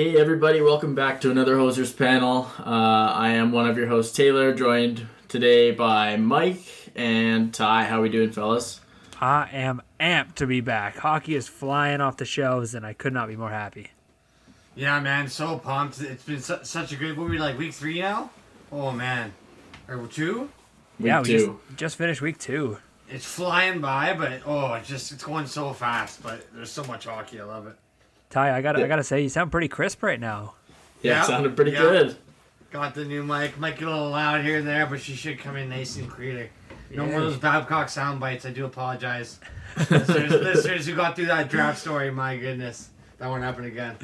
Hey everybody, welcome back to another Hosers panel. I am one of your hosts, Taylor, joined today by Mike and Ty. How we doing, fellas? I am amped to be back. Hockey is flying off the shelves, and I could not be more happy. Yeah, man, so pumped. It's been such a good, what are we, like week three now? Oh, man. Or two? Week two. Just finished week two. It's flying by, but it's going so fast. But there's so much hockey, I love it. Ty, I gotta say, you sound pretty crisp right now. Yeah, it sounded pretty good. Got the new mic. Might get a little loud here and there, but she should come in nice and clear. No more of those Babcock sound bites. I do apologize. Listeners who got through that draft story, my goodness. That won't happen again.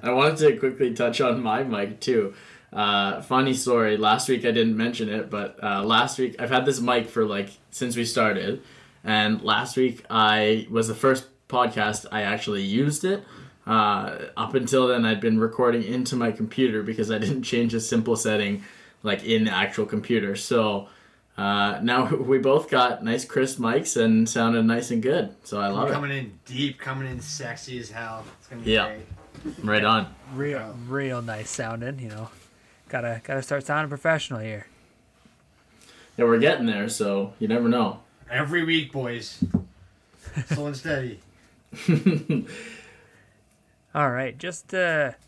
I wanted to quickly touch on my mic, too. Funny story. Last week I didn't mention it, but last week I've had this mic for since we started. And last week I was the first podcast I actually used it. Up until then I'd been recording into my computer because I didn't change a simple setting in the actual computer. So now we both got nice crisp mics and sounded nice and good. So I love it. Coming in deep, coming in sexy as hell. It's gonna be great. Right on. Real nice sounding, Gotta start sounding professional here. Yeah, we're getting there, so you never know. Every week, boys. Slow and steady. All right, just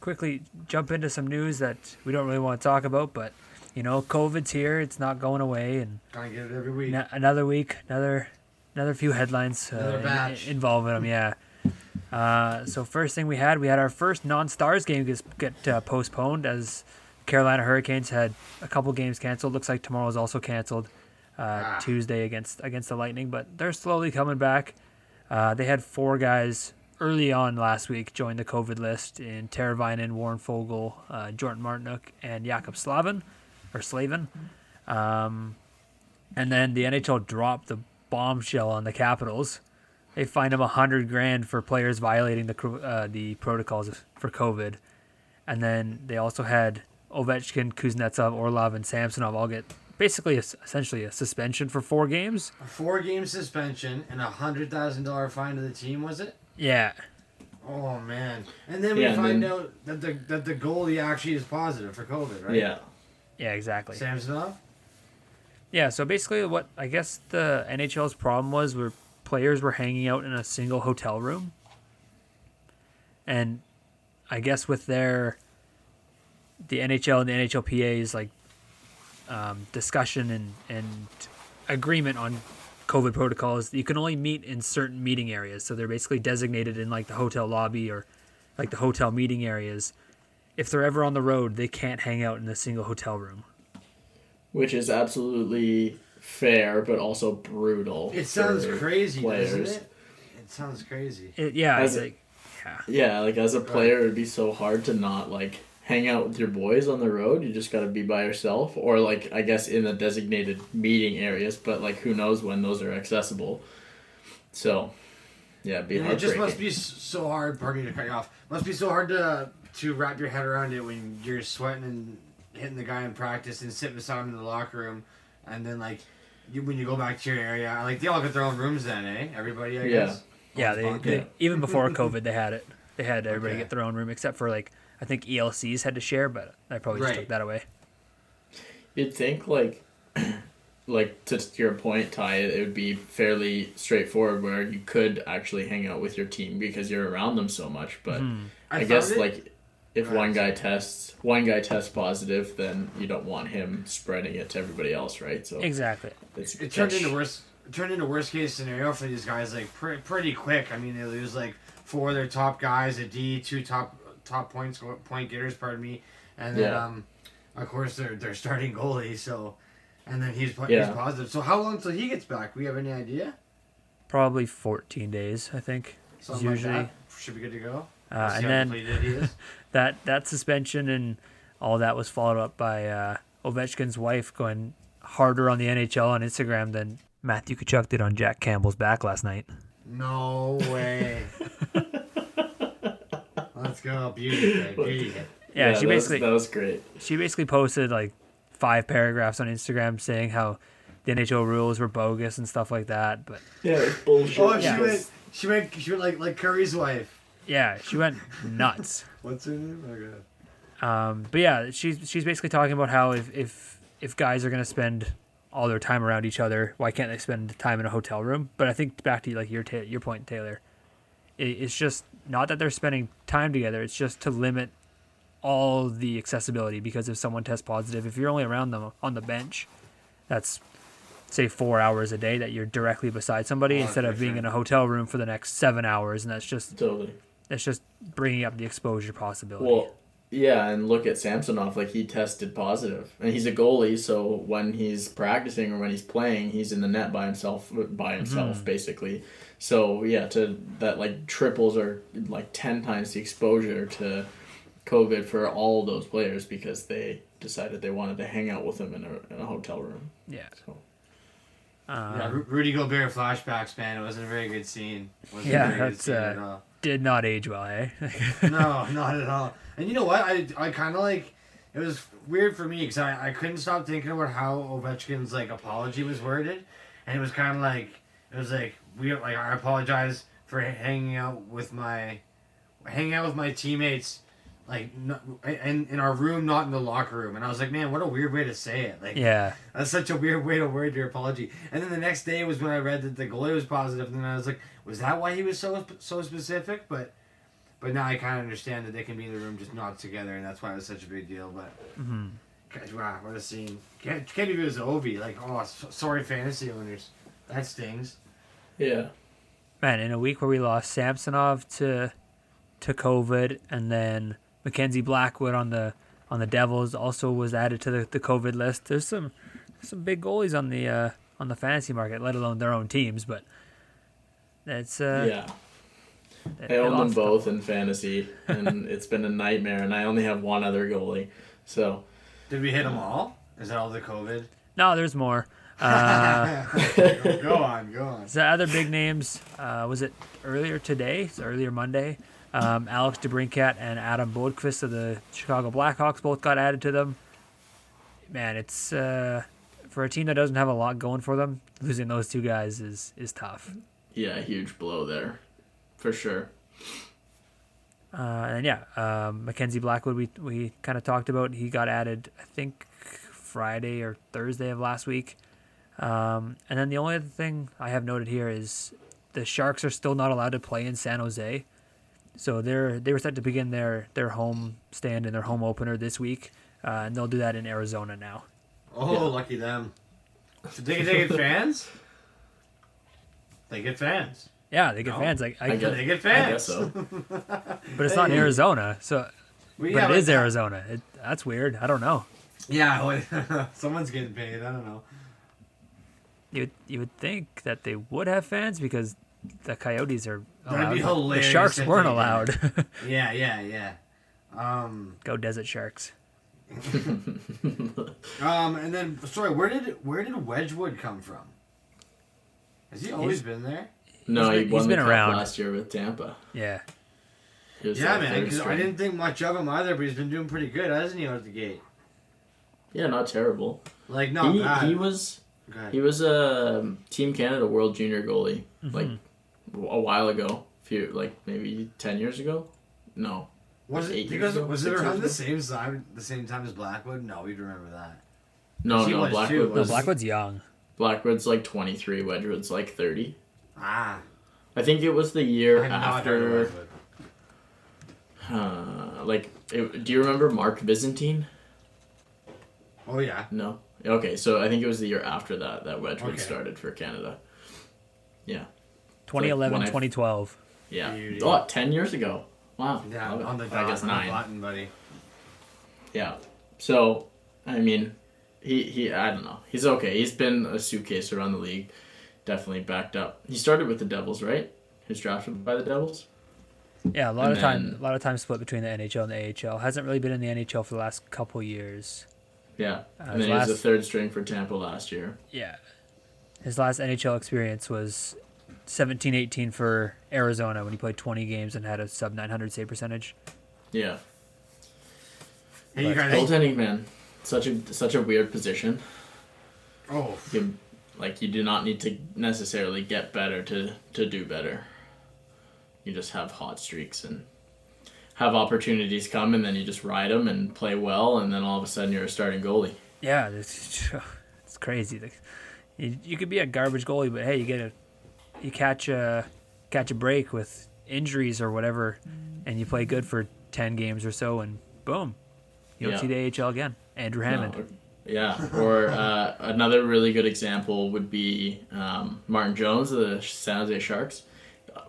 quickly jump into some news that we don't really want to talk about, but COVID's here; it's not going away, and gotta get it every week. Another week, another few headlines involving them. Yeah. So first thing we had our first non-Stars game get postponed as Carolina Hurricanes had a couple games canceled. Looks like tomorrow is also canceled. Tuesday against the Lightning, but they're slowly coming back. They had four guys early on last week join the COVID list in Teravainen, Warren Fogle, Jordan Martinook, and Jakob Slavin, or Slavin. And then the NHL dropped the bombshell on the Capitals. They fined them $100,000 for players violating the protocols for COVID. And then they also had Ovechkin, Kuznetsov, Orlov, and Samsonov all get basically, essentially, a suspension for 4 games. A 4-game suspension and a $100,000 fine to the team, was it? Yeah. Oh man! And then we find out that the goalie actually is positive for COVID, right? Yeah. Yeah, exactly. Samsonov. Yeah. So basically, what I guess the NHL's problem was, where players were hanging out in a single hotel room, and I guess with the NHL and the NHLPA's discussion and agreement on COVID protocols, you can only meet in certain meeting areas. So they're basically designated in the hotel lobby or the hotel meeting areas. If they're ever on the road, they can't hang out in a single hotel room. Which is absolutely fair, but also brutal. It sounds crazy, doesn't it? It sounds crazy. As a player, it would be so hard to not hang out with your boys on the road. You just got to be by yourself, or I guess in the designated meeting areas, but who knows when those are accessible. So it just must be so hard, pardon me to cut you off, must be so hard to wrap your head around it when you're sweating and hitting the guy in practice and sitting beside him in the locker room, and then when you go back to your area, they all got their own rooms then, everybody, I guess. They even before COVID they had it, they had everybody get their own room, except for I think ELCs had to share, but I probably just took that away. You'd think, to your point, Ty, it would be fairly straightforward where you could actually hang out with your team because you're around them so much. But I guess, if one guy tests positive, then you don't want him spreading it to everybody else, right? So exactly. It turned into worst case scenario for these guys, pretty quick. I mean, they lose 4 of their top guys, a D, 2 top point getters, pardon me, and then of course they're starting goalie. So, and then he's positive. So how long till he gets back? We have any idea? Probably 14 days, I think. Something usually should be good to go. And then that suspension and all that was followed up by Ovechkin's wife going harder on the NHL on Instagram than Matthew Tkachuk did on Jack Campbell's back last night. No way. Let's go, beauty. Yeah, that was great. She basically posted 5 paragraphs on Instagram saying how the NHL rules were bogus and stuff like that. But yeah, it was bullshit. Oh, she went like Curry's wife. Yeah, she went nuts. What's her name? Oh, God. But yeah, she's basically talking about how if guys are gonna spend all their time around each other, why can't they spend time in a hotel room? But I think back to like your point, Taylor, it's just not that they're spending time together. It's just to limit all the accessibility, because if someone tests positive, if you're only around them on the bench, that's say 4 hours a day that you're directly beside somebody instead of being in a hotel room for the next 7 hours, and that's just that's just bringing up the exposure possibility. Well, yeah, and look at Samsonov. Like, he tested positive. And he's a goalie, so when he's practicing or when he's playing, he's in the net by himself, mm-hmm. basically. So, yeah, that triples or, 10 times the exposure to COVID for all those players because they decided they wanted to hang out with him in a hotel room. Yeah. So. Rudy Gobert flashbacks, man. It wasn't a very good scene. It wasn't a very good scene at all. Did not age well, eh? No, not at all. And you know what? I kind of it was weird for me because I couldn't stop thinking about how Ovechkin's apology was worded, and it was kind of it was I apologize for hanging out with my teammates in our room, not in the locker room. And I was like, man, what a weird way to say it. That's such a weird way to word your apology. And then the next day was when I read that the goalie was positive, and then I was like, was that why he was so specific? But now I kind of understand that they can be in the room, just not together, and that's why it was such a big deal. But guys, wow, what a scene! Can't believe it was Ovi. Sorry, fantasy owners, that stings. Yeah, man. In a week where we lost Samsonov to COVID, and then Mackenzie Blackwood on the Devils also was added to the COVID list. There's some big goalies on the fantasy market, let alone their own teams. But that's yeah. I own them both in fantasy, and it's been a nightmare, and I only have one other goalie. So, did we hit them all? Is that all the COVID? No, there's more. Go on. So other big names, was it earlier today? It's earlier Monday. Alex DeBrincat and Adam Bodekvist of the Chicago Blackhawks both got added to them. Man, it's for a team that doesn't have a lot going for them, losing those two guys is tough. Yeah, huge blow there. For sure. Mackenzie Blackwood, we kind of talked about. He got added, I think, Friday or Thursday of last week. And then the only other thing I have noted here is the Sharks are still not allowed to play in San Jose. So they were set to begin their home stand and their home opener this week, and they'll do that in Arizona now. Oh, yeah. Lucky them. So they get fans? They get fans. Yeah, they get fans. They get fans. I guess so. But it's not in Arizona, so. But it is Arizona. That's weird. I don't know. Yeah, someone's getting paid. I don't know. You would think that they would have fans because the Coyotes are allowed. That'd be hilarious. The Sharks weren't allowed. Yeah. Go Desert Sharks. And then, sorry, where did Wedgwood come from? Has he always been there? No, he's been around last year with Tampa. Yeah. Yeah, man, because I didn't think much of him either, but he's been doing pretty good, hasn't he, out of the gate? Yeah, not terrible. Not bad. He was a Team Canada World Junior goalie, a while ago. Maybe 10 years ago? No. Was it around the same time as Blackwood? No, we'd remember that. No, Blackwood's young. Blackwood's 23, Wedgwood's 30. Ah, I think it was the year after. Do you remember Mark Byzantine? Oh yeah. No. Okay, so I think it was the year after that Wedgwood started for Canada. Yeah. 2011, 2012. Yeah. Beauty. Oh, 10 years ago. Wow. Yeah. On the dot, I guess 9. Button, buddy. Yeah. So, I mean, he I don't know. He's okay. He's been a suitcase around the league. Definitely backed up. He started with the Devils, right? He was drafted by the Devils. Yeah, a lot of time split between the NHL and the AHL. Hasn't really been in the NHL for the last couple years. Yeah, and then he was the third string for Tampa last year. Yeah, his last NHL experience was 17-18 for Arizona when he played 20 games and had a sub 900 save percentage. Yeah. Hey, you guys. Goaltending, man, such a weird position. Oh. You do not need to necessarily get better to do better. you just have hot streaks and have opportunities come, and then you just ride them and play well, and then all of a sudden you're a starting goalie. Yeah, it's crazy. You could be a garbage goalie, but hey, you catch a break with injuries or whatever, and you play good for 10 games or so, and boom, you don't see the AHL again. Andrew Hammond. No, or another really good example would be Martin Jones of the San Jose Sharks.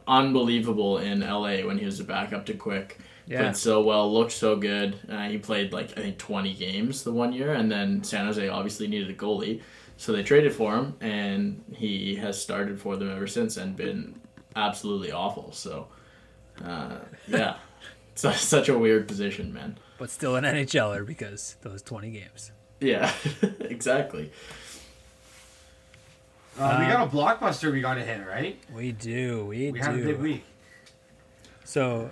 Unbelievable in LA when he was a backup to Quick. Yeah. Played so well, looked so good. He played, like, I think 20 games the one year, and then San Jose obviously needed a goalie, so they traded for him, and he has started for them ever since and been absolutely awful. So, yeah, it's such a weird position, man. But still an NHLer because those 20 games. Yeah, exactly. We got a blockbuster we got to hit, right? We do. We have a big week. So,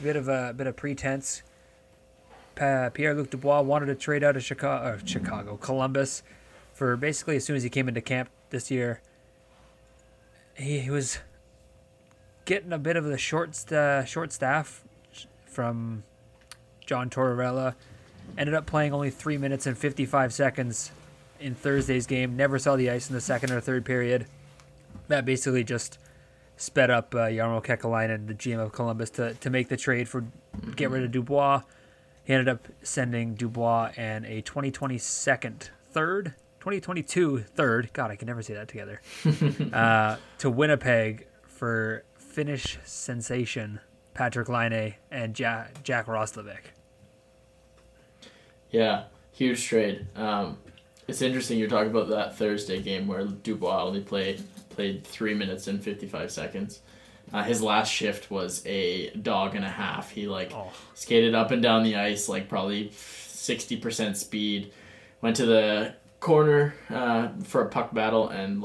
a bit of pretense. Pierre-Luc Dubois wanted to trade out of Columbus for basically as soon as he came into camp this year. He was getting a bit of the short staff from John Tortorella. Ended up playing only 3 minutes and 55 seconds in Thursday's game. Never saw the ice in the second or third period. That basically just sped up Jarmo Kekalainen, the GM of Columbus, to make the trade for get rid of Dubois. He ended up sending Dubois and a 2022 third. God, I can never say that together. To Winnipeg for Finnish sensation Patrik Laine and Jack Roslovic. Yeah, huge trade. It's interesting you're talking about that Thursday game where Dubois only played 3 minutes and 55 seconds. His last shift was a dog and a half. He skated up and down the ice, probably 60% speed, went to the corner for a puck battle and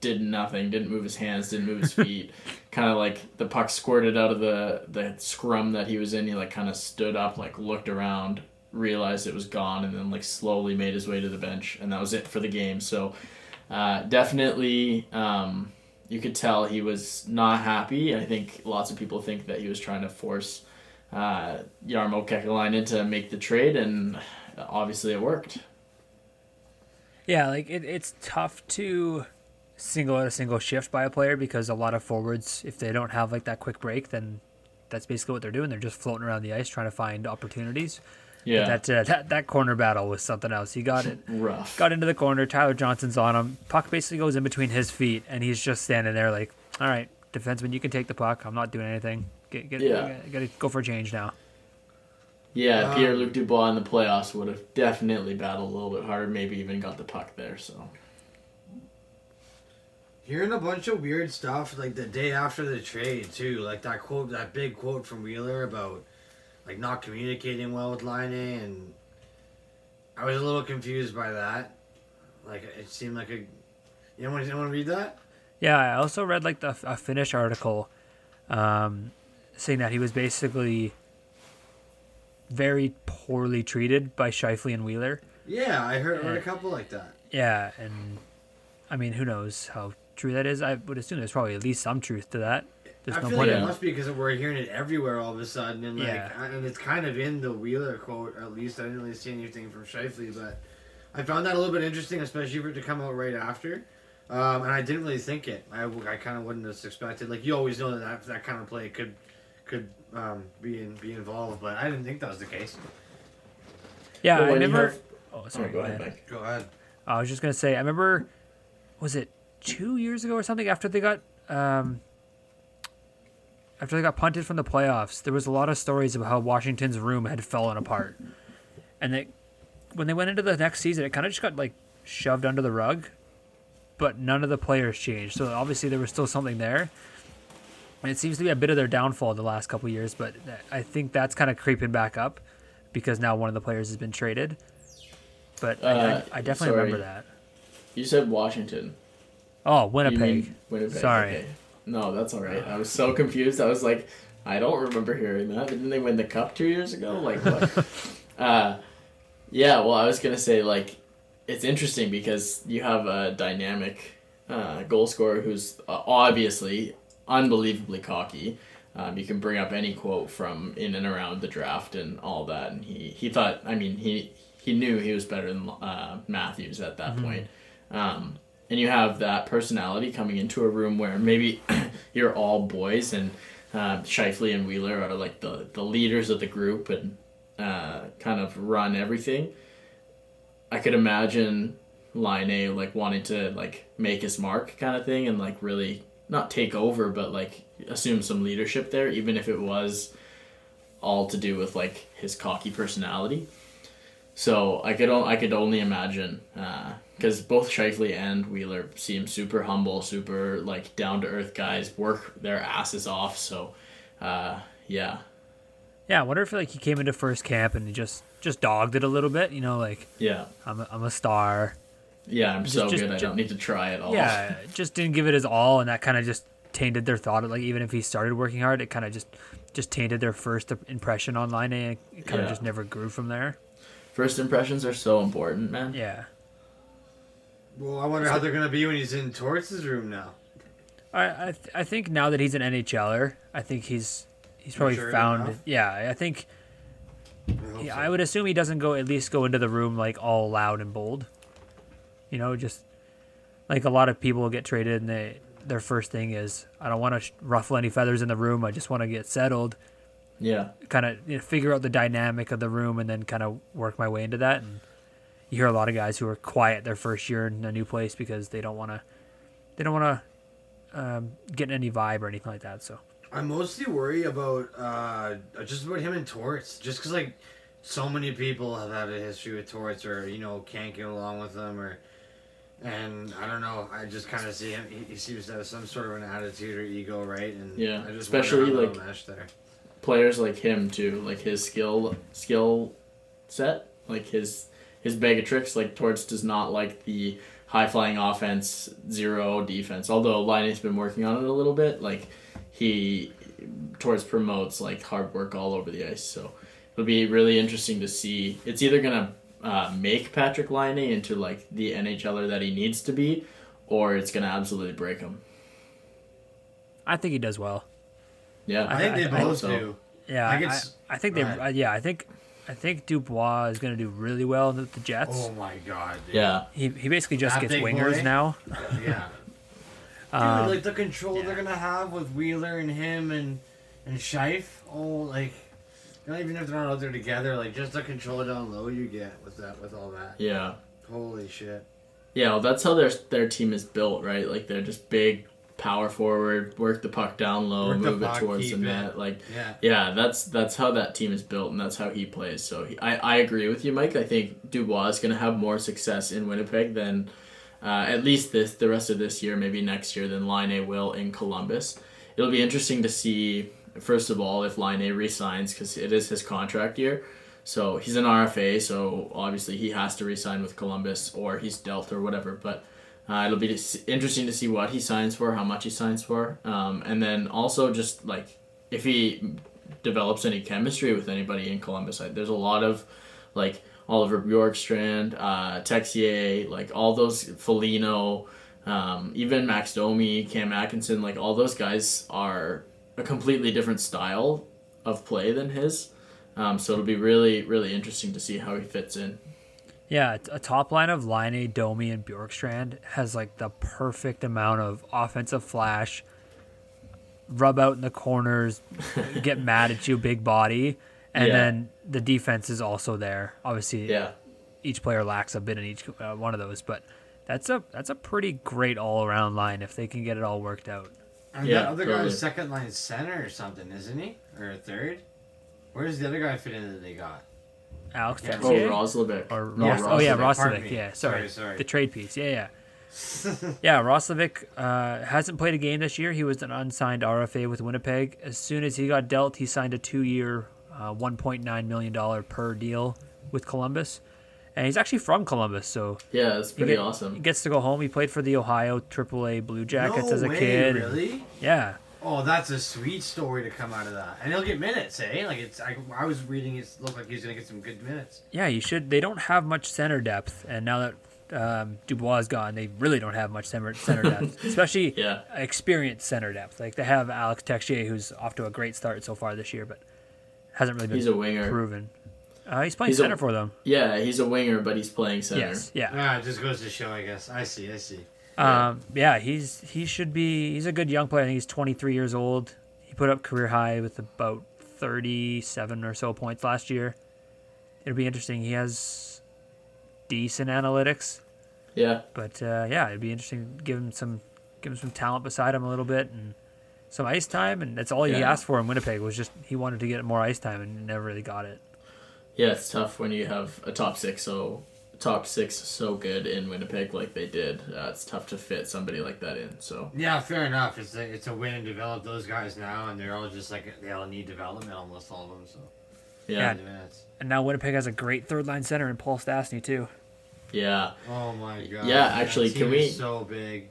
did nothing, didn't move his hands, didn't move his feet. Kind of the puck squirted out of the scrum that he was in. He kind of stood up, looked around, realized it was gone, and then slowly made his way to the bench, and that was it for the game. So definitely you could tell he was not happy. I think lots of people think that he was trying to force Jarmo Kekalainen to make the trade, and obviously it worked. Yeah, it's tough to single out a single shift by a player, because a lot of forwards, if they don't have that quick break, then that's basically what they're doing. They're just floating around the ice trying to find opportunities. Yeah, but that corner battle was something else. He got it rough. Got into the corner. Tyler Johnson's on him. Puck basically goes in between his feet, and he's just standing there all right, defenseman, you can take the puck. I'm not doing anything. Gotta go for a change now. Yeah, Pierre-Luc Dubois in the playoffs would have definitely battled a little bit harder. Maybe even got the puck there. So hearing a bunch of weird stuff the day after the trade too, that quote, that big quote from Wheeler about. Not communicating well with Laine, and I was a little confused by that. It seemed like a... Anyone read that? Yeah, I also read, a Finnish article saying that he was basically very poorly treated by Scheifele and Wheeler. Yeah, I heard a couple like that. Yeah, and, I mean, who knows how true that is. I would assume there's probably at least some truth to that. There's I feel like it must be because we're hearing it everywhere all of a sudden, and and it's kind of in the Wheeler quote. At least I didn't really see anything from Scheifele, but I found that a little bit interesting, especially for it to come out right after. And I didn't really think it. I kind of wouldn't have expected. You always know that kind of play could be involved, but I didn't think that was the case. Yeah, I remember. Oh, sorry. Go ahead. Go ahead. I was just gonna say. I remember. Was it 2 years ago or something? After they got punted from the playoffs, there was a lot of stories about how Washington's room had fallen apart. And when they went into the next season, it kind of just got shoved under the rug, but none of the players changed. So obviously there was still something there. And it seems to be a bit of their downfall the last couple of years, but I think that's kind of creeping back up because now one of the players has been traded. But I definitely remember that. You said Washington. Oh, Winnipeg. Sorry. Okay. No, that's all right. I was so confused. I was I don't remember hearing that. Didn't they win the cup 2 years ago? What? Yeah, well, I was going to say, it's interesting because you have a dynamic goal scorer who's obviously unbelievably cocky. You can bring up any quote from in and around the draft and all that, and he thought, I mean, he knew he was better than Matthews at that point. And you have that personality coming into a room where maybe you're all boys, and Scheifele and Wheeler are like the leaders of the group and kind of run everything. I could imagine Laine like wanting to like make his mark kind of thing and like really not take over, but like assume some leadership there, even if it was all to do with like his cocky personality. So I could only imagine, because both Scheifele and Wheeler seem super humble, super like down to earth guys, work their asses off. So, yeah. Yeah, I wonder if like he came into first camp and he just dogged it a little bit, you know, like, yeah, I'm a star. Yeah, I'm so good. I don't need to try at all. Yeah, just didn't give it his all, and that kind of just tainted their thought. Like even if he started working hard, it kind of just tainted their first impression online, and it kind of just never grew from there. First impressions are so important, man. Yeah. Well, I wonder how they're going to be when he's in Torts' room now. I think now that he's an NHLer, I think he's probably found... Yeah, I think... I would assume he doesn't at least go into the room like all loud and bold. You know, just like a lot of people get traded and their first thing is, I don't want to ruffle any feathers in the room. I just want to get settled. Yeah. Kind of, you know, figure out the dynamic of the room and then kind of work my way into that. And you hear a lot of guys who are quiet their first year in a new place because they don't want to get in any vibe or anything like that. So I mostly worry about just about him and Torts, just because like so many people have had a history with Torts, or you know, can't get along with them, or and I don't know. I just kind of see him. He seems to have some sort of an attitude or ego, right? And yeah, I just especially like mesh there. Players like him too, like his skill set, like his bag of tricks. Like Torts does not like the high flying offense, zero defense. Although Laine's been working on it a little bit, like Torts promotes like hard work all over the ice. So it'll be really interesting to see. It's either gonna make Patrik Laine into like the NHLer that he needs to be, or it's gonna absolutely break him. I think he does well. Yeah, I think they both do. Yeah, I think they. Yeah, I think Dubois is going to do really well with the Jets. Oh my god! Dude. Yeah, he basically just gets wingers now. Yeah, dude, like the control they're going to have with Wheeler and him and Scheif. Oh, like not even if they're not out there together, like just the control down low you get with all that. Yeah. Holy shit. Yeah, well, that's how their team is built, right? Like they're just big. Power forward, work the puck down low, move it towards the net. Like, yeah, that's how that team is built, and that's how he plays. So I agree with you, Mike. I think Dubois is going to have more success in Winnipeg than at least the rest of this year, maybe next year, than Laine will in Columbus. It'll be interesting to see, first of all, if Laine re-signs, because it is his contract year. So he's an RFA, so obviously he has to re-sign with Columbus, or he's dealt or whatever, but... it'll be interesting to see what he signs for, how much he signs for, and then also just like if he develops any chemistry with anybody in Columbus. There's a lot of like Oliver Bjorkstrand, Texier, like all those Foligno, even Max Domi, Cam Atkinson, like all those guys are a completely different style of play than his. So it'll be really, really interesting to see how he fits in. Yeah, a top line of Laine, Domi, and Bjorkstrand has like the perfect amount of offensive flash, rub out in the corners, get mad at you, big body, and then the defense is also there. Obviously, each player lacks a bit in each one of those, but that's a pretty great all around line if they can get it all worked out. And that other guy's second line center or something, isn't he? Or third? Where does the other guy fit in that they got? Alex Texier? Roslovic. Oh, yeah, Roslovic. Yeah, sorry. The trade piece. Yeah. Yeah, Roslovic hasn't played a game this year. He was an unsigned RFA with Winnipeg. As soon as he got dealt, he signed a 2-year, $1.9 million per deal with Columbus. And he's actually from Columbus, so... Yeah, that's pretty awesome. He gets to go home. He played for the Ohio AAA Blue Jackets as a kid. Really? Yeah. Oh, that's a sweet story to come out of that, and he'll get minutes, eh? Like it's, I was reading it looked like he's gonna get some good minutes. Yeah, you should. They don't have much center depth, and now that Dubois is gone, they really don't have much center depth, especially experienced center depth. Like they have Alex Texier, who's off to a great start so far this year, but hasn't really been proven. He's playing center for them. Yeah, he's a winger, but he's playing center. Yes, yeah. Ah, it just goes to show, I guess. I see. Yeah. He's a good young player. I think he's 23 years old. He put up career high with about 37 or so points last year. It'll be interesting. He has decent analytics. Yeah. But it'd be interesting to give him some talent beside him a little bit and some ice time, and that's all he asked for in Winnipeg was just he wanted to get more ice time and never really got it. Yeah, it's tough when you have a top six so good in Winnipeg like they did. It's tough to fit somebody like that in. So yeah, fair enough. It's a win and develop those guys now, and they're all just like they all need development, almost all of them. So yeah. And now Winnipeg has a great third line center in Paul Stastny too. Yeah. Oh my god. Yeah, actually, can we? So big.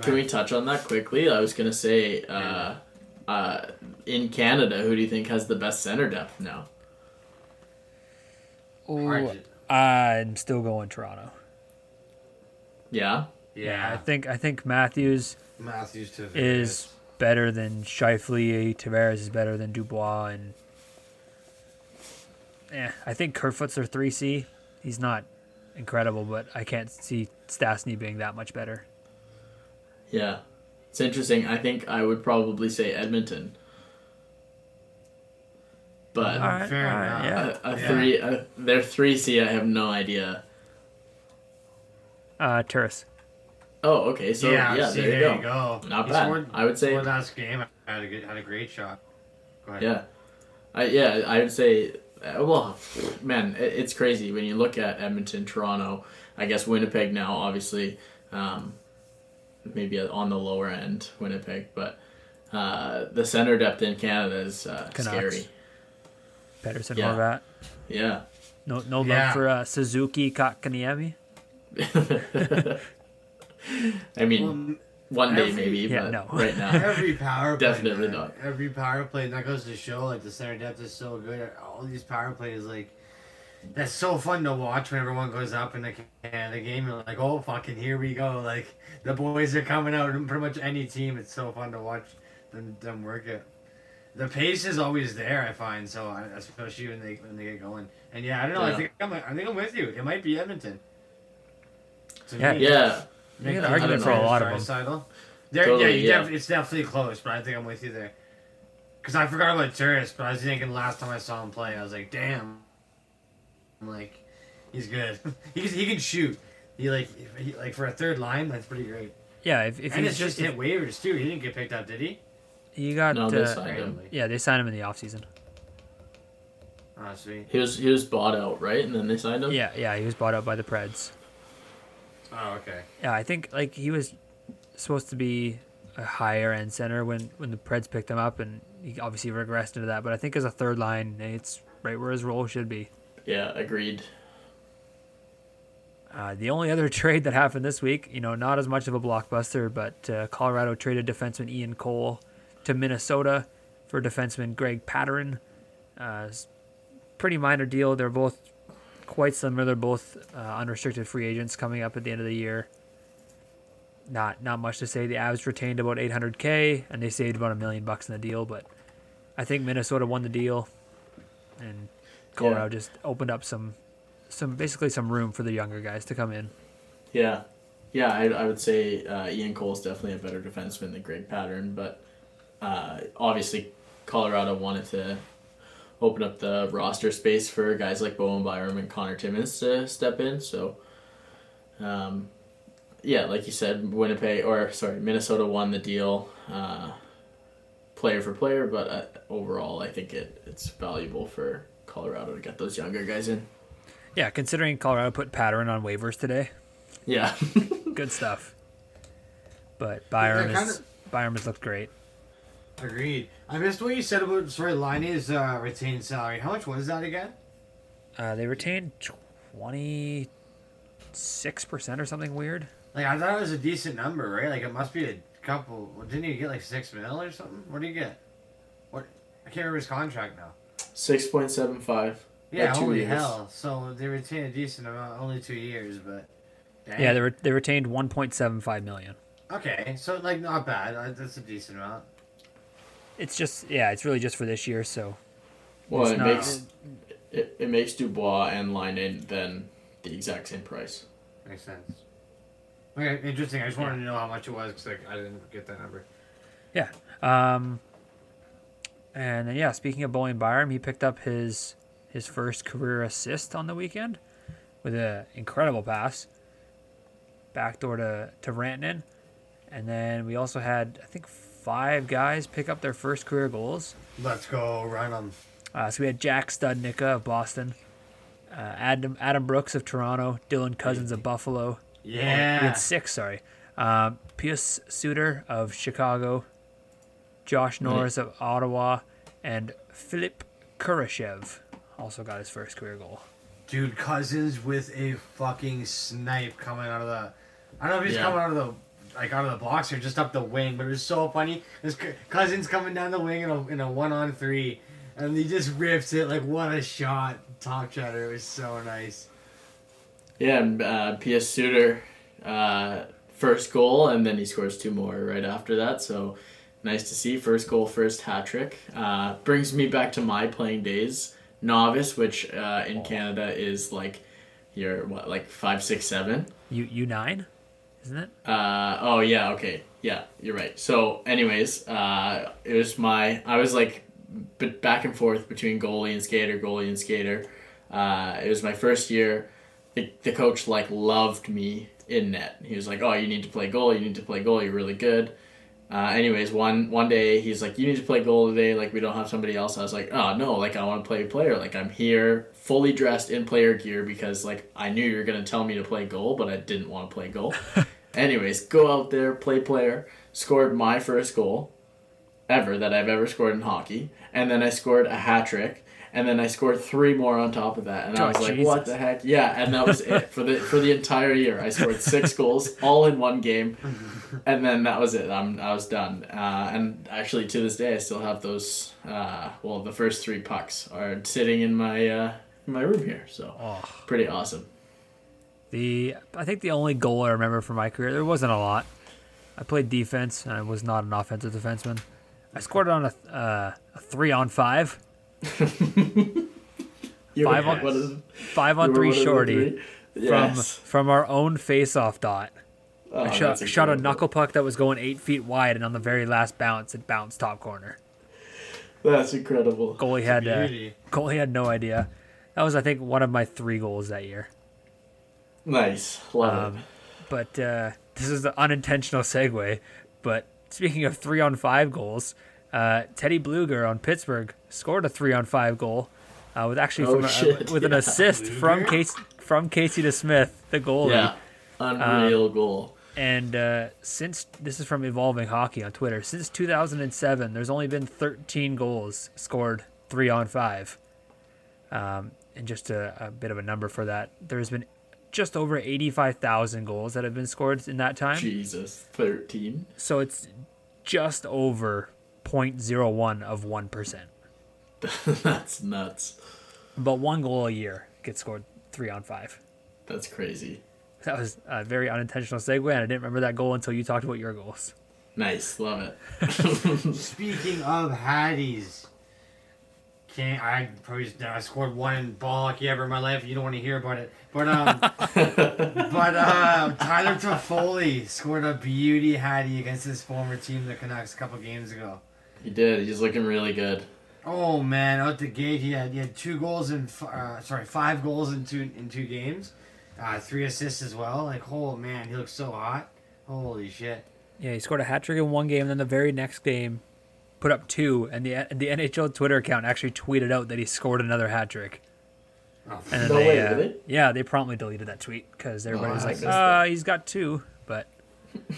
Can we touch on that quickly? I was gonna say, in Canada, who do you think has the best center depth now? Ooh, I'm still going Toronto. Yeah? Yeah. I think Matthews Tavares is better than Scheifele. Tavares is better than Dubois. And I think Kerfoot's their 3C. He's not incredible, but I can't see Stastny being that much better. Yeah. It's interesting. I think I would probably say Edmonton. But right, fair enough. Yeah. Their 3C, I have no idea. Turris. Oh, okay. So yeah there you go. Not bad. I would say last game I had a great shot. Go ahead. Yeah, I would say. Well, man, it's crazy when you look at Edmonton, Toronto. I guess Winnipeg now, obviously, maybe on the lower end, Winnipeg, but the center depth in Canada is scary. Pettersson, Horvat. Yeah. No love for Suzuki, Kotkaniemi. I mean, one day maybe, but right now. Every power play. Definitely not. Every power play, that goes to show, like, the center depth is so good. All these power plays, like, that's so fun to watch when everyone goes up in the Canada game. You're like, oh, fucking, here we go. Like, the boys are coming out in pretty much any team. It's so fun to watch them work it. The pace is always there, I find. So especially when they get going, and I don't know. Yeah. I think I'm with you. It might be Edmonton. You can argue for a lot of them. It's definitely close, but I think I'm with you there. Because I forgot about Turris, but I was thinking last time I saw him play, I was like, damn. I'm like, he's good. he can shoot. He for a third line, that's pretty great. Yeah, if waivers too. He didn't get picked up, did he? They signed him. Yeah, they signed him in the offseason. Sweet. He was bought out, right? And then they signed him? Yeah, he was bought out by the Preds. Oh, okay. Yeah, I think like he was supposed to be a higher end center when the Preds picked him up, and he obviously regressed into that, but I think as a third line, it's right where his role should be. Yeah, agreed. The only other trade that happened this week, not as much of a blockbuster, but Colorado traded defenseman Ian Cole to Minnesota for defenseman Greg Patterin. Pretty minor deal. They're both quite similar. They're both unrestricted free agents coming up at the end of the year. Not much to say. The Avs retained about $800K, and they saved about $1 million in the deal, but I think Minnesota won the deal, and Colorado just opened up some room for the younger guys to come in. Yeah. Yeah, I would say Ian Cole's definitely a better defenseman than Greg Patterin, but obviously, Colorado wanted to open up the roster space for guys like Bowen Byram and Connor Timmins to step in. So, like you said, Minnesota won the deal, player for player. But overall, I think it's valuable for Colorado to get those younger guys in. Yeah, considering Colorado put Patterin on waivers today. Yeah, good stuff. But Byram has looked great. Agreed. I missed what you said about Laine's retained salary. How much was that again? They retained 26% or something weird. Like I thought it was a decent number, right? Like it must be a couple. Didn't he get like $6 million or something? What did he get? What? I can't remember his contract now. 6.75. Yeah. Holy hell! So they retained a decent amount, only 2 years, but Dang. Yeah, they retained $1.75 million. Okay, so like not bad. That's a decent amount. It's just it's really just for this year. So well, it makes Dubois and Laine then the exact same price. Makes sense. Okay, interesting. I just wanted to know how much it was because I didn't get that number. Yeah. And then speaking of Bowen Byram, he picked up his first career assist on the weekend with an incredible pass. Backdoor to Rantanen. And then we also had, I think, 5 guys pick up their first career goals. Let's go, run them. So we had Jack Studnicka of Boston, Adam Brooks of Toronto, Dylan Cousins of Buffalo. Yeah. We had 6, sorry. Pius Suter of Chicago, Josh Norris of Ottawa, and Filip Kurashev also got his first career goal. Dude, Cousins with a fucking snipe coming out of the... I don't know if he's coming out of the box or just up the wing, but it was so funny. This Cousins coming down the wing in a 1-on-3, and he just rips it. Like, what a shot. Top shutter. It was so nice. Yeah, and Pius Suter, first goal, and then he scores 2 more right after that, so nice to see. First goal, first hat trick. Brings me back to my playing days. Novice, which in Canada is like you're what, like 5, 6, 7. U9, isn't it? Oh yeah, okay, yeah, you're right. So, anyways, it was I was like, back and forth between goalie and skater. It was my first year. The coach like loved me in net. He was like, "Oh, you need to play goal. You need to play goal. You're really good." Anyways, one day he's like, "You need to play goal today. Like, we don't have somebody else." I was like, "Oh no! Like, I want to play player. Like, I'm here fully dressed in player gear because like I knew you were gonna tell me to play goal, but I didn't want to play goal." Anyways, go out there, play player. Scored my first goal ever that I've ever scored in hockey, and then I scored a hat trick, and then I scored 3 more on top of that, and I was like, "What the heck?" Yeah, and that was it for the entire year. I scored 6 goals all in one game. And then that was it. I was done. And actually, to this day, I still have those. The first 3 pucks are sitting in my room here. So pretty awesome. I think the only goal I remember from my career, there wasn't a lot. I played defense, and I was not an offensive defenseman. I scored on a 3-on-5. 5-on-3 shorty from our own face-off dot. Oh, I shot a knuckle puck that was going 8 feet wide, and on the very last bounce, it bounced top corner. That's incredible. Goalie had no idea. That was, I think, one of my 3 goals that year. Nice. Love it. But this is an unintentional segue. But speaking of 3-on-5 goals, Teddy Bluger on Pittsburgh scored a 3-on-5 goal with an assist from Casey DeSmith, the goalie. Yeah. Unreal goal. And since this is from Evolving Hockey on Twitter, since 2007, there's only been 13 goals scored 3-on-5. And just a bit of a number for that, there's been just over 85,000 goals that have been scored in that time. Jesus, 13. So it's just over 0.01 of 1%. That's nuts. But 1 goal a year gets scored 3-on-5. That's crazy. That was a very unintentional segue, and I didn't remember that goal until you talked about your goals. Nice. Love it. Speaking of Hatties, I scored 1 in ball hockey ever in my life. You don't want to hear about it. But Tyler Toffoli scored a beauty Hattie against his former team, the Canucks, a couple games ago. He did. He's looking really good. Oh, man. Out the gate, he had 5 goals in two games. 3 assists as well. Like, oh man, he looks so hot. Holy shit. Yeah, he scored a hat trick in one game, and then the very next game put up 2, and the NHL Twitter account actually tweeted out that he scored another hat trick. Oh, and then really? Yeah, they promptly deleted that tweet because everybody was like, he's got 2, but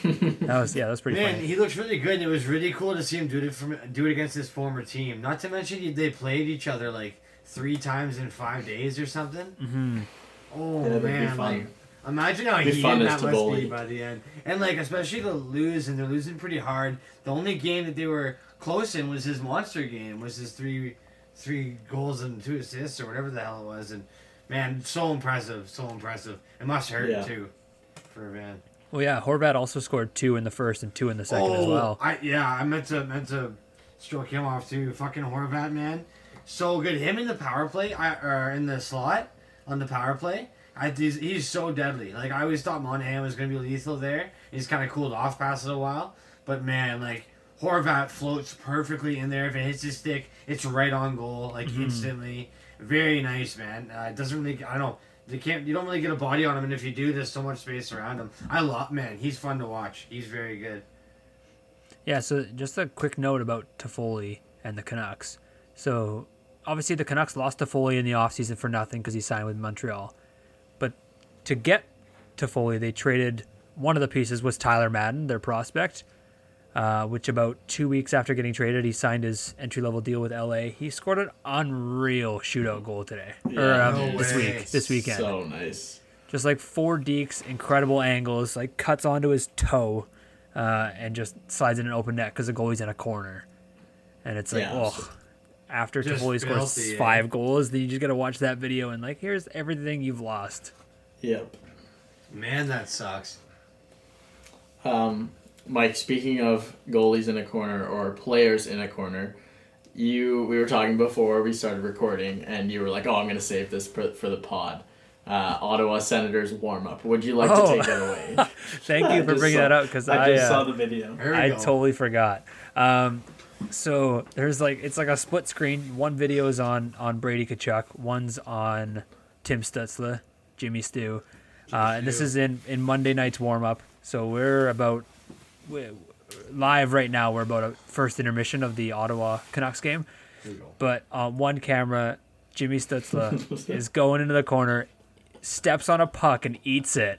that was pretty funny. He looks really good, and it was really cool to see him do it against his former team. Not to mention they played each other like 3 times in 5 days or something. Mm-hmm. Oh yeah, man! Like, imagine how heated that must be by the end, and like especially to lose, and they're losing pretty hard. The only game that they were close in was his monster game, was his three goals and 2 assists or whatever the hell it was. And man, so impressive, so impressive. It must hurt too. for Van. Well, yeah, Horvat also scored 2 in the first and 2 in the second as well. I meant to stroke him off too. Fucking Horvat, man, so good. Him in the power play, in the slot on the power play. He's so deadly. Like, I always thought Monahan was gonna be lethal there. He's kind of cooled off past a little while, but man, like, Horvat floats perfectly in there. If it hits his stick, it's right on goal, like, instantly. Very nice, man. Doesn't really, I don't know. You don't really get a body on him, and if you do, there's so much space around him. He's fun to watch. He's very good. Yeah, so just a quick note about Toffoli and the Canucks. So, obviously the Canucks lost Toffoli in the offseason for nothing because he signed with Montreal. But to get Toffoli, they traded one of the pieces was Tyler Madden, their prospect, which about 2 weeks after getting traded, he signed his entry-level deal with LA. He scored an unreal shootout goal today. This weekend. So nice. Just like four deeks, incredible angles, like cuts onto his toe. And just slides in an open net because the goalie's in a corner. And it's like, after Toffoli scores 5 goals, then you just got to watch that video and, like, here's everything you've lost. Yep. Man, that sucks. Mike, speaking of goalies in a corner or players in a corner, we were talking before we started recording, and you were like, I'm going to save this for the pod. Ottawa Senators warm-up. Would you like to take that away? Thank you for bringing that up because I just saw the video. I totally forgot. So there's it's like a split screen. One video is on Brady Tkachuk. One's on Tim Stützle, Jimmy Stew. And this is in Monday night's warm-up. So we're live right now. We're about a first intermission of the Ottawa Canucks game. But on one camera, Jimmy Stützle is going into the corner, steps on a puck and eats it.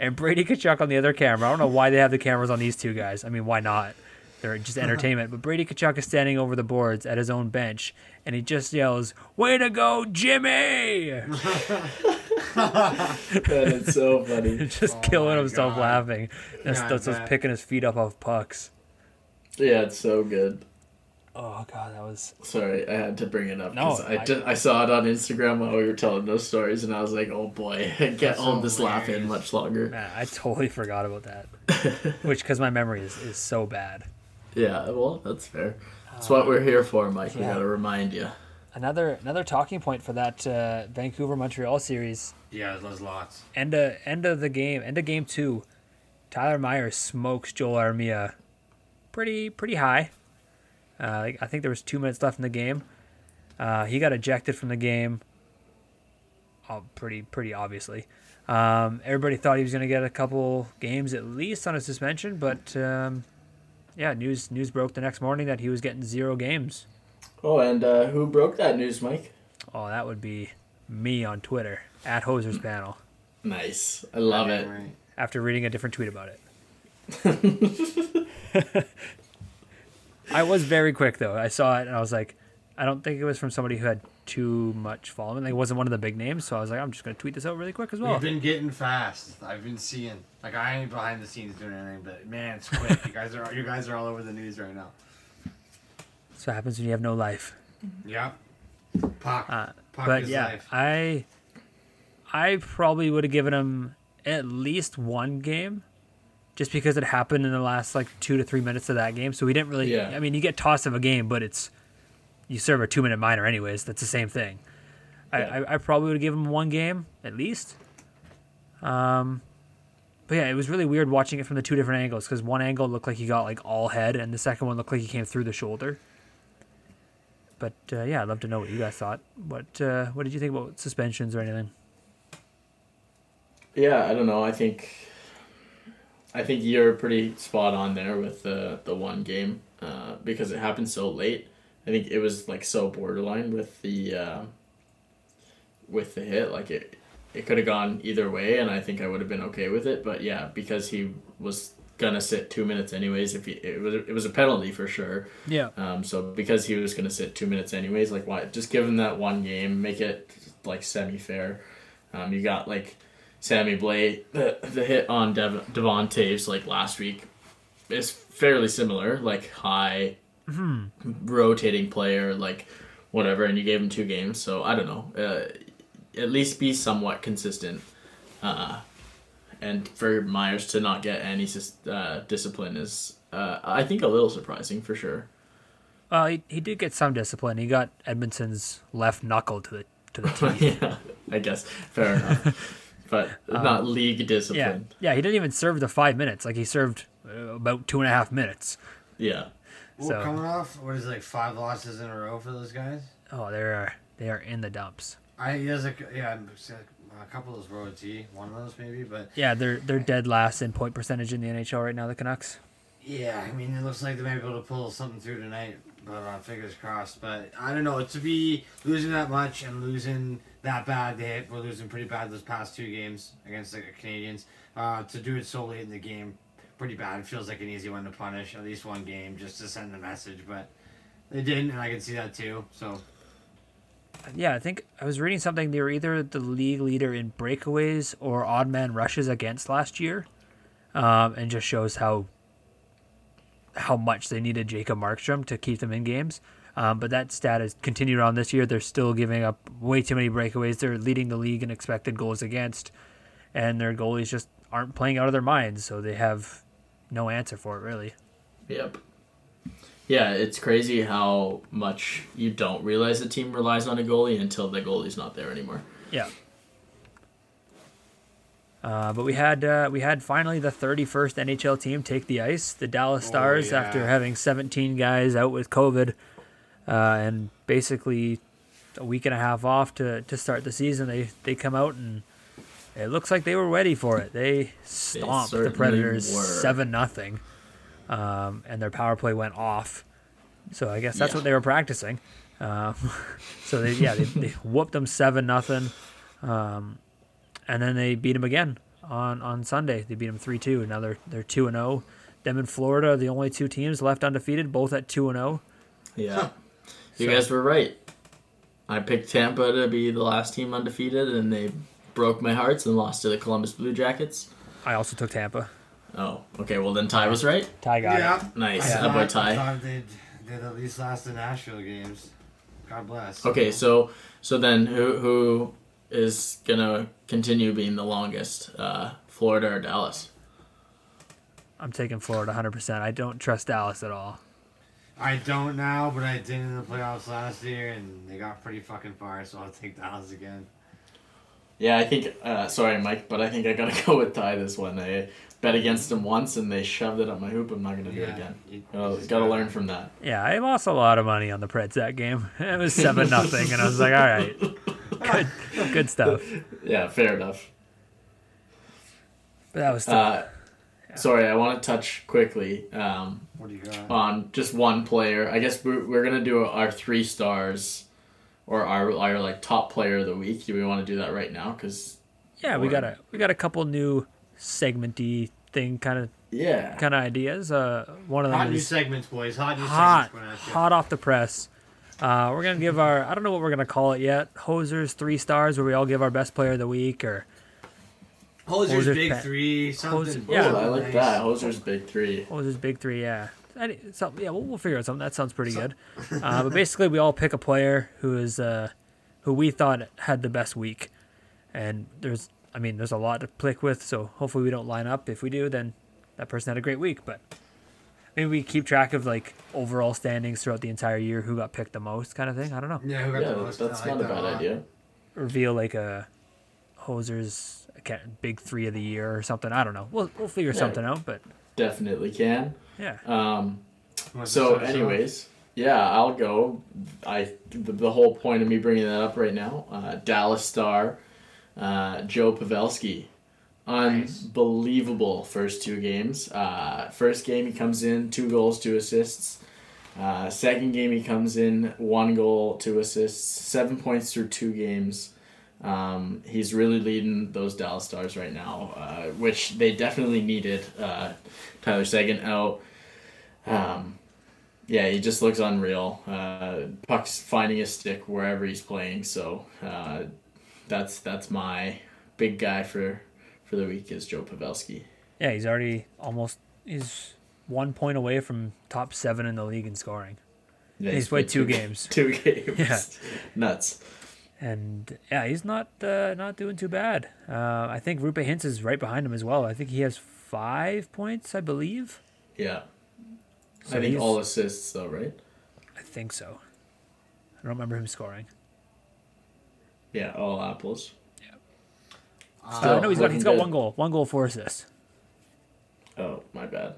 And Brady Tkachuk on the other camera. I don't know why they have the cameras on these two guys. I mean, why not? They're just entertainment. But Brady Tkachuk is standing over the boards at his own bench, and he just yells, "Way to go, Jimmy!" That's so funny. Just killing himself laughing. That's just picking his feet up off pucks. Yeah, it's so good. Oh, God, that was... Sorry, I had to bring it up. No, I saw it on Instagram while we were telling those stories, and I was like, oh, boy, I can't hold this laugh in much longer. Man, I totally forgot about that, because my memory is so bad. Yeah, well, that's fair. That's what we're here for, Mike. Yeah. We got to remind you. Another talking point for that Vancouver-Montreal series. Yeah, there's lots. End of game 2, Tyler Myers smokes Joel Armia pretty high. I think there was 2 minutes left in the game. He got ejected from the game, pretty obviously. Everybody thought he was going to get a couple games at least on a suspension, but news broke the next morning that he was getting 0 games. Oh, and who broke that news, Mike? Oh, that would be me on Twitter, at Hosers Panel. Nice. I love it. Right. After reading a different tweet about it. I was very quick, though. I saw it, and I was like, I don't think it was from somebody who had too much following. Like, it wasn't one of the big names, so I was like, I'm just going to tweet this out really quick as well. You've been getting fast. I've been seeing. Like, I ain't behind the scenes doing anything, but, man, it's quick. You guys are all over the news right now. That's what happens when you have no life. Yeah. Puck is life. I probably would have given him at least 1 game. Just because it happened in the last 2 to 3 minutes of that game, so we didn't really. Yeah. I mean, you get tossed of a game, but you serve a 2-minute minor anyways. That's the same thing. Yeah. I probably would have given him 1 game at least. But yeah, it was really weird watching it from the 2 different angles because one angle looked like he got all head, and the second one looked like he came through the shoulder. But yeah, I'd love to know what you guys thought. What did you think about suspensions or anything? Yeah, I don't know. I think you're pretty spot on there with the 1 game because it happened so late. I think it was so borderline with the hit. It could have gone either way, and I think I would have been okay with it. But yeah, because he was gonna sit 2 minutes anyways. It was a penalty for sure. Yeah. So because he was gonna sit 2 minutes anyways, why just give him that 1 game, make it semi fair. You got Sammy Blais, the hit on Devon Taves last week is fairly similar, high rotating player, whatever, and you gave him 2 games, so I don't know. At least be somewhat consistent and for Myers to not get any discipline is, I think, a little surprising for sure. He did get some discipline. He got Edmondson's left knuckle to the teeth. Yeah, I guess fair enough, but not league discipline. Yeah, he didn't even serve the 5 minutes. Like, he served about 2.5 minutes. Yeah. Well, so, coming off what is it, like 5 losses in a row for those guys. Oh, they are in the dumps. A couple of those were OT, one of those maybe, but yeah, they're dead last in point percentage in the NHL right now, the Canucks. Yeah, I mean, it looks like they might be able to pull something through tonight, but fingers crossed. But I don't know, to be losing that much and losing that bad, we're losing pretty bad those past 2 games against the Canadians. To do it so late in the game, pretty bad. It feels like an easy one to punish, at least one game, just to send a message. But they didn't, and I can see that too. So. Yeah, I think I was reading something. They were either the league leader in breakaways or odd man rushes against last year, and just shows how much they needed Jacob Markstrom to keep them in games. But that stat has continued on this year. They're still giving up way too many breakaways. They're leading the league in expected goals against, and their goalies just aren't playing out of their minds, so they have no answer for it, really. Yep. Yeah, it's crazy how much you don't realize the team relies on a goalie until the goalie's not there anymore. Yeah. But we had finally the 31st NHL team take the ice, the Dallas Stars, after having 17 guys out with COVID, and basically a week and a half off to start the season. They come out and it looks like they were ready for it. They stomped the Predators 7-0. And their power play went off, so I guess that's what they were practicing. So they whooped them 7-0, and then they beat them again on Sunday. They beat them 3-2. And now they're 2-0. Them in Florida are the only two teams left undefeated, both at 2-0. Yeah, You guys were right. I picked Tampa to be the last team undefeated, and they broke my hearts and lost to the Columbus Blue Jackets. I also took Tampa. Oh, okay. Well, then Ty was right. Ty got it. Nice. Yeah. That boy Ty. I thought they'd at least last the Nashville games. God bless. Okay, so then who is going to continue being the longest, Florida or Dallas? I'm taking Florida 100%. I don't trust Dallas at all. I don't now, but I did in the playoffs last year, and they got pretty fucking far, so I'll take Dallas again. Yeah, I think, sorry, Mike, but I think I got to go with Ty this one. I bet against them once and they shoved it up my hoop. I'm not going to do it again. Got to learn from that. Yeah, I lost a lot of money on the Preds that game. It was 7-0, and I was like, all right, good stuff. Yeah, fair enough. But that was tough. Sorry, I want to touch quickly what do you got? On just one player. I guess we're going to do our 3 stars. Or our like top player of the week? Do we want to do that right now? Cause we got a couple new segmenty thing kind of ideas. One of them hot is new segments, boys. Hot off the press. We're gonna give our, I don't know what we're gonna call it yet. Hosers 3 stars, where we all give our best player of the week, or Hosers big three something. Hosers, yeah, I like that. Hosers big three. Yeah. We'll figure out something. That sounds pretty good. But basically, we all pick a player who we thought had the best week. And there's a lot to pick with, so hopefully we don't line up. If we do, then that person had a great week. But maybe we keep track of, like, overall standings throughout the entire year, who got picked the most kind of thing. I don't know. Yeah, who got the most. That's not a bad idea. Reveal, like, a Hoser's big 3 of the year or something. I don't know. We'll figure something out, but... Definitely can. Yeah. So anyways, I'll go. The whole point of me bringing that up right now, Dallas star, Joe Pavelski. Unbelievable first 2 games. First game, he comes in 2 goals, 2 assists. Second game, he comes in 1 goal, 2 assists, 7 points through 2 games. He's really leading those Dallas Stars right now, which they definitely needed. Tyler Seguin out. He just looks unreal. Puck's finding his stick wherever he's playing. So that's my big guy for the week is Joe Pavelski. Yeah, he's already he's 1 point away from top 7 in the league in scoring. Yeah, he's played 2 games. 2 games. Yeah. Nuts. And yeah, he's not doing too bad. I think Roope Hintz is right behind him as well. I think he has 5 points, I believe. Yeah. So I think all assists, though, right? I think so. I don't remember him scoring. Yeah, all apples. Yeah. No, he's got one goal, 4 assists. Oh, my bad.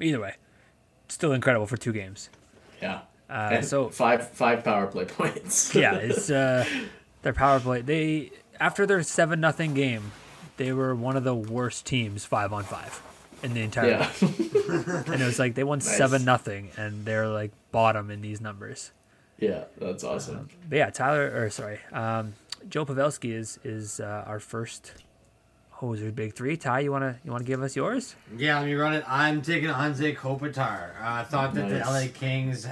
Either way, still incredible for 2 games. Yeah. So five power play points. Yeah, it's their power play. They after their 7-0 game, they were one of the worst teams 5-on-5 in the entire league. And it was like they won 7-0 and they're like bottom in these numbers. Yeah, that's awesome. But yeah, Joe Pavelski is our first Hosers Big Three. Ty, you wanna give us yours? Yeah, let me run it. I'm taking Anze Kopitar. I thought that the LA Kings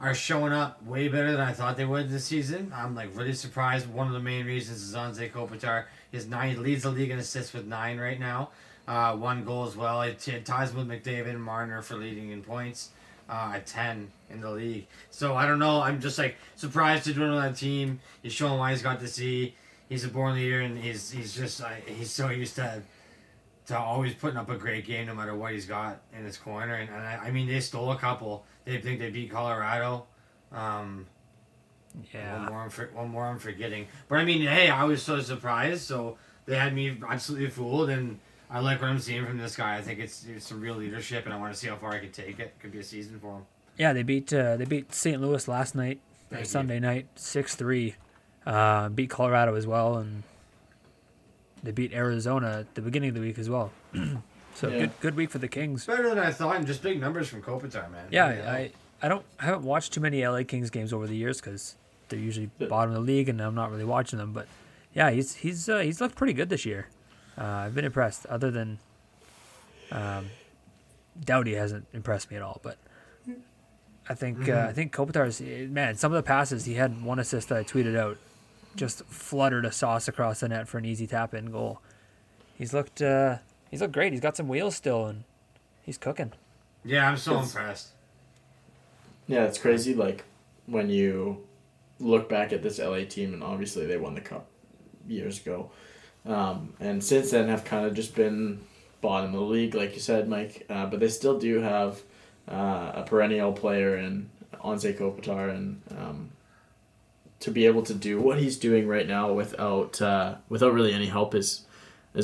are showing up way better than I thought they would this season. I'm like really surprised. One of the main reasons is Anze Kopitar. He leads the league in assists with 9 right now. 1 goal as well. It ties with McDavid and Marner for leading in points. At 10 in the league. So I don't know. I'm just like surprised to join that team. He's showing why he's got the C. He's a born leader, and he's just he's so used to always putting up a great game no matter what he's got in his corner. And I mean, they stole a couple. They think they beat Colorado. Yeah. One more I'm forgetting. But I mean, hey, I was so surprised. So they had me absolutely fooled, and I like what I'm seeing from this guy. I think it's some real leadership, and I want to see how far I can take it. It could be a season for him. Yeah, they beat St. Louis last night, Sunday night, 6-3. Beat Colorado as well, and they beat Arizona at the beginning of the week as well. So yeah. Good week for the Kings. Better than I thought, and just big numbers from Kopitar, man. Yeah, I haven't watched too many LA Kings games over the years because they're usually bottom of the league, and I'm not really watching them. But yeah, he's looked pretty good this year. I've been impressed. Other than Doughty hasn't impressed me at all, but. I think Kopitar's, man, some of the passes, he had 1 assist that I tweeted out, just fluttered a sauce across the net for an easy tap-in goal. He's looked great. He's got some wheels still, and he's cooking. Yeah, I'm so impressed. Yeah, it's crazy, like, when you look back at this LA team, and obviously they won the Cup years ago, and since then have kind of just been bottom of the league, like you said, Mike, but they still do have... a perennial player in Anze Kopitar, and to be able to do what he's doing right now without really any help is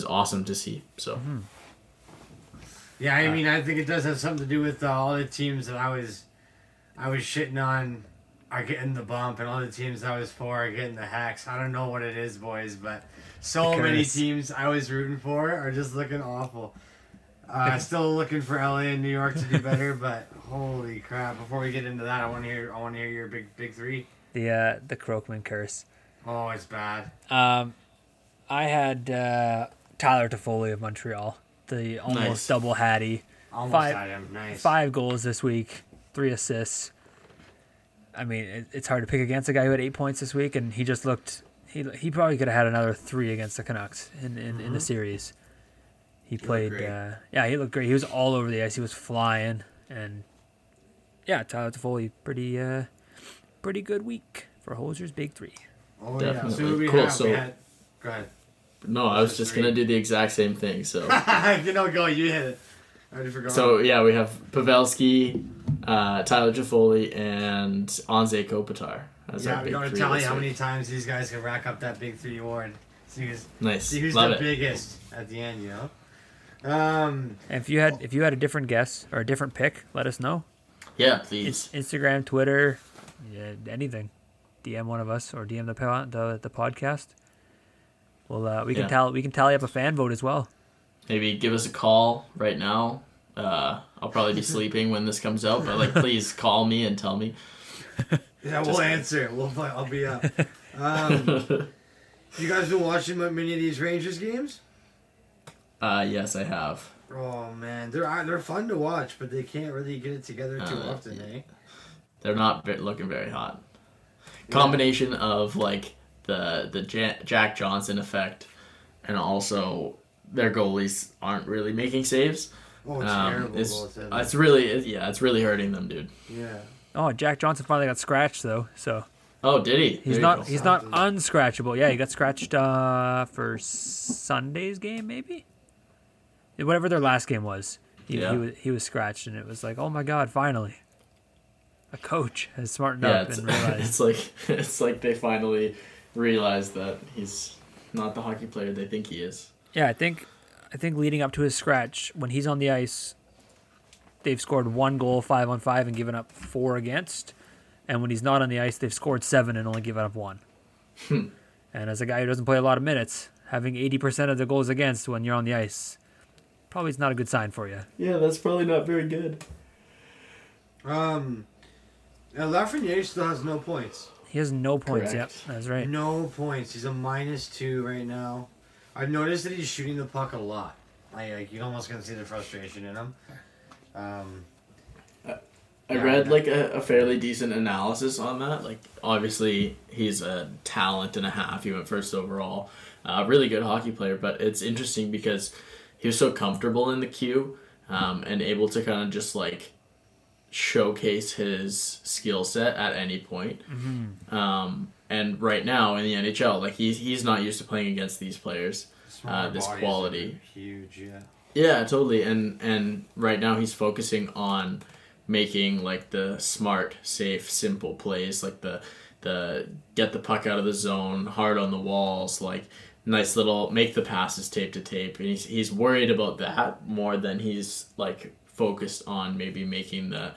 awesome to see. So, yeah, I mean, I think it does have something to do with all the teams that I was shitting on are getting the bump, and all the teams I was for are getting the hacks. I don't know what it is, boys, but many teams I was rooting for are just looking awful. Still looking for LA and New York to do better, but holy crap! Before we get into that, I want to hear your big three. The Krogman curse. Oh, it's bad. I had Tyler Toffoli of Montreal, the almost double hattie. Almost had him. Nice. 5 goals this week, 3 assists. I mean, it's hard to pick against a guy who had 8 points this week, and he just looked. He probably could have had another 3 against the Canucks in the series. He played, he looked great. He was all over the ice. He was flying, and yeah, Tyler Toffoli, pretty good week for Hosers Big Three. Oh, definitely. Yeah. So go ahead. No, I was just gonna do the exact same thing. So you know, you hit it. I already forgot. So yeah, we have Pavelski, Tyler Toffoli, and Anze Kopitar. I'm gonna tell you how many times these guys can rack up that Big Three award. See who's the biggest at the end, you know. If you had a different guess or a different pick, let us know. Yeah, please. Instagram, Twitter, anything. DM one of us or DM the podcast. Well, we can tally up a fan vote as well. Maybe give us a call right now. I'll probably be sleeping when this comes out, but like, please call me and tell me. Yeah, we'll answer. I'll be up. You guys been watching many of these Rangers games? Yes, I have. Oh man, they're fun to watch, but they can't really get it together too often, eh? They're not looking very hot. Combination of like the Jack Johnson effect, and also their goalies aren't really making saves. Oh, it's terrible. It's really hurting them, dude. Yeah. Oh, Jack Johnson finally got scratched though, so. Oh, did he? He's not unscratchable. Yeah, he got scratched for Sunday's game, maybe? Whatever their last game was. He was scratched, and it was like, oh my God, finally. A coach has smartened up and realized. It's like they finally realized that he's not the hockey player they think he is. Yeah, I think leading up to his scratch, when he's on the ice, they've scored 1 goal 5-on-5 and given up 4 against. And when he's not on the ice, they've scored 7 and only given up 1. And as a guy who doesn't play a lot of minutes, having 80% of the goals against when you're on the ice, probably is not a good sign for you. Yeah, that's probably not very good. Lafreniere still has no points. He has no points, Yep, that's right. No points. He's a -2 right now. I've noticed that he's shooting the puck a lot. Like you almost can see the frustration in him. I read like a fairly decent analysis on that. Like obviously he's a talent and a half. He went 1st overall. Really good hockey player, but it's interesting because he was so comfortable in the queue and able to kind of just like showcase his skill set at any point. Mm-hmm. And right now in the NHL, like he's not used to playing against these players. This quality, huge, yeah. Yeah, totally. And right now he's focusing on making like the smart, safe, simple plays, like the get the puck out of the zone, hard on the walls, like nice little make the passes tape to tape. And he's worried about that more than he's like focused on maybe making the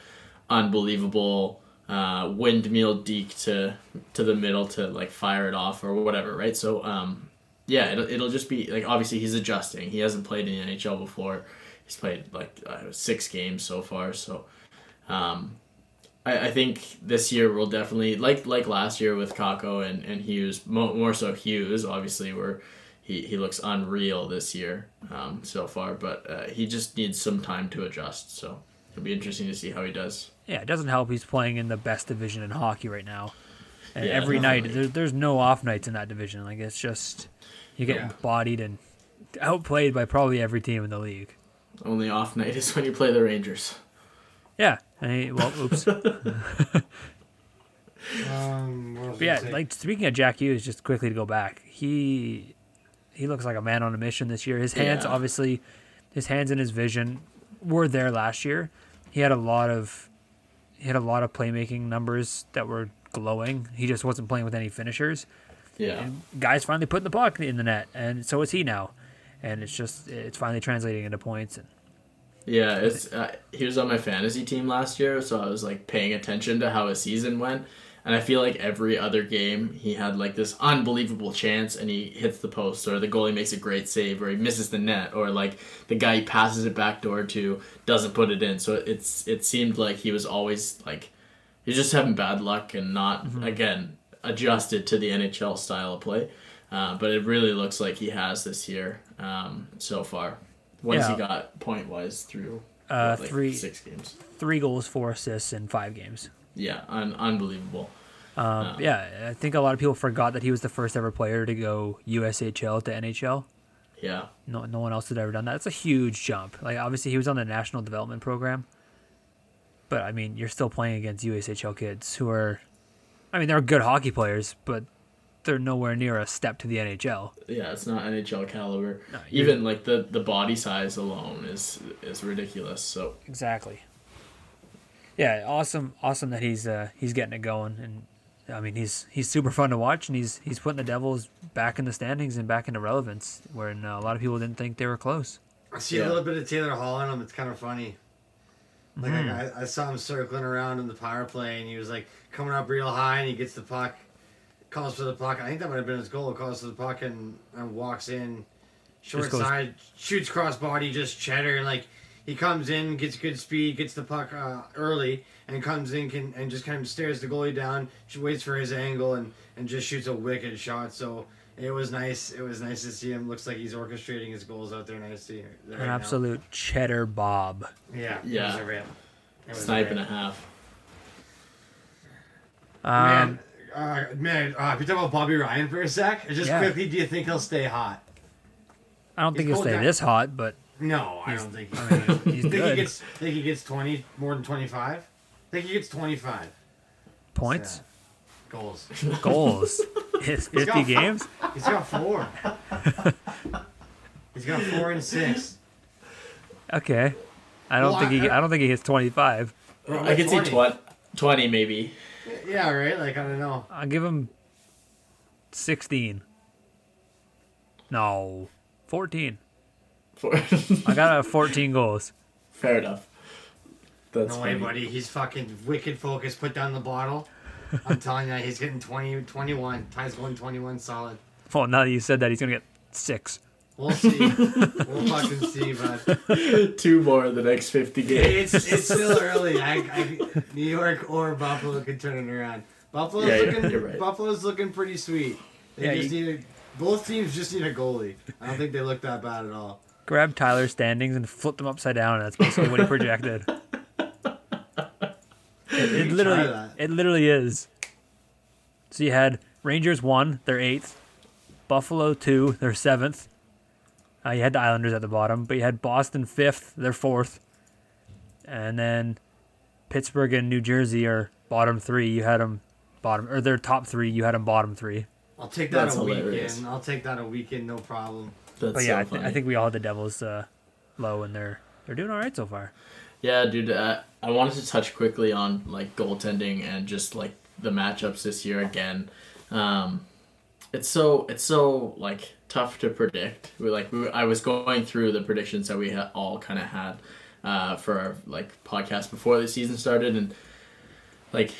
unbelievable windmill deke to the middle to like fire it off or whatever, right? So yeah, it'll just be like obviously he's adjusting. He hasn't played in the NHL before. He's played like 6 games so far, so. I think this year will definitely like last year with Kako and Hughes, more so Hughes obviously, where he looks unreal this year so far, but he just needs some time to adjust, so it'll be interesting to see how he does. Yeah, it doesn't help he's playing in the best division in hockey right now, and every night there's no off nights in that division. Like it's just you get bodied and outplayed by probably every team in the league. Only off night is when you play the Rangers. Yeah. Well, oops. But yeah, like speaking of Jack Hughes, just quickly to go back, he looks like a man on a mission this year. His hands, obviously, his hands and his vision were there last year. He had a lot of playmaking numbers that were glowing. He just wasn't playing with any finishers. Yeah, and guys finally putting the puck in the net, and so is he now, and it's finally translating into points. And yeah, he was on my fantasy team last year, so I was like paying attention to how his season went, and I feel like every other game he had like this unbelievable chance, and he hits the post, or the goalie makes a great save, or he misses the net, or like the guy he passes it backdoor to doesn't put it in. So it seemed like he was always like he's just having bad luck and not again adjusted to the NHL style of play, but it really looks like he has this year so far. What has he got point-wise through 6 games? 3 goals, 4 assists in 5 games. Yeah, unbelievable. Yeah, I think a lot of people forgot that he was the first ever player to go USHL to NHL. Yeah. No one else had ever done that. That's a huge jump. Like obviously, he was on the National Development Program. But, I mean, you're still playing against USHL kids who are... I mean, they're good hockey players, but they're nowhere near a step to the NHL. Yeah, it's not NHL caliber. No, even like the body size alone is ridiculous. So exactly. Yeah, awesome that he's getting it going, and I mean he's super fun to watch, and he's putting the Devils back in the standings and back into relevance, where a lot of people didn't think they were close. I see a little bit of Taylor Hall in him. It's kind of funny. Like I saw him circling around in the power play, and he was like coming up real high, and he gets the puck. Calls for the puck. I think that might have been his goal. Calls for the puck and walks in. Short side. Shoots crossbody, just cheddar. And, like, he comes in, gets good speed, gets the puck early, and comes in and just kind of stares the goalie down, waits for his angle, and just shoots a wicked shot. So it was nice. It was nice to see him. Looks like he's orchestrating his goals out there. Nice to see him. An absolute cheddar bob. Yeah. Snipe and a half. Man. If you talk about Bobby Ryan for a sec, just quickly, do you think he'll stay hot? I don't think he'll stay this hot, but... No, I don't think he's good. Think he gets 20, more than 25? I think he gets 25. Points? Goals. It's 50 games? He's got 4. He's got 4 and 6. Okay. I don't think he hits 25. Well, I could see 20 maybe. Yeah, right? Like, I don't know. I'll give him 16. No. 14. I got 14 goals. Fair enough. That's no funny. Way, buddy. He's fucking wicked focused. Put down the bottle. I'm telling you, he's getting 21. Times 121 solid. Well, now that you said that, he's going to get 6. We'll see. We'll fucking see, bud. 2 more in the next 50 games. It's still early. New York or Buffalo could turn it around. Buffalo's looking pretty sweet. Both teams just need a goalie. I don't think they look that bad at all. Grab Tyler's standings and flip them upside down. That's basically what he projected. It literally is. So you had Rangers 1, they're 8th. Buffalo 2, they're 7th. You had the Islanders at the bottom, but you had Boston 5th, they're 4th. And then Pittsburgh and New Jersey are bottom 3. You had them bottom, or they're top 3. You had them bottom 3. I'll take that a weekend. I'll take that a weekend, no problem. That's but yeah, so I think we all had the Devils low, and they're doing all right so far. Yeah, dude. I wanted to touch quickly on like goaltending and just like the matchups this year again. It's so like tough to predict. I was going through the predictions that we all kind of had for our like podcast before the season started, and like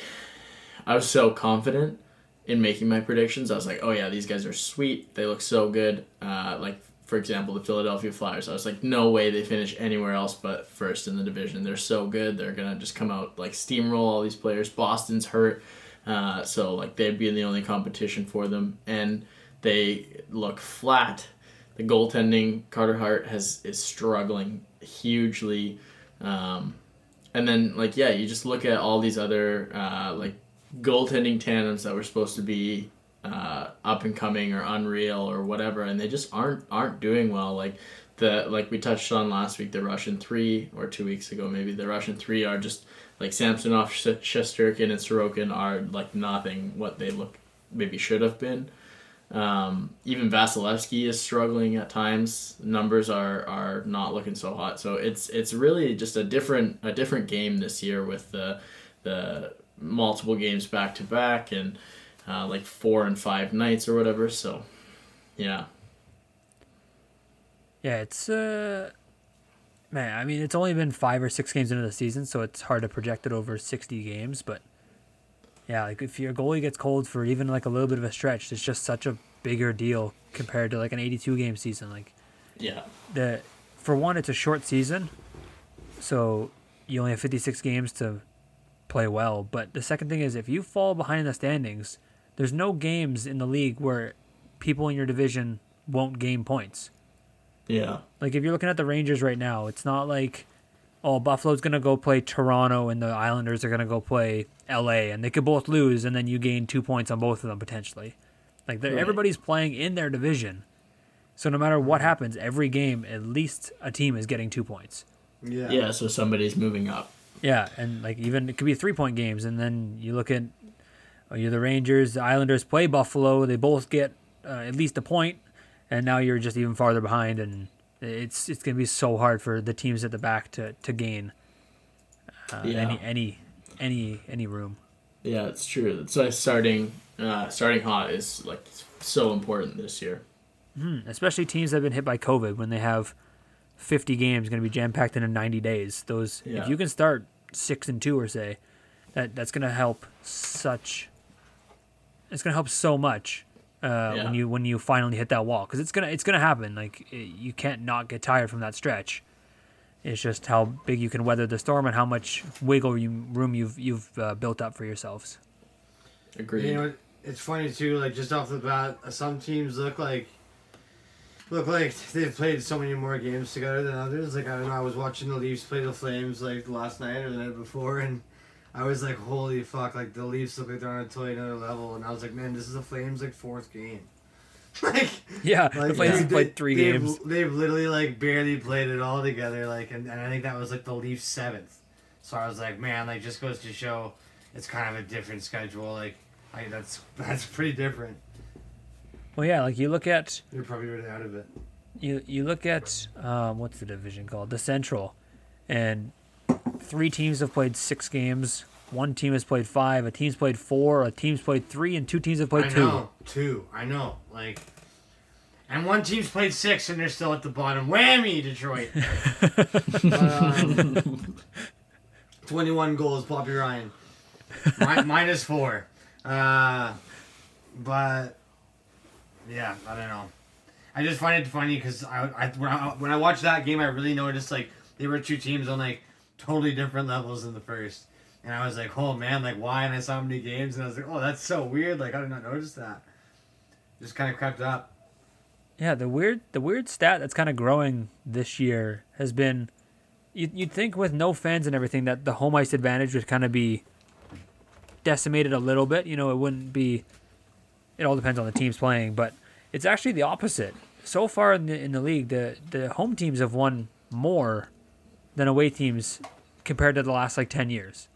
I was so confident in making my predictions. I was like, oh yeah, these guys are sweet. They look so good. Like, for example, the Philadelphia Flyers. I was like, no way they finish anywhere else but first in the division. They're so good. They're going to just come out, like, steamroll all these players. Boston's hurt. So, like, they'd be in the only competition for them. And they look flat. The goaltending, Carter Hart is struggling hugely. And then, like, yeah, you just look at all these other, like, goaltending tandems that were supposed to be up and coming or unreal or whatever, and they just aren't doing well. Like we touched on last week, the Russian 3 or 2 weeks ago maybe, the Russian 3 are just like Samsonov, Shesterkin, and Sorokin are like nothing what they look maybe should have been. Even Vasilevsky is struggling at times. Numbers are not looking so hot. So it's really just a different game this year with the multiple games back to back and like 4 and 5 nights or whatever. So yeah, it's man, I mean, it's only been 5 or 6 games into the season, so it's hard to project it over 60 games. But yeah, like if your goalie gets cold for even like a little bit of a stretch, it's just such a bigger deal compared to like an 82 game season. Like yeah, for one, it's a short season, so you only have 56 games to play well. But the second thing is, if you fall behind in the standings, there's no games in the league where people in your division won't gain points. Yeah, like if you're looking at the Rangers right now, it's not like, oh, Buffalo's gonna go play Toronto and the Islanders are gonna go play LA and they could both lose and then you gain 2 points on both of them potentially. Like right. Everybody's playing in their division, so no matter what happens, every game at least a team is getting 2 points. Yeah, so somebody's moving up. Yeah, and like even it could be 3-point games, and then you look at the Rangers, the Islanders play Buffalo, they both get at least a point, and now you're just even farther behind, and it's gonna be so hard for the teams at the back to gain any room. Yeah, it's true. That's why starting hot is like so important this year, especially teams that have been hit by COVID when they have 50 games going to be jam-packed in 90 days. If you can start 6 and 2 or say, that's going to help it's going to help so much when you finally hit that wall, because it's going to happen. Like you can't not get tired from that stretch. It's just how big you can weather the storm and how much wiggle room you've built up for yourselves. Agreed. You know, it's funny too. Like just off the bat, some teams look like they've played so many more games together than others. Like, I don't know, I was watching the Leafs play the Flames, like, last night or the night before, and I was like, holy fuck, like, the Leafs look like they're on a totally another level, and I was like, man, this is the Flames, like, 4th game. Like, yeah, like, the Flames played 3 games. They've literally, like, barely played it all together, like, and I think that was, like, the Leafs 7th. So I was like, man, like, just goes to show it's kind of a different schedule, like, I mean, that's pretty different. Well, yeah, like you look at... You're probably already out of it. You look at, what's the division called? The Central. And three teams have played 6 games. One team has played 5. A team's played 4. A team's played 3. And 2 teams have played 2. I know. Like... And one team's played 6, and they're still at the bottom. Whammy, Detroit. 21 goals, Bobby Ryan. Minus 4. But, yeah, I don't know. I just find it funny because when I watched that game, I really noticed, like, they were 2 teams on, like, totally different levels in the first. And I was like, oh, man, like, why? And I saw many games, and I was like, oh, that's so weird. Like, I did not notice that. Just kind of crept up. Yeah, the weird stat that's kind of growing this year has been, you'd think with no fans and everything that the home ice advantage would kind of be decimated a little bit. You know, it wouldn't be. It all depends on the teams playing, but it's actually the opposite. So far in the league, the home teams have won more than away teams compared to the last like 10 years.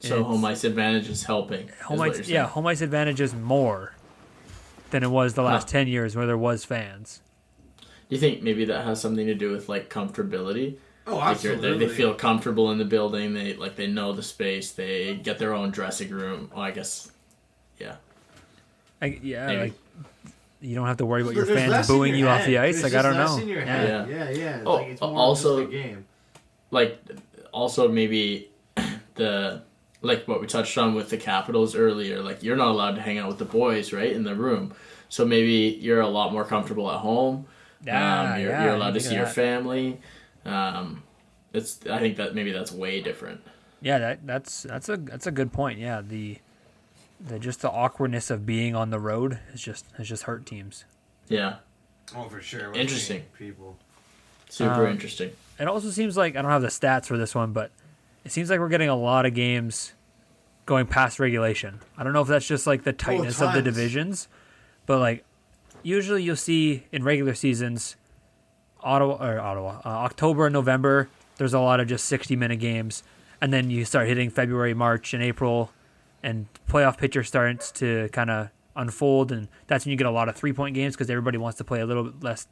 So home ice advantage is helping. Home ice advantage is more than it was the last 10 years where there was fans. Do you think maybe that has something to do with, like, comfortability? Oh, absolutely. Like they feel comfortable in the building. They know the space. They get their own dressing room. Well, I guess, yeah. You don't have to worry about your fans booing you off the ice. Like, I don't know. Yeah. Oh, like, it's more also, just the game. Like, also maybe the... Like what we touched on with the Capitals earlier, like you're not allowed to hang out with the boys, right, in the room. So maybe you're a lot more comfortable at home. You're allowed to see your family. I think that maybe that's way different. Yeah, that's a good point. Yeah, the just the awkwardness of being on the road has just hurt teams. Yeah. Oh, for sure. Interesting people. Super interesting. It also seems like I don't have the stats for this one, but. It seems like we're getting a lot of games going past regulation. I don't know if that's just like the tightness of the divisions, but like usually you'll see in regular seasons, October and November, there's a lot of just 60-minute games, and then you start hitting February, March, and April, and playoff picture starts to kind of unfold, and that's when you get a lot of 3-point games because everybody wants to play a little bit less.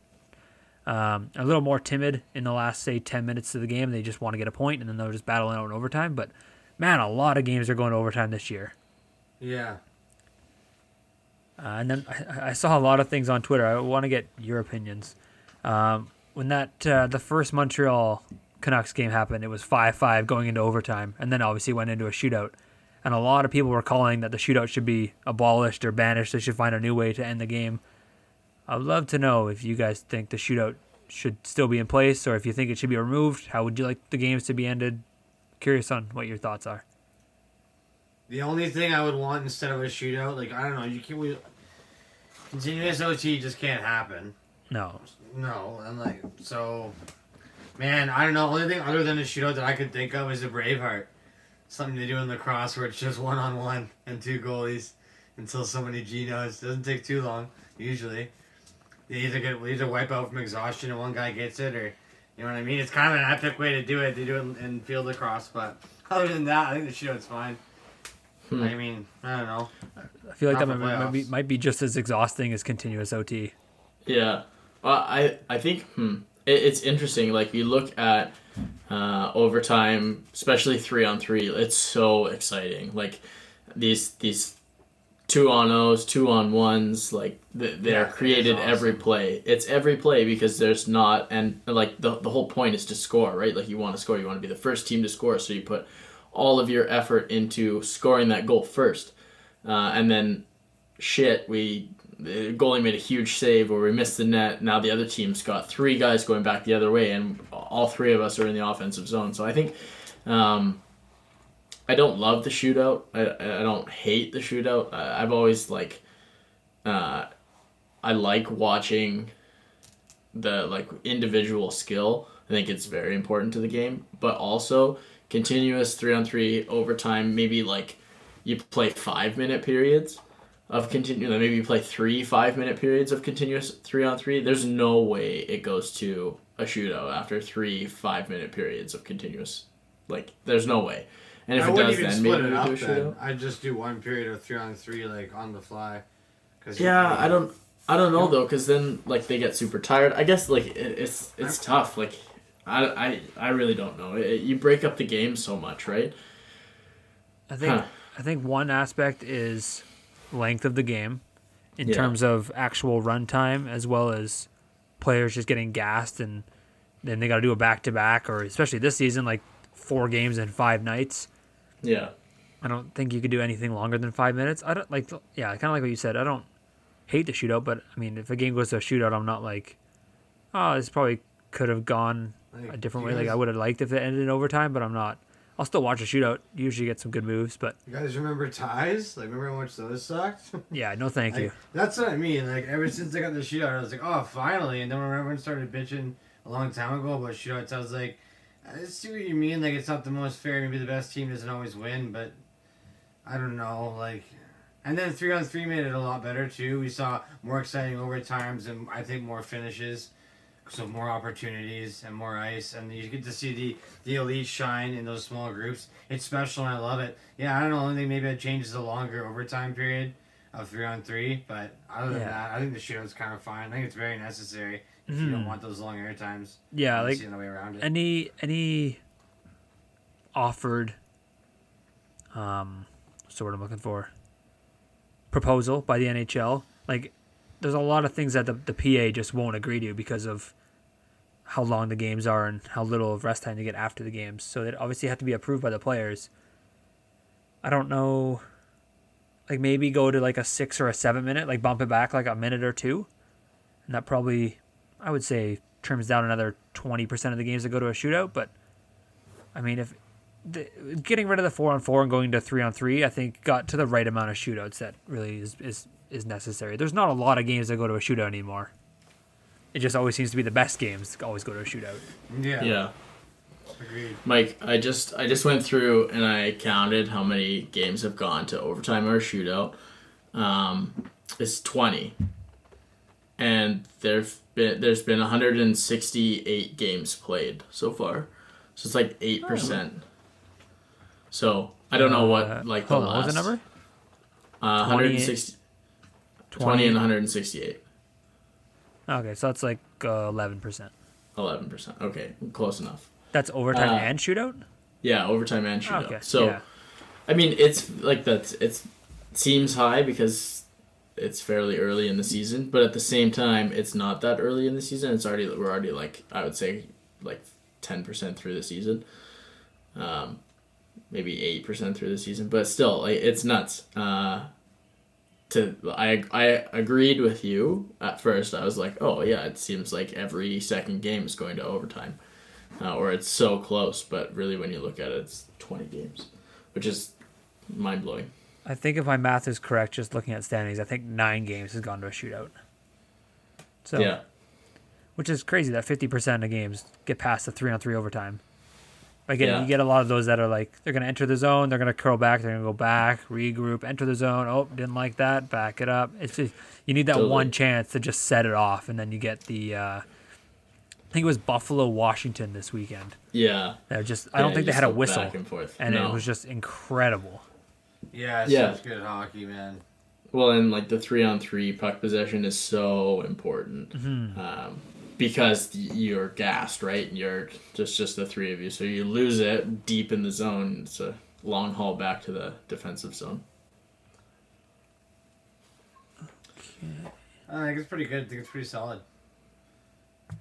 A little more timid in the last, say, 10 minutes of the game. They just want to get a point, and then they're just battling out in overtime. But, man, a lot of games are going to overtime this year. Yeah. And then I saw a lot of things on Twitter. I want to get your opinions. When that the first Montreal Canucks game happened, it was 5-5 going into overtime, and then obviously went into a shootout. And a lot of people were calling that the shootout should be abolished or banished. They should find a new way to end the game. I'd love to know if you guys think the shootout should still be in place or if you think it should be removed. How would you like the games to be ended? Curious on what your thoughts are. The only thing I would want instead of a shootout, like, I don't know, continuous OT just can't happen. No, and like, so, man, I don't know. Only thing other than a shootout that I could think of is a Braveheart. Something they do in lacrosse where it's just 1-on-1 and 2 goalies until somebody Genos. Doesn't take too long, usually. They either wipe out from exhaustion and one guy gets it, or you know what I mean. It's kind of an epic way to do it. They do it in field lacrosse, but other than that, I think the shootout's fine. I mean, I don't know. I feel like that might be just as exhausting as continuous OT. Yeah, well, I think it's interesting. Like you look at overtime, especially 3-on-3. It's so exciting. Like these. 2-on-0s, 2-on-1s, like they're created awesome. Every play. It's every play because there's not, and like the whole point is to score, right? Like you want to score, you want to be the first team to score, so you put all of your effort into scoring that goal first, and then the goalie made a huge save or we missed the net. Now the other team's got 3 guys going back the other way, and all 3 of us are in the offensive zone. So I think. I don't love the shootout. I don't hate the shootout. I've always, like... I like watching the, like, individual skill. I think it's very important to the game. But also, continuous 3-on-3 overtime, maybe, like, you play 5-minute periods of continuous... Maybe you play 3 5-minute periods of continuous 3-on-3. There's no way it goes to a shootout after 3 5-minute periods of continuous... Like, there's no way. And if it does, then maybe we do a shootout. I just do one period of 3-on-3, like on the fly. Yeah, I don't know though, because then like they get super tired. I guess like it's tough. Like I really don't know. You break up the game so much, right? I think one aspect is length of the game, in terms of actual run time, as well as players just getting gassed, and then they got to do a back-to-back, or especially this season, like 4 games in 5 nights. Yeah. I don't think you could do anything longer than 5 minutes. I don't like. Yeah, kind of like what you said. I don't hate the shootout, but I mean, if a game goes to a shootout, I'm not like, oh, this probably could have gone a different way. Like I would have liked if it ended in overtime, but I'm not. I'll still watch a shootout. You usually get some good moves, but you guys remember ties? Like remember how much those sucked? Yeah, no, thank you. That's what I mean. Like ever since I got the shootout, I was like, oh, finally. And then when everyone started bitching a long time ago about shootouts, I was like, I see what you mean. Like it's not the most fair. Maybe the best team doesn't always win, but I don't know. Like, and then 3-on-3 made it a lot better too. We saw more exciting overtimes and I think more finishes. So more opportunities and more ice, and you get to see the elite shine in those small groups. It's special, and I love it. Yeah, I don't know. The only thing maybe it changes the longer overtime period of 3-on-3, but other than that, I think the shootout's kind of fine. I think it's very necessary if you don't want those long air times. Yeah, like the way around it. Any offered, what's the word I'm looking for? Proposal by the NHL, like. There's a lot of things that the PA just won't agree to because of how long the games are and how little of rest time they get after the games. So it obviously have to be approved by the players. I don't know, like maybe go to like a 6 or a 7 minute, like bump it back like a minute or two. And that probably, I would say, trims down another 20% of the games that go to a shootout. But I mean, if getting rid of the 4-on-4 and going to 3-on-3, I think got to the right amount of shootouts that really is necessary. There's not a lot of games that go to a shootout anymore. It just always seems to be the best games always go to a shootout. Yeah. Agreed. Mike, I just went through and I counted how many games have gone to overtime or shootout. It's 20, and there's been 168 games played so far. So it's like 8%. So I don't know what like the last. What was the number? 160. 20 and 168. Okay, so that's like 11%. 11%. Okay, close enough. That's overtime and shootout? Yeah, overtime and shootout. Okay, so, yeah. I mean, it's like that. It seems high because it's fairly early in the season, but at the same time, it's not that early in the season. We're already like, I would say, like 10% through the season. Maybe 8% through the season, but still, like, it's nuts. I agreed with you at first. I was like, oh yeah, it seems like every second game is going to overtime, or it's so close. But really, when you look at it, it's 20 games, which is mind blowing. I think if my math is correct, just looking at standings, I think 9 games has gone to a shootout. So, yeah, which is crazy that 50% of games get past the 3-on-3 overtime. Like you get a lot of those that are like, they're going to enter the zone, they're going to curl back, they're going to go back, regroup, enter the zone, oh, didn't like that, back it up. It's just, you need that totally. One chance to just set it off, and then you get the, I think it was Buffalo, Washington this weekend. Yeah. They're just, I don't think they had a whistle. Back and forth. And it was just incredible. Yeah, it's such good hockey, man. Well, and like the 3-on-3 puck possession is so important. Mm-hmm. Because you're gassed, right? You're just the three of you. So you lose it deep in the zone. It's a long haul back to the defensive zone. Okay. I think it's pretty good. I think it's pretty solid.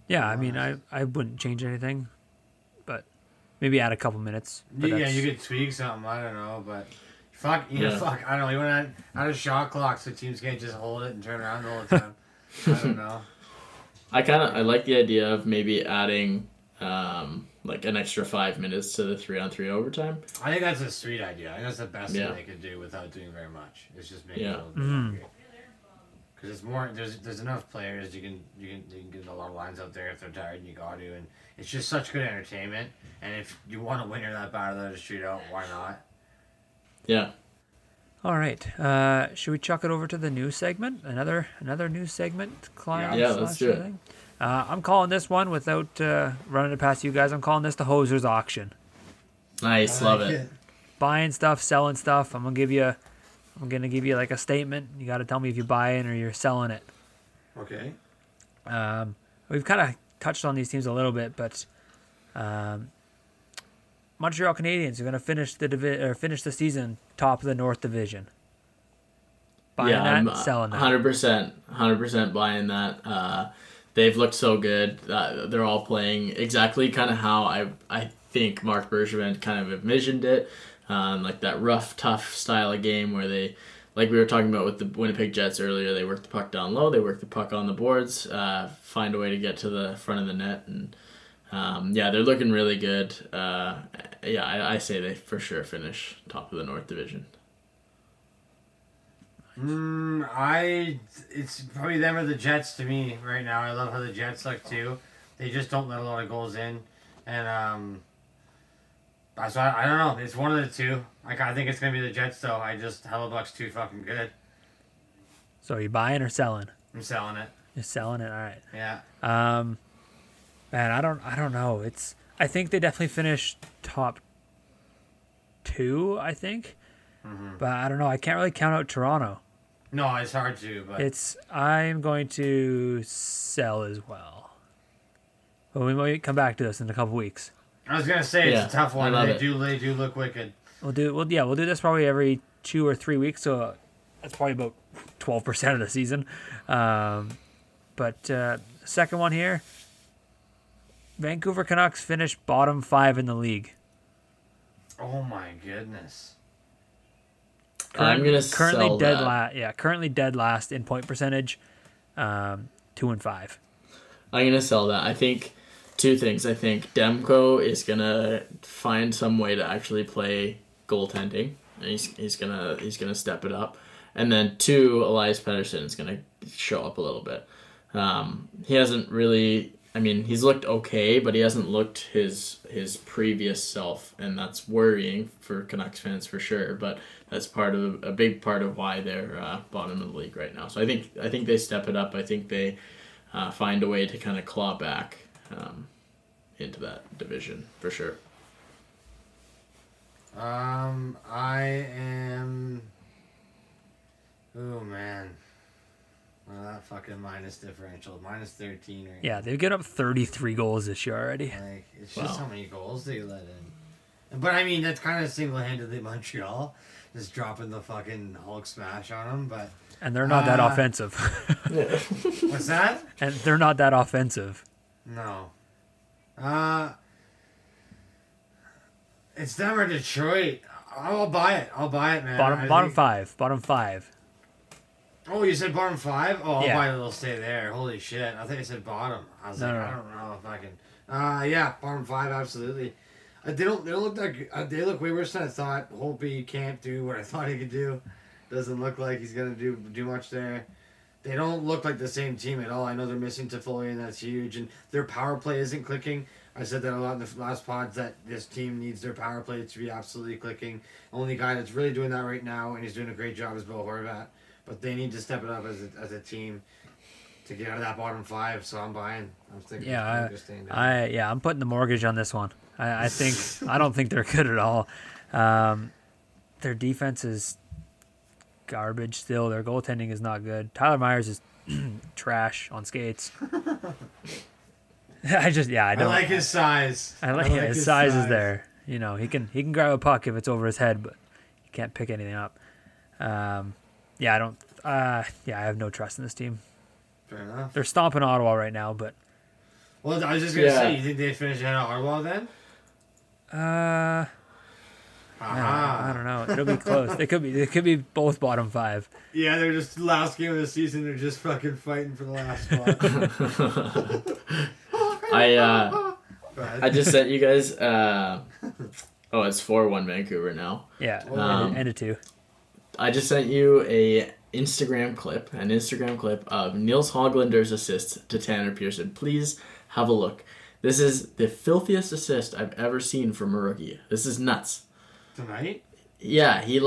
Yeah, I mean, I wouldn't change anything, but maybe add a couple minutes. Yeah, you could tweak something. I don't know, but... Fuck, I don't know. You want to add a shot clock so teams can't just hold it and turn around the whole time. I don't know. I like the idea of maybe adding like an extra 5 minutes to the 3-on-3 overtime. I think that's a sweet idea. I think that's the best thing they could do without doing very much. It's just making it a little bit longer. Because it's more there's enough players you can get a lot of lines out there if they're tired and you got to, and it's just such good entertainment. And if you want to win that battle that a shootout, why not? Yeah. All right. Should we chuck it over to the news segment? Another news segment, client. Yeah, let's do it. I'm calling this one without running it past you guys. I'm calling this the Hosers auction. Nice, love it. buying stuff, selling stuff. I'm gonna give you like a statement. You got to tell me if you're buying or you're selling it. Okay. We've kind of touched on these teams a little bit, but Montreal Canadiens are going to finish the season top of the North Division. Buying that, selling that. 100% buying that. They've looked so good. They're all playing exactly kind of how I think Mark Bergevin kind of envisioned it, like that rough, tough style of game where they, like we were talking about with the Winnipeg Jets earlier, they work the puck down low, they work the puck on the boards, find a way to get to the front of the net, and they're looking really good. I say they for sure finish top of the North Division. It's probably them or the Jets to me right now. I love how the Jets look too. They just don't let a lot of goals in, and so I don't know. It's one of the two. I think it's gonna be the Jets though. Hellebuck's too fucking good. So are you buying or selling? I'm selling it. You're selling it. All right. Yeah. Man, I don't know. I think they definitely finished top two. I think, but I don't know. I can't really count out Toronto. No, it's hard to. But I'm going to sell as well. But we might come back to this in a couple weeks. I was gonna say it's a tough one. They do look wicked. We'll do this probably every 2 or 3 weeks. So that's probably about 12% of the season. But second one here. Vancouver Canucks finished bottom 5 in the league. Oh my goodness! Currently dead last in point percentage, 2-5. I'm gonna sell that. I think two things. I think Demko is gonna find some way to actually play goaltending. He's gonna step it up, and then two, Elias Pettersson is gonna show up a little bit. He hasn't really. I mean, he's looked okay, but he hasn't looked his previous self, and that's worrying for Canucks fans for sure. But that's a big part of why they're bottom of the league right now. So I think they step it up. I think they find a way to kind of claw back into that division for sure. Oh man. Well, that fucking minus differential, minus 13 right now. Yeah, they've given up 33 goals this year already. Like, it's just how many goals they let in. But, I mean, that's kind of single-handedly Montreal, just dropping the fucking Hulk smash on them. But, and they're not that offensive. What's that? And they're not that offensive. No. It's Denver, Detroit. I'll buy it. Man. Bottom five. Oh, you said bottom 5? Oh, I'll buy a little stay there. Holy shit. I think I said bottom. I was I don't know if I can. Bottom 5, absolutely. They don't look like, they look way worse than I thought. Holtby can't do what I thought he could do. Doesn't look like he's going to do much there. They don't look like the same team at all. I know they're missing Toffoli, and that's huge. And their power play isn't clicking. I said that a lot in the last pods, that this team needs their power play to be absolutely clicking. Only guy that's really doing that right now, and he's doing a great job, is Bo Horvat. But they need to step it up as a team to get out of that bottom 5. So I'm buying. I'm thinking. Yeah, I'm putting the mortgage on this one. I think I don't think they're good at all. Their defense is garbage still. Their goaltending is not good. Tyler Myers is trash on skates. I like his size. His size is there. You know, he can grab a puck if it's over his head, but he can't pick anything up. I have no trust in this team. Fair enough. They're stomping Ottawa right now, but. Well, I was just gonna say, you think they finish ahead of Ottawa then? I don't know. It'll be close. They could be both bottom 5. Yeah, they're just last game of the season. They're just fucking fighting for the last spot. I just sent you guys. It's 4-1 Vancouver now. Yeah, and a 2. I just sent you a Instagram clip of Nils Höglander's assist to Tanner Pearson. Please have a look. This is the filthiest assist I've ever seen from a rookie. This is nuts. Tonight? Yeah, he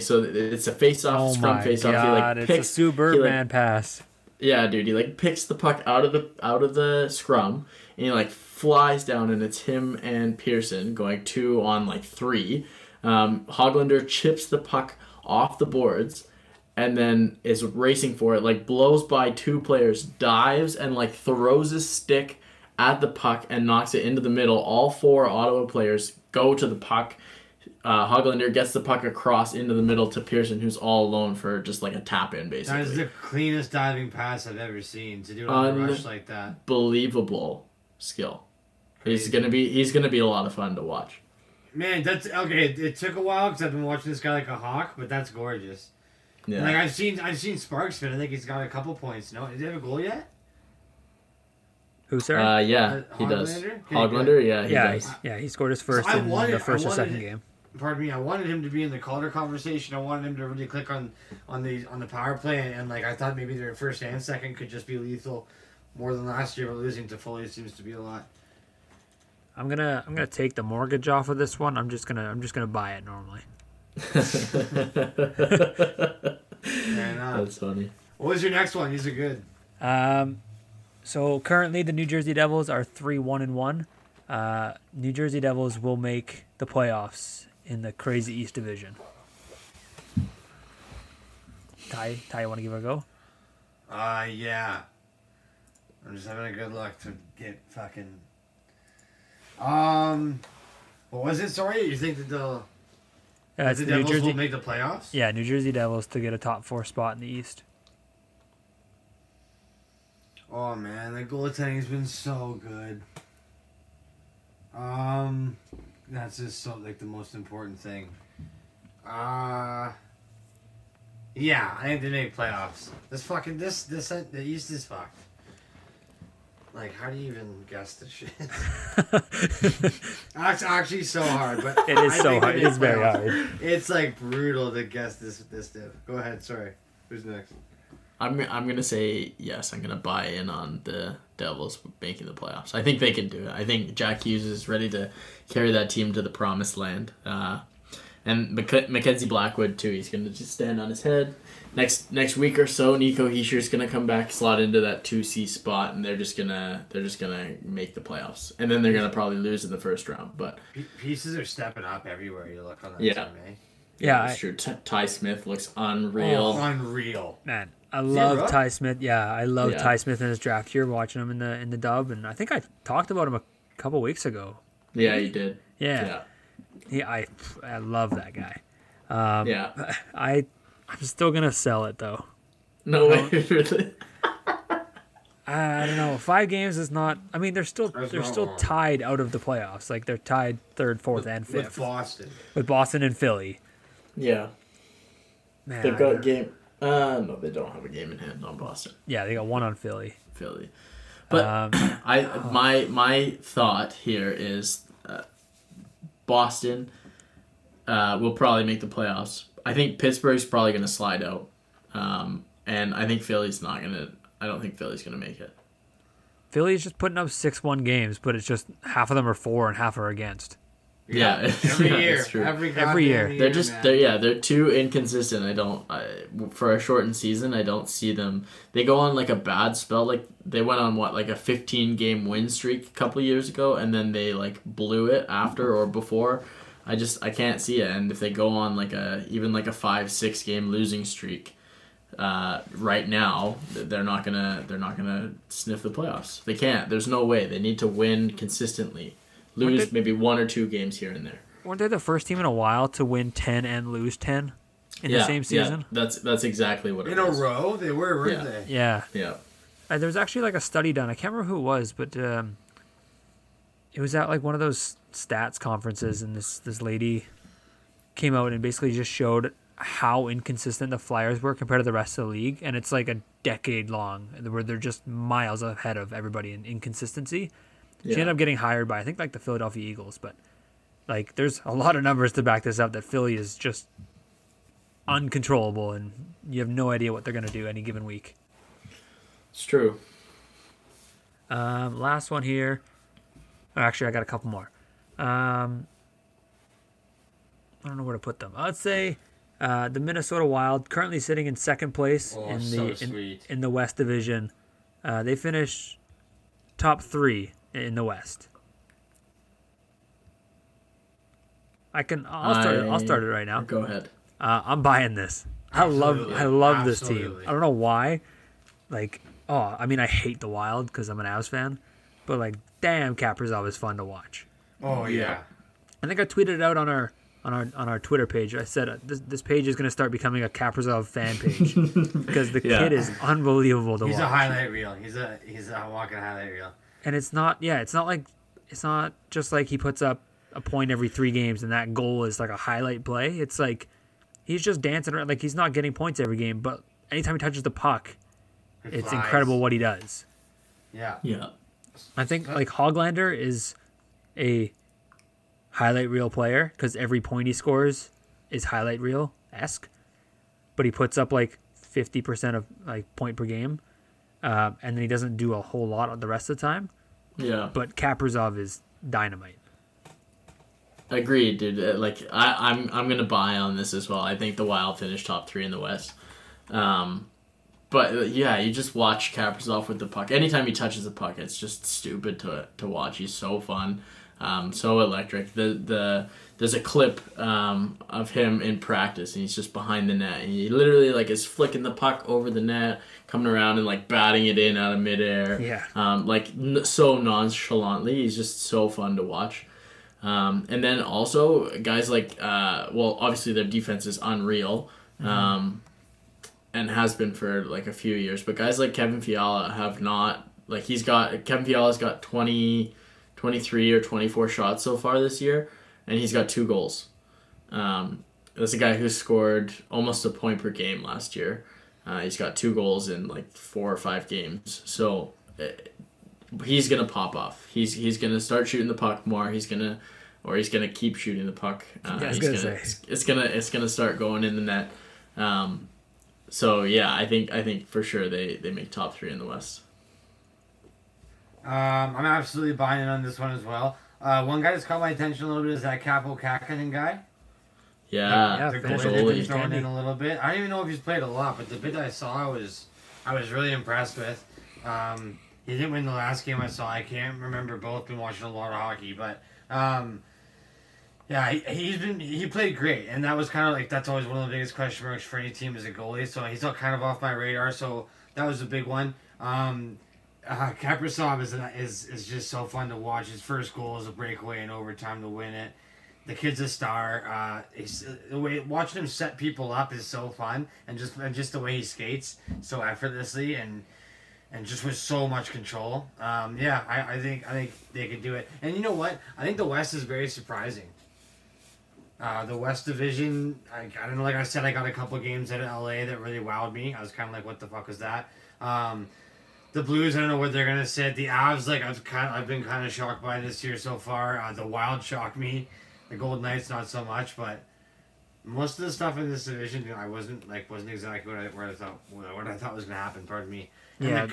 so it's a face-off, scrum face-off. God, he picks, it's a Sue Birdman pass. Yeah, dude, he picks the puck out of the scrum, and he flies down, and it's him and Pearson going 2 on 3. Höglander chips the puck off the boards and then is racing for it, like blows by two players, dives and like throws his stick at the puck and knocks it into the middle. All four Ottawa players go to the puck. Höglander gets the puck across into the middle to Pearson, who's all alone for just like a tap-in, basically. That is the cleanest diving pass I've ever seen, to do a rush like that. Unbelievable skill. Crazy. He's gonna be a lot of fun to watch. Man, that's okay. It took a while because I've been watching this guy like a hawk, but that's gorgeous. Yeah. Like I've seen sparks, but I think he's got a couple points. No, did he have a goal yet? Who, sir? Yeah, he does. Höglander, yeah, he does. Yeah, he scored his first in the first or second game. Pardon me. I wanted him to be in the Calder conversation. I wanted him to really click on the power play, and like I thought maybe their first and second could just be lethal, more than last year. But losing to Toffoli seems to be a lot. I'm gonna take the mortgage off of this one. I'm just gonna buy it normally. That's funny. What was your next one? These are good. So currently the New Jersey Devils are 3-1-1. New Jersey Devils will make the playoffs in the crazy East Division. Ty, you want to give it a go? Yeah. I'm just having a good look to get fucking. What was it? Sorry, you think that the Devils will make the playoffs? Yeah, New Jersey Devils to get a top four spot in the East. Oh man, the goaltending has been so good. That's just so like the most important thing. Yeah, I think they make playoffs. This the East is fucked. Like, how do you even guess this shit? That's actually so hard. But it is so hard. It's very hard. It's like brutal to guess this div. Go ahead. Sorry. Who's next? I'm gonna say yes. I'm gonna buy in on the Devils making the playoffs. I think they can do it. I think Jack Hughes is ready to carry that team to the promised land. And Mackenzie Blackwood too. He's gonna just stand on his head. Next week or so, Nico Heischer's gonna come back, slot into that 2C spot, and they're just gonna make the playoffs. And then they're gonna probably lose in the first round. But pieces are stepping up everywhere you look on that team, eh? Yeah, that's true. Ty Smith looks unreal. Oh, unreal, man. I love Ty Smith. Yeah, I love Ty Smith in his draft year. Watching him in the dub, and I think I talked about him a couple weeks ago. Yeah, you did. Yeah. I love that guy. I'm still gonna sell it though. No way, really. I don't know. 5 games is not. I mean, they're still tied out of the playoffs. Like they're tied 3rd, 4th, and 5th with Boston and Philly. Yeah. Man, they've got a game. No, they don't have a game in hand on Boston. Yeah, they got one on Philly. But my thought here is Boston will probably make the playoffs. I think Pittsburgh's probably going to slide out. And I think Philly's not going to... I don't think Philly's going to make it. Philly's just putting up 6-1 games, but it's just half of them are for and half are against. Yeah, every year. They're too inconsistent. For a shortened season, I don't see them. They go on like a bad spell. Like they went on a 15-game win streak a couple years ago, and then they like blew it after or before. I can't see it. And if they go on even a 5-6 game losing streak, right now they're not gonna sniff the playoffs. They can't. There's no way. They need to win consistently. Lose maybe 1 or 2 games here and there. Weren't they the first team in a while to win 10 and lose 10 in the same season? Yeah, that's exactly what it was. In a row? They were, weren't they? Yeah. Yeah. There was actually a study done. I can't remember who it was, but it was at one of those stats conferences, and this lady came out and basically just showed how inconsistent the Flyers were compared to the rest of the league, and it's a decade long where they're just miles ahead of everybody in inconsistency. She ended up getting hired by, I think, the Philadelphia Eagles. But, there's a lot of numbers to back this up that Philly is just uncontrollable, and you have no idea what they're going to do any given week. It's true. Last one here. Actually, I got a couple more. I don't know where to put them. I'd say the Minnesota Wild, currently sitting in 2nd place in the West Division. They finish top 3. In the West. I'll start it right now. Go ahead. I'm buying this. I love this team. I don't know why. I hate the Wild because I'm an Avs fan, but damn, Kaprizov is fun to watch. Oh yeah. I think I tweeted it out on our Twitter page. I said this page is going to start becoming a Kaprizov fan page because the kid is unbelievable to watch. He's a highlight reel. He's a walking highlight reel. And it's not just he puts up a point every 3 games and that goal is like a highlight play. It's like he's just dancing around. He's not getting points every game, but anytime he touches the puck, it's incredible what he does. Yeah. Yeah. I think Höglander is a highlight reel player because every point he scores is highlight reel-esque, but he puts up 50% of point per game, and then he doesn't do a whole lot the rest of the time. Yeah. But Kaprizov is dynamite. Agreed, dude. I'm gonna buy on this as well. I think the Wild finished top 3 in the West. But yeah, you just watch Kaprizov with the puck. Anytime he touches the puck, it's just stupid to watch. He's so fun, so electric. There's a clip of him in practice, and he's just behind the net. And he literally is flicking the puck over the net, coming around and batting it in out of midair. Yeah. So nonchalantly, he's just so fun to watch. And then also guys obviously their defense is unreal, and has been for a few years, but guys like Kevin Fiala have not, Kevin Fiala's got 20, 23 or 24 shots so far this year, and he's got 2 goals. That's a guy who scored almost a point per game last year. He's got 2 goals in 4 or 5 games. So he's gonna pop off. He's gonna start shooting the puck more. He's gonna keep shooting the puck. It's gonna start going in the net. So yeah, I think for sure they make top 3 in the West. I'm absolutely buying in on this one as well. One guy that's caught my attention a little bit is that Jakob Markstrom guy. Yeah, the goalie they've been throwing in a little bit. I don't even know if he's played a lot, but the bit that I saw I was really impressed with. He didn't win the last game I saw. I can't remember. Both been watching a lot of hockey, but he played great, and that was kind of that's always one of the biggest question marks for any team as a goalie. So he's all kind of off my radar. So that was a big one. Kaprizov is just so fun to watch. His first goal is a breakaway in overtime to win it. The kid's a star. Watching him set people up is so fun, and just the way he skates so effortlessly and. And just with so much control, I think they could do it. And you know what? I think the West is very surprising. The West Division, I don't know. Like I said, I got a couple games at LA that really wowed me. I was kind of like, "What the fuck is that?" The Blues, I don't know what they're gonna sit. The Avs, I've been kind of shocked by this year so far. The Wild shocked me. The Golden Knights, not so much, but. Most of the stuff in this division, I wasn't exactly what I thought was going to happen. Pardon me. And yeah,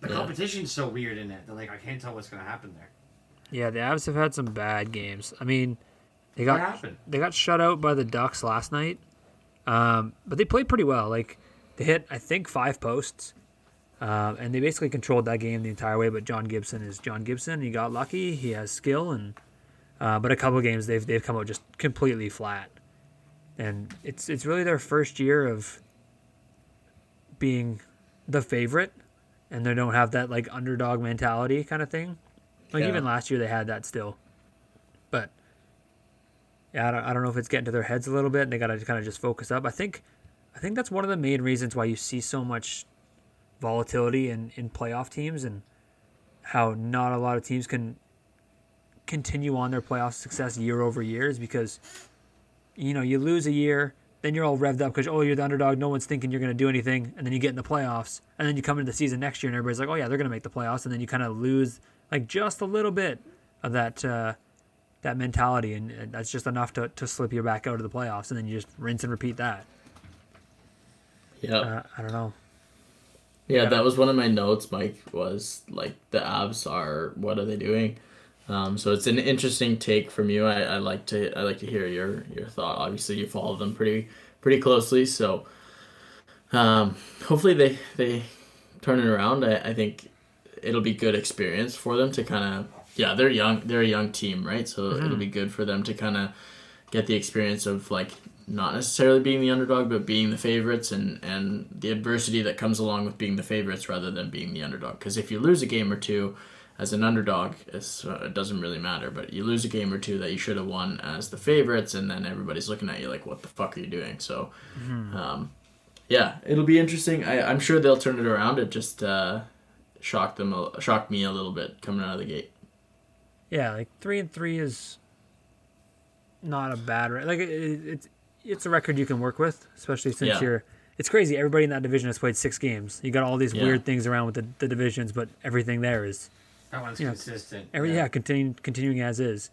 the competition's so weird in it. That, I can't tell what's going to happen there. Yeah, the Avs have had some bad games. I mean, they got shut out by the Ducks last night, but they played pretty well. They hit, I think, 5 posts, and they basically controlled that game the entire way. But John Gibson is John Gibson. He got lucky. He has skill, and but a couple of games they've come out just completely flat. And it's really their first year of being the favorite, and they don't have that underdog mentality kind of thing. Even last year they had that still, but yeah, I don't know if it's getting to their heads a little bit, and they got to kind of just focus up. I think that's one of the main reasons why you see so much volatility in playoff teams and how not a lot of teams can continue on their playoff success year over year is because. You lose a year, then you're all revved up because, you're the underdog, no one's thinking you're going to do anything, and then you get in the playoffs, and then you come into the season next year, and everybody's like, oh, yeah, they're going to make the playoffs, and then you kind of lose just a little bit of that mentality, and that's just enough to slip you back out of the playoffs, and then you just rinse and repeat that. Yeah. I don't know. Yeah, that was one of my notes, Mike, was, the Avs are, what are they doing? So it's an interesting take from you. I like to hear your thought. Obviously, you follow them pretty closely. So hopefully they turn it around. I think it'll be good experience for them to kind of they're young. They're a young team, right? So it'll be good for them to kind of get the experience of like not necessarily being the underdog, but being the favorites, and the adversity that comes along with being the favorites rather than being the underdog. Because if you lose a game or two as an underdog, it doesn't really matter, but you lose a game or two that you should have won as the favorites, and then everybody's looking at you like, what the fuck are you doing? So, yeah, it'll be interesting. I'm sure they'll turn it around. It just shocked me a little bit coming out of the gate. Yeah, like 3-3 is not a bad record. Like it's a record you can work with, especially since you're. It's crazy. Everybody in that division has played 6 games. You got all these weird things around with the divisions, but everything there is. Everyone's consistent. Continuing as is.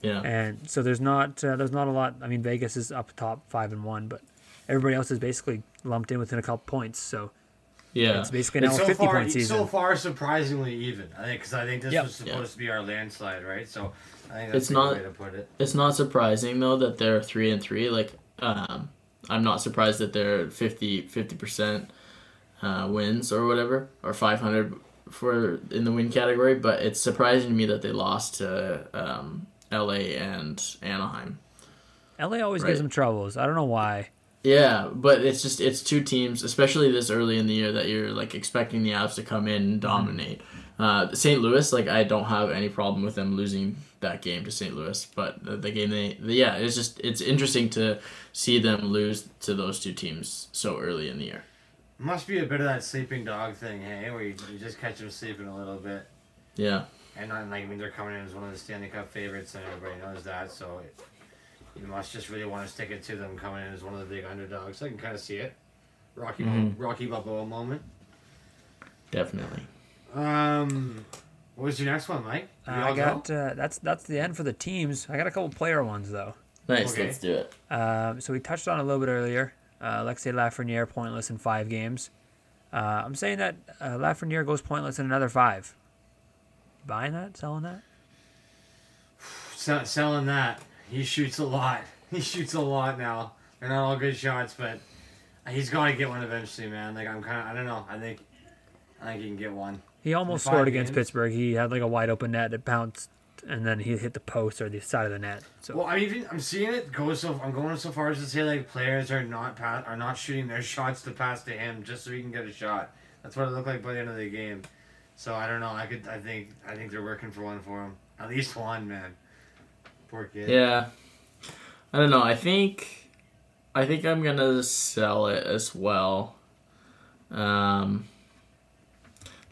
Yeah. And so there's not a lot. I mean, Vegas is up top 5-1, but everybody else is basically lumped in within a couple points. So. Yeah, it's basically now a 50-point season. So far, surprisingly even. I think because this was supposed to be our landslide, right? So I think that's the way to put it. It's not surprising though that they're 3-3. Like, I'm not surprised that they're 50% wins or whatever, or 500 for in the win category. But it's surprising to me that they lost to LA and Anaheim. LA always gives them troubles. I don't know why. Yeah, but it's two teams, especially this early in the year, that you're like expecting the Avs to come in and dominate. St. Louis, like I don't have any problem with them losing that game to St. Louis, but the game it's interesting to see them lose to those two teams so early in the year. Must be a bit of that sleeping dog thing, hey, where you just catch them sleeping a little bit. Yeah, and they're coming in as one of the Stanley Cup favorites, and everybody knows that, so. You must just really want to stick it to them coming in as one of the big underdogs. I can kind of see it. Rocky Balboa moment. Definitely. What was your next one, Mike? I got that's the end for the teams. I got a couple player ones though. Nice, okay. Let's do it. So we touched on it a little bit earlier. Alexei Lafreniere pointless in 5 games. I'm saying that Lafreniere goes pointless in another 5. Buying that? Selling that? Selling that. He shoots a lot. Now. They're not all good shots, but he's got to get one eventually, man. Like I don't know. I think he can get one. He almost scored against Pittsburgh. He had like a wide open net that bounced, and then he hit the post or the side of the net. So. Well, I'm seeing it go. So I'm going so far as to say like players are not shooting their shots to pass to him just so he can get a shot. That's what it looked like by the end of the game. So I don't know. I think they're working for one for him. At least one, man. Yeah, I don't know. I think I'm gonna sell it as well. Like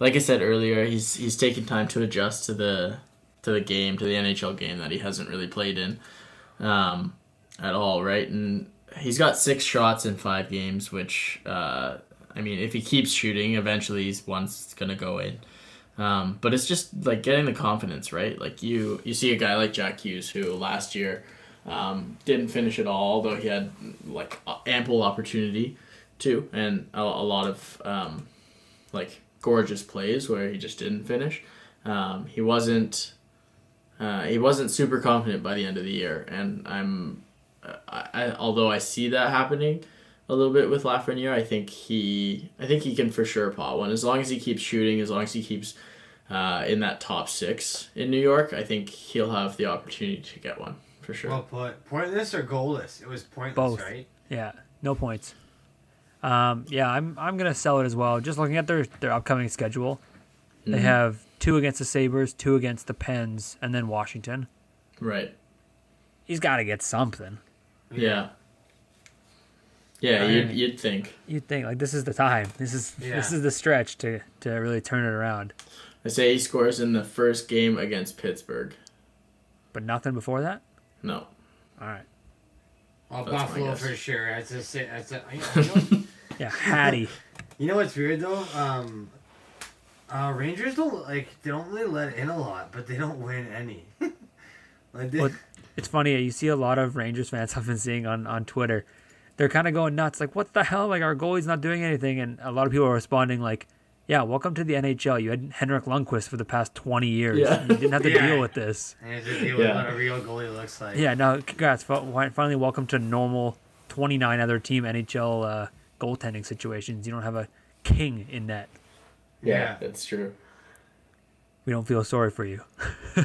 I said earlier, he's taking time to adjust to the NHL game that he hasn't really played in at all, right? And he's got 6 shots in 5 games, which if he keeps shooting, eventually one's gonna go in. But it's just like getting the confidence, right? Like you see a guy like Jack Hughes who last year didn't finish at all, although he had like ample opportunity to, and a lot of like gorgeous plays where he just didn't finish. He wasn't super confident by the end of the year, and although I see that happening a little bit with Lafreniere, I think he can for sure pot one as long as he keeps shooting, as long as he keeps. In that top 6 in New York, I think he'll have the opportunity to get one for sure. Well put. Pointless or goalless? It was pointless, both. Right? Yeah, no points. I'm gonna sell it as well. Just looking at their upcoming schedule, they have 2 against the Sabres, 2 against the Pens, and then Washington. Right. He's got to get something. Yeah. Yeah, you'd think. You'd think like this is the time. This is the stretch to really turn it around. I say he scores in the first game against Pittsburgh. But nothing before that? No. All right. Well, Buffalo for sure. Yeah, Hattie. You know what's weird, though? Rangers don't really let in a lot, but they don't win any. It's funny. You see a lot of Rangers fans I've been seeing on Twitter. They're kind of going nuts. Like, what the hell? Like, our goalie's not doing anything. And a lot of people are responding like, yeah, welcome to the NHL. You had Henrik Lundqvist for the past 20 years. Yeah. You didn't have to deal with this. You didn't have to deal with what a real goalie looks like. Yeah, no, congrats. Finally, welcome to normal 29 other team NHL goaltending situations. You don't have a king in net. Yeah, that's true. We don't feel sorry for you.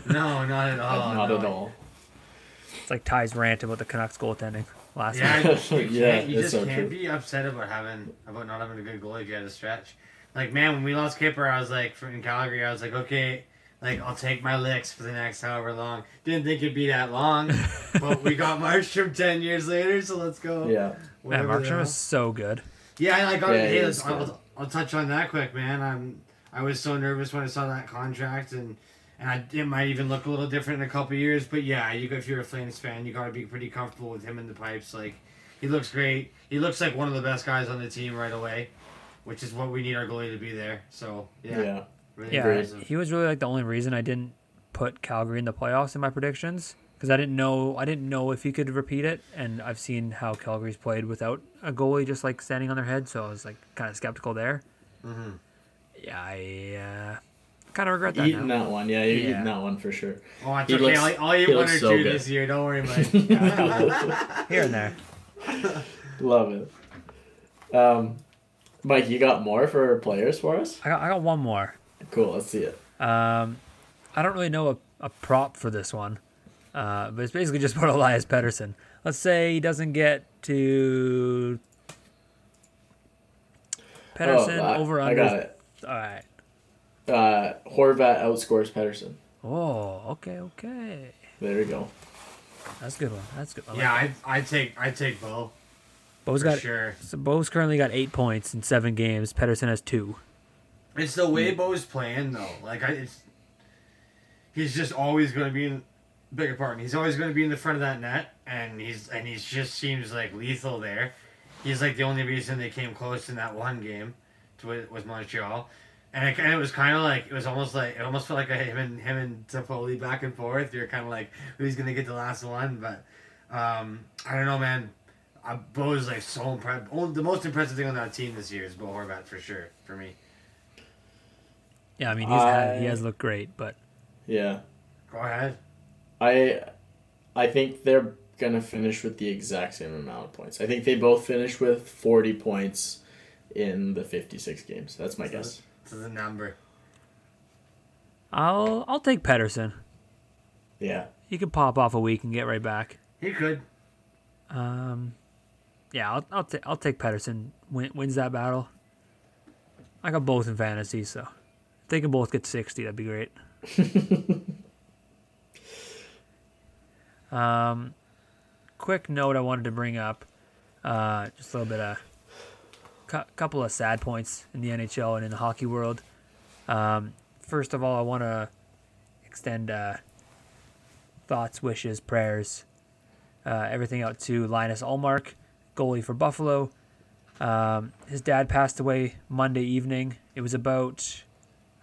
No, not at all. Not at all. It's like Ty's rant about the Canucks goaltending last night. You just can't be upset about not having a good goalie at a stretch. Like, man, when we lost Kipper, I was like, in Calgary, I was like, okay, like, I'll take my licks for the next however long. Didn't think it'd be that long, but we got Markstrom 10 years later, so let's go. Yeah. Man, Markstrom is so good. Yeah, like, I'll touch on that quick, man. I was so nervous when I saw that contract, and it might even look a little different in a couple of years. But yeah, if you're a Flames fan, you got to be pretty comfortable with him in the pipes. Like, he looks great. He looks like one of the best guys on the team right away, which is what we need our goalie to be there. So yeah. Really impressive. He was really like the only reason I didn't put Calgary in the playoffs in my predictions, because I didn't know if he could repeat it, and I've seen how Calgary's played without a goalie just like standing on their head, so I was like kind of skeptical there. Mm-hmm. Yeah, I kind of regret that. Eating that one for sure. Oh, it's okay. I'll eat one or two this year. Don't worry, Mike. Here and there. Love it. Mike, you got more for players for us? I got one more. Cool, let's see it. I don't really know a prop for this one, but it's basically just about Elias Pettersson. Let's say he doesn't get to Pettersson over under. I got it. All right. Horvat outscores Pettersson. Oh, okay. There we go. That's a good one. I take Bo. Bo's got sure. So Bo's currently got 8 points in 7 games. Pettersson has 2. It's the way Bo's playing though. Like he's just always going to be in bigger part. He's always going to be in the front of that net, and he just seems like lethal there. He's like the only reason they came close in that one game with Montreal, and it was kind of like it almost felt like him and Toffoli back and forth. You're kind of like, who's gonna get the last one? But I don't know, man. Bo is like so impressive. The most impressive thing on that team this year is Bo Horvat for sure for me. Yeah, I mean he has looked great, but yeah. Go ahead. I think they're gonna finish with the exact same amount of points. I think they both finish with 40 points. In the 56 games. That's my guess. This is a number. I'll take Pettersson. Yeah. He could pop off a week and get right back. He could. Yeah, I'll take Pettersson. Wins that battle. I got both in fantasy, so if they can both get 60, that'd be great. Quick note I wanted to bring up. Just a little bit of couple of sad points in the NHL and in the hockey world. First of all, I want to extend thoughts, wishes, prayers, everything out to Linus Ullmark, goalie for Buffalo. His dad passed away Monday evening. It was about,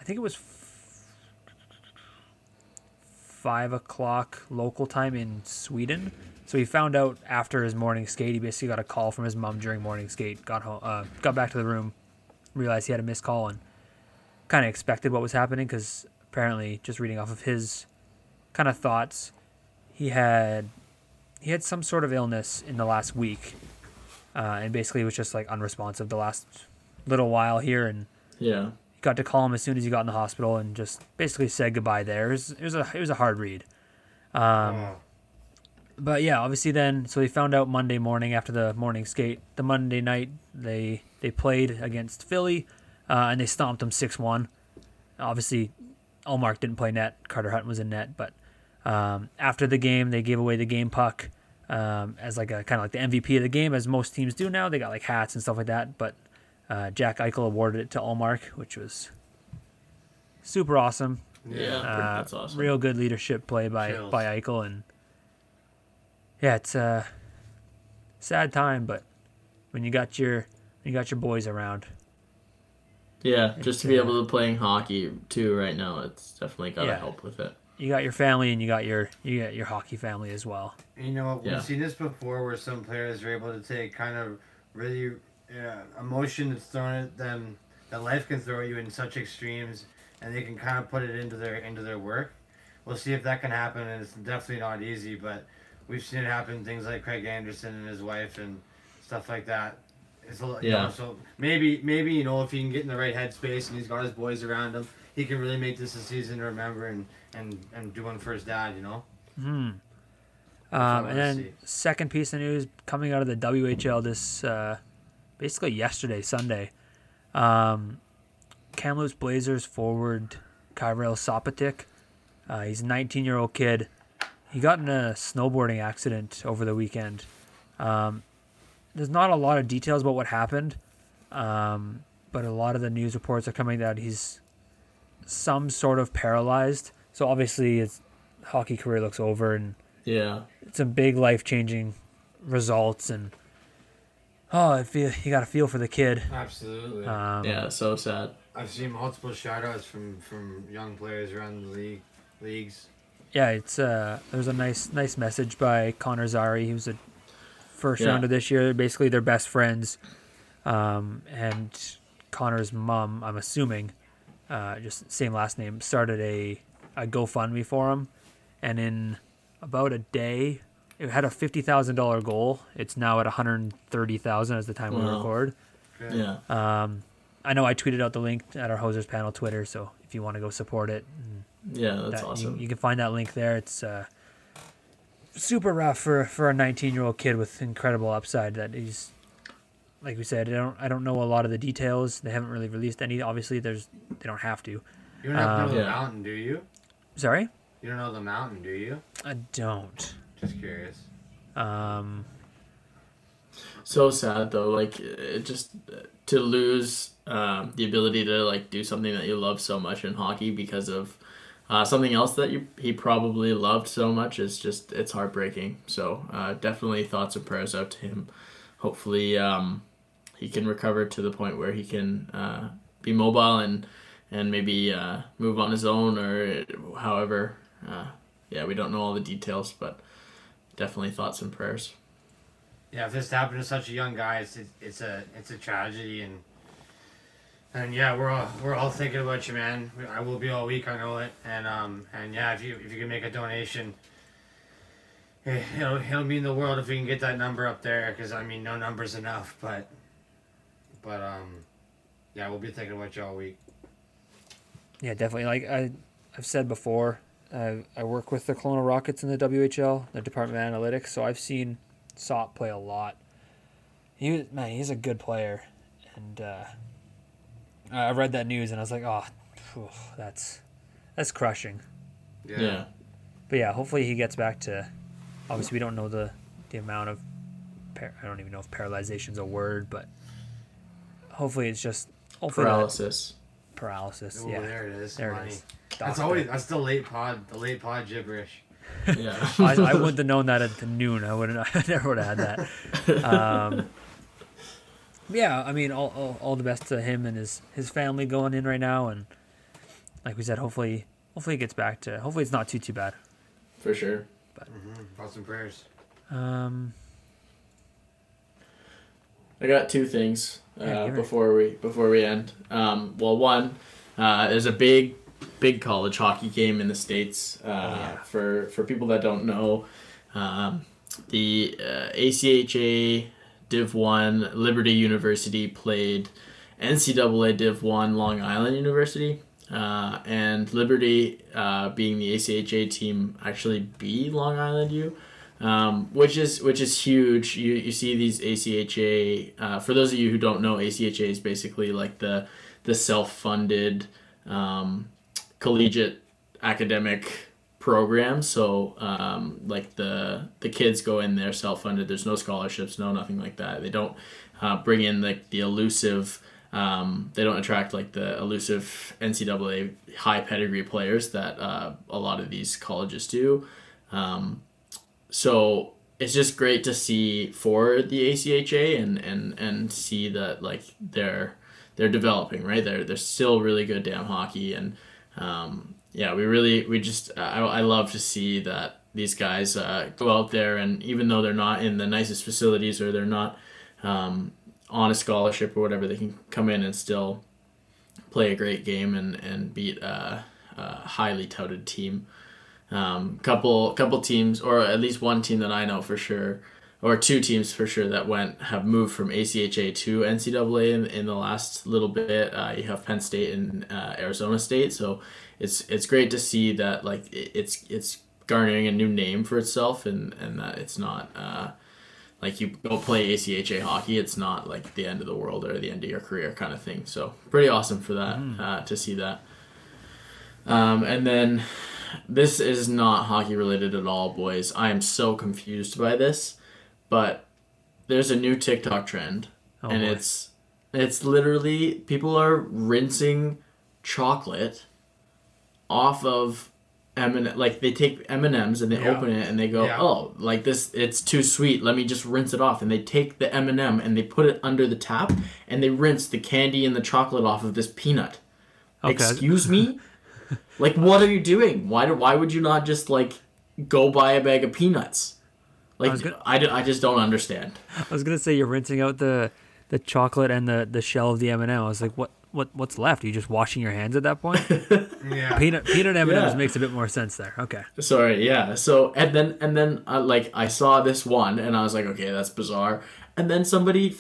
I think it was 5 o'clock local time in Sweden. So he found out after his morning skate. He basically got a call from his mom during morning skate, got home, got back to the room, realized he had a missed call, and kind of expected what was happening because apparently, just reading off of his kind of thoughts, he had some sort of illness in the last week, and basically was just like unresponsive the last little while here, and yeah, he got to call him as soon as he got in the hospital and just basically said goodbye there. It was a hard read. But yeah, obviously then, so they found out Monday morning after the morning skate. The Monday night, they played against Philly, and they stomped them 6-1. Obviously, Ullmark didn't play net. Carter Hutton was in net. But after the game, they gave away the game puck as like a kind of like the MVP of the game, as most teams do now. They got like hats and stuff like that. But Jack Eichel awarded it to Ullmark, which was super awesome. Yeah, that's awesome. Real good leadership play by Eichel, and yeah, it's a sad time, but when you got your boys around. Yeah, just to be able to play hockey too right now, it's definitely gotta help with it. You got your family and you got your hockey family as well. You know, we've seen this before where some players are able to take kind of really emotion that's thrown at them that life can throw at you in such extremes, and they can kind of put it into their work. We'll see if that can happen, and it's definitely not easy, but we've seen it happen, things like Craig Anderson and his wife and stuff like that. It's a lot, you know, so maybe you know, if he can get in the right headspace and he's got his boys around him, he can really make this a season to remember and do one for his dad, you know. And then second piece of news coming out of the WHL this basically yesterday, Sunday. Kamloops Blazers forward Kirill Sapotic. He's a 19-year-old kid. He got in a snowboarding accident over the weekend. There's not a lot of details about what happened, but a lot of the news reports are coming that he's some sort of paralyzed. So obviously his hockey career looks over, and it's a big life-changing results, and you got to feel for the kid. Absolutely. So sad. I've seen multiple shout-outs from young players around the leagues. Yeah, it's there's a nice message by Connor Zary. He was a first rounder this year. Basically, they're best friends, and Connor's mom, I'm assuming, just same last name, started a GoFundMe for him, and in about a day, it had a $50,000 goal. It's now at $130,000 as the time we record. Yeah. I know I tweeted out the link at our Hosers panel Twitter, so if you want to go support it. That's awesome. You can find that link there. It's super rough for a 19-year-old kid with incredible upside. That he's, like we said, I don't know a lot of the details. They haven't really released any. Obviously, they don't have to. You don't have to know the mountain, do you? Sorry? You don't know the mountain, do you? I don't. Just curious. So sad though, like it just to lose the ability to like do something that you love so much in hockey because of something else that he probably loved so much is just, it's heartbreaking. So definitely thoughts and prayers out to him. Hopefully he can recover to the point where he can be mobile and maybe move on his own or however. We don't know all the details, but definitely thoughts and prayers. Yeah, if this happened to such a young guy, it's a tragedy, and we're all thinking about you, man. I will be all week, I know it, and if you can make a donation, it'll mean the world if we can get that number up there, because I mean no number's enough, but we'll be thinking about you all week. Yeah, definitely. Like I've said before, I work with the Kelowna Rockets in the WHL, the Department of Analytics, so I've seen Sop play a lot. He's a good player, and I read that news and I was like, that's crushing. Yeah. But yeah, hopefully he gets back to. Obviously, we don't know the amount of. I don't even know if paralyzation is a word, but hopefully it's just paralysis. Paralysis. Ooh, yeah, there it is. There it is. That's the late pod. The late pod gibberish. Yeah, I wouldn't have known that at noon. I never would have had that. I mean, all the best to him and his family going in right now, and like we said, hopefully it gets back to. Hopefully it's not too bad. For sure. But thoughts and prayers. I got two things before we end. One, there's a big college hockey game in the States. For people that don't know, the ACHA Div 1 Liberty University played NCAA Div 1 Long Island University, and Liberty, being the ACHA team, actually beat Long Island U, which is huge. You see these ACHA, for those of you who don't know, ACHA is basically like the self-funded collegiate academic program, so like the kids go in there self-funded. There's no scholarships, no nothing like that. They don't bring in like the elusive they don't attract like the elusive NCAA high pedigree players that a lot of these colleges do, so it's just great to see for the ACHA and see that like they're developing, right? They're still really good damn hockey, and I love to see that these guys go out there, and even though they're not in the nicest facilities or they're not on a scholarship or whatever, they can come in and still play a great game and beat a highly touted team. Couple teams, or at least one team that I know for sure, or two teams for sure that have moved from ACHA to NCAA in the last little bit. You have Penn State and Arizona State, so it's great to see that like it's garnering a new name for itself, and that it's not like you go play ACHA hockey, it's not like the end of the world or the end of your career kind of thing. So pretty awesome for that, to see that. And then this is not hockey related at all, boys. I am so confused by this, but there's a new TikTok trend, and it's literally people are rinsing chocolate off of M&M, like they take M&Ms and they open it and they go, oh, like this, it's too sweet, let me just rinse it off. And they take the M&M and they put it under the tap and they rinse the candy and the chocolate off of this peanut. Okay. Excuse me? Like, what are you doing? Why would you not just, like, go buy a bag of peanuts? Like, I just don't understand. I was going to say, you're rinsing out the chocolate and the shell of the M&M. I was like, What's left? Are you just washing your hands at that point? Yeah. Peanut M&Ms makes a bit more sense there. Okay. Sorry. Yeah. So and then like I saw this one and I was like, okay, that's bizarre. And then somebody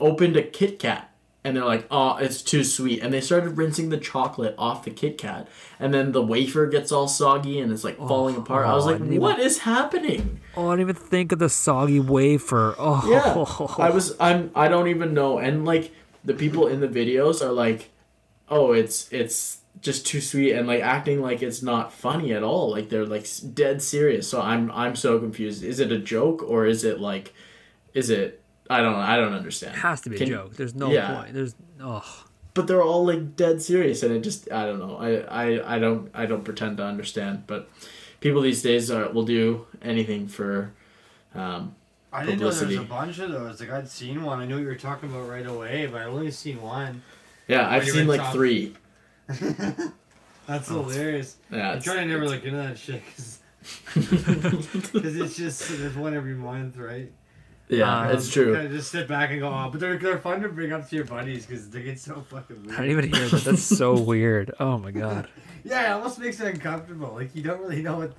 opened a Kit Kat and they're like, oh, it's too sweet. And they started rinsing the chocolate off the Kit Kat. And then the wafer gets all soggy and it's like falling apart. I was like, what is happening? Oh, I didn't even think of the soggy wafer. Oh. Yeah. I don't even know. And like, the people in the videos are like, oh, it's just too sweet, and like acting like it's not funny at all. Like they're like dead serious. So I'm so confused. Is it a joke or is it like, I don't understand. It has to be a joke. There's no point. But they're all like dead serious, and it just, I don't know. I don't pretend to understand. But people these days will do anything for I didn't know there was a bunch of those. Like, I'd seen one. I knew what you were talking about right away, but I've only seen one. Yeah, I've seen, like, three. That's hilarious. Yeah, I try to never look into that shit, because it's just, there's one every month, right? Yeah, it's true. Kind of just sit back and go, but they're fun to bring up to your buddies, because they get so fucking weird. I didn't even hear that. That's so weird. Oh, my God. Yeah, it almost makes it uncomfortable. Like, you don't really know what...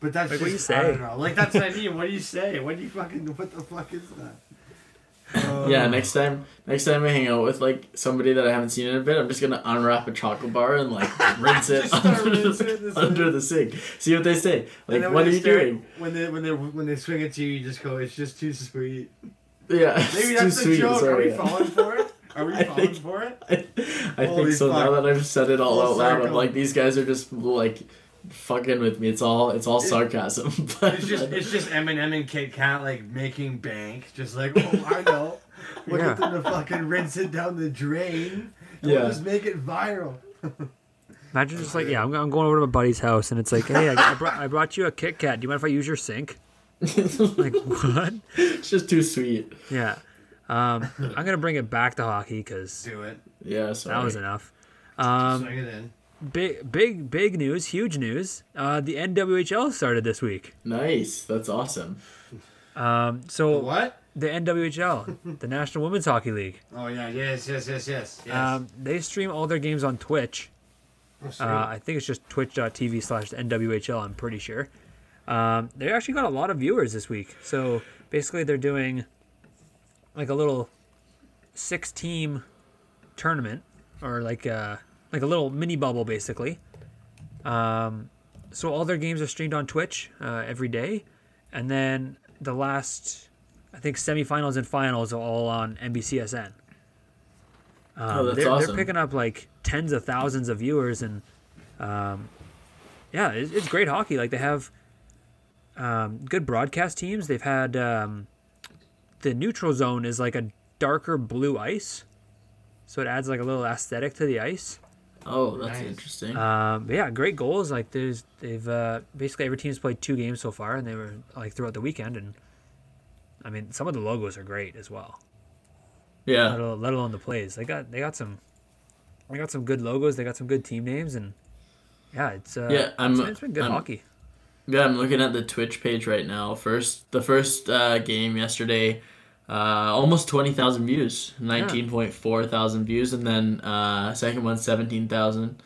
But that's like, just, what do you say? I don't know. Like, that's what I mean. What do you say? What do you fucking, what the fuck is that? Yeah, next time I hang out with, like, somebody that I haven't seen in a bit, I'm just going to unwrap a chocolate bar and, like, rinse it under the sink. See what they say. Like, what are you doing? When they swing it to you, you just go, it's just too sweet. Yeah, maybe that's the joke. Sorry, are we falling for it? Are we falling for it? I think so. Fuck. Now that I've said it all out loud, I'm like, these guys are just, like... fucking with me. It's all sarcasm. But it's just M&M and Kit Kat like making bank. Just like, oh, I know. We'll get them to fucking rinse it down the drain. And we'll just make it viral. Imagine just like, I'm going over to my buddy's house and it's like, hey, I brought you a Kit Kat. Do you mind if I use your sink? Like, what? It's just too sweet. Yeah. I'm gonna bring it back to hockey because do it. Yeah, sorry. That was enough. Swing it in. Big news, huge news. The NWHL started this week. Nice. That's awesome. So what? The NWHL, the National Women's Hockey League. Oh, yeah. Yes. They stream all their games on Twitch. I think it's just twitch.tv/NWHL, I'm pretty sure. They actually got a lot of viewers this week. So basically they're doing like a little 6-team tournament or like a little mini bubble, basically. So all their games are streamed on Twitch every day. And then the last, I think, semifinals and finals are all on NBCSN. That's awesome. They're picking up, like, tens of thousands of viewers. And, it's great hockey. Like, they have good broadcast teams. They've had the neutral zone is, like, a darker blue ice. So it adds, like, a little aesthetic to the ice. Oh, that's interesting. Great goals. Like, they've basically every team's played 2 games so far, and they were like throughout the weekend. And I mean, some of the logos are great as well. Yeah. Let alone the plays. They got some good logos. They got some good team names, and it's been good hockey. Yeah, I'm looking at the Twitch page right now. The first game yesterday. Almost 20,000 views, 19.4 thousand views, and then second one 17,000.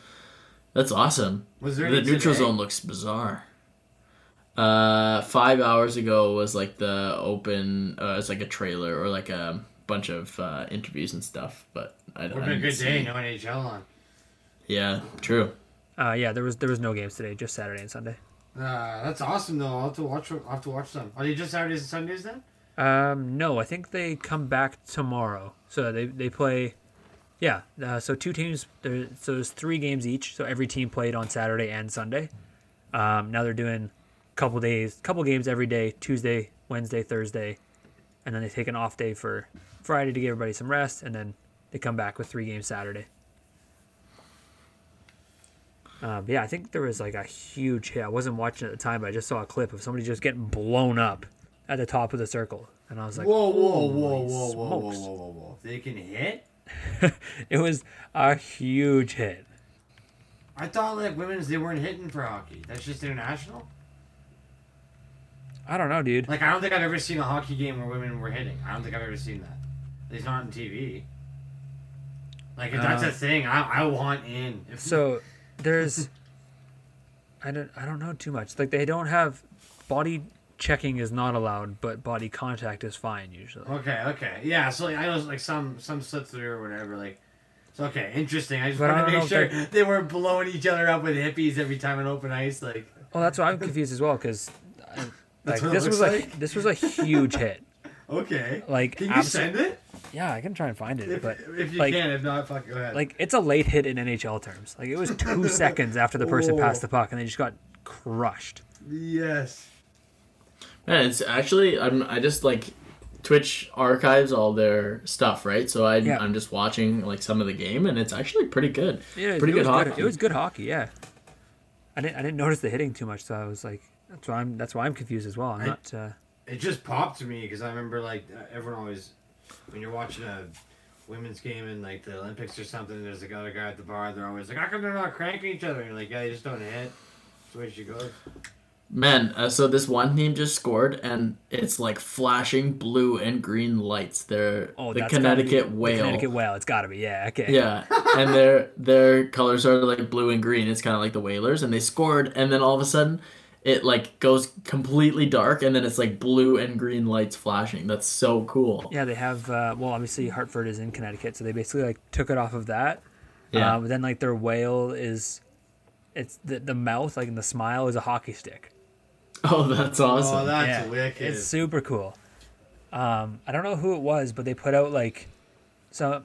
That's awesome. The neutral zone looks bizarre. 5 hours ago was like the open. It's like a trailer or like a bunch of interviews and stuff. But I don't. What a good day, no NHL on. Yeah, true. There was no games today, just Saturday and Sunday. That's awesome, though. I'll have to watch them. Are they just Saturdays and Sundays then? No, I think they come back tomorrow. So they play, yeah. So two teams. So there's three games each. So every team played on Saturday and Sunday. Now they're doing couple games every day: Tuesday, Wednesday, Thursday, and then they take an off day for Friday to give everybody some rest, and then they come back with three games Saturday. Yeah, I think there was like a huge hit. I wasn't watching at the time, but I just saw a clip of somebody just getting blown up at the top of the circle, and I was like, "Whoa, whoa, whoa!" They can hit. It was a huge hit. I thought like women's they weren't hitting for hockey. That's just international. I don't know, dude. Like, I don't think I've ever seen a hockey game where women were hitting. I don't think I've ever seen that. At least not on TV. Like, if that's a thing, I want in. So there's, I don't know too much. Like, they don't have body checking is not allowed, but body contact is fine usually. Okay, yeah. So like, I know like some slipped through or whatever. Like, it's okay, interesting. I just want to make sure they weren't blowing each other up with hippies every time on open ice. Like, well, that's why I'm confused as well because. Like, this was a huge hit. Okay. Like, can you send it? Yeah, I can try and find it. If you like, can, if not, fuck, go ahead. Like, it's a late hit in NHL terms. Like, it was two seconds after the person passed the puck, and they just got crushed. Yes. Man, it's actually I just like Twitch archives all their stuff, right? So I'm just watching like some of the game, and it's actually pretty good. Yeah, pretty good hockey. It was good hockey. Yeah. I didn't notice the hitting too much, so I was like. That's why I'm confused as well. It just popped to me because I remember like everyone always when you're watching a women's game in like the Olympics or something. There's like other guy at the bar. They're always like, how come they're not cranking each other? And you're like, yeah, they just don't hit. That's the way she goes. Man, so this one team just scored, and it's like flashing blue and green lights. They're the Connecticut Whale. The Connecticut Whale. It's got to be, yeah, okay. Yeah, and their colors are like blue and green. It's kind of like the Whalers, and they scored, and then all of a sudden. It, like, goes completely dark, and then it's, like, blue and green lights flashing. That's so cool. Yeah, they have, well, obviously Hartford is in Connecticut, so they basically, like, took it off of that. Yeah. But then, like, their whale is, it's the mouth, like, and the smile is a hockey stick. Oh, that's awesome. Oh, that's wicked. It's super cool. I don't know who it was, but they put out, like, some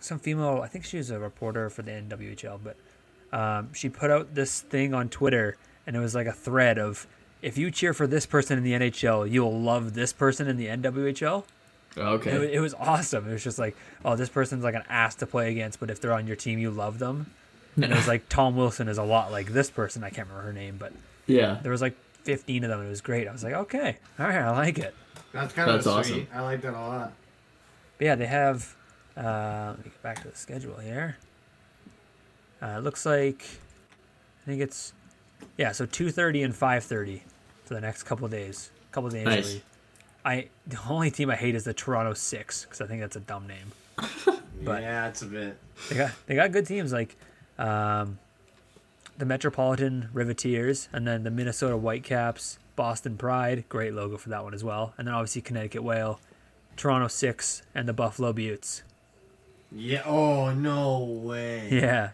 female, I think she was a reporter for the NWHL, but... she put out this thing on Twitter, and it was like a thread of, if you cheer for this person in the NHL, you'll love this person in the NWHL. Okay. It was awesome. It was just like, oh, this person's like an ass to play against, but if they're on your team, you love them. And it was like, Tom Wilson is a lot like this person. I can't remember her name, but yeah, there was like 15 of them, and it was great. I was like, okay, all right, I like it. That's awesome. Sweet. I like that a lot. But yeah, they have, let me get back to the schedule here. It looks like, I think it's, yeah, so 2:30 and 5:30 for the next couple of days. Nice. Really. The only team I hate is the Toronto 6, because I think that's a dumb name. But yeah, it's a bit. They got good teams like the Metropolitan Riveteers, and then the Minnesota Whitecaps, Boston Pride, great logo for that one as well. And then obviously Connecticut Whale, Toronto 6, and the Buffalo Buttes. Yeah, oh, no way. Yeah.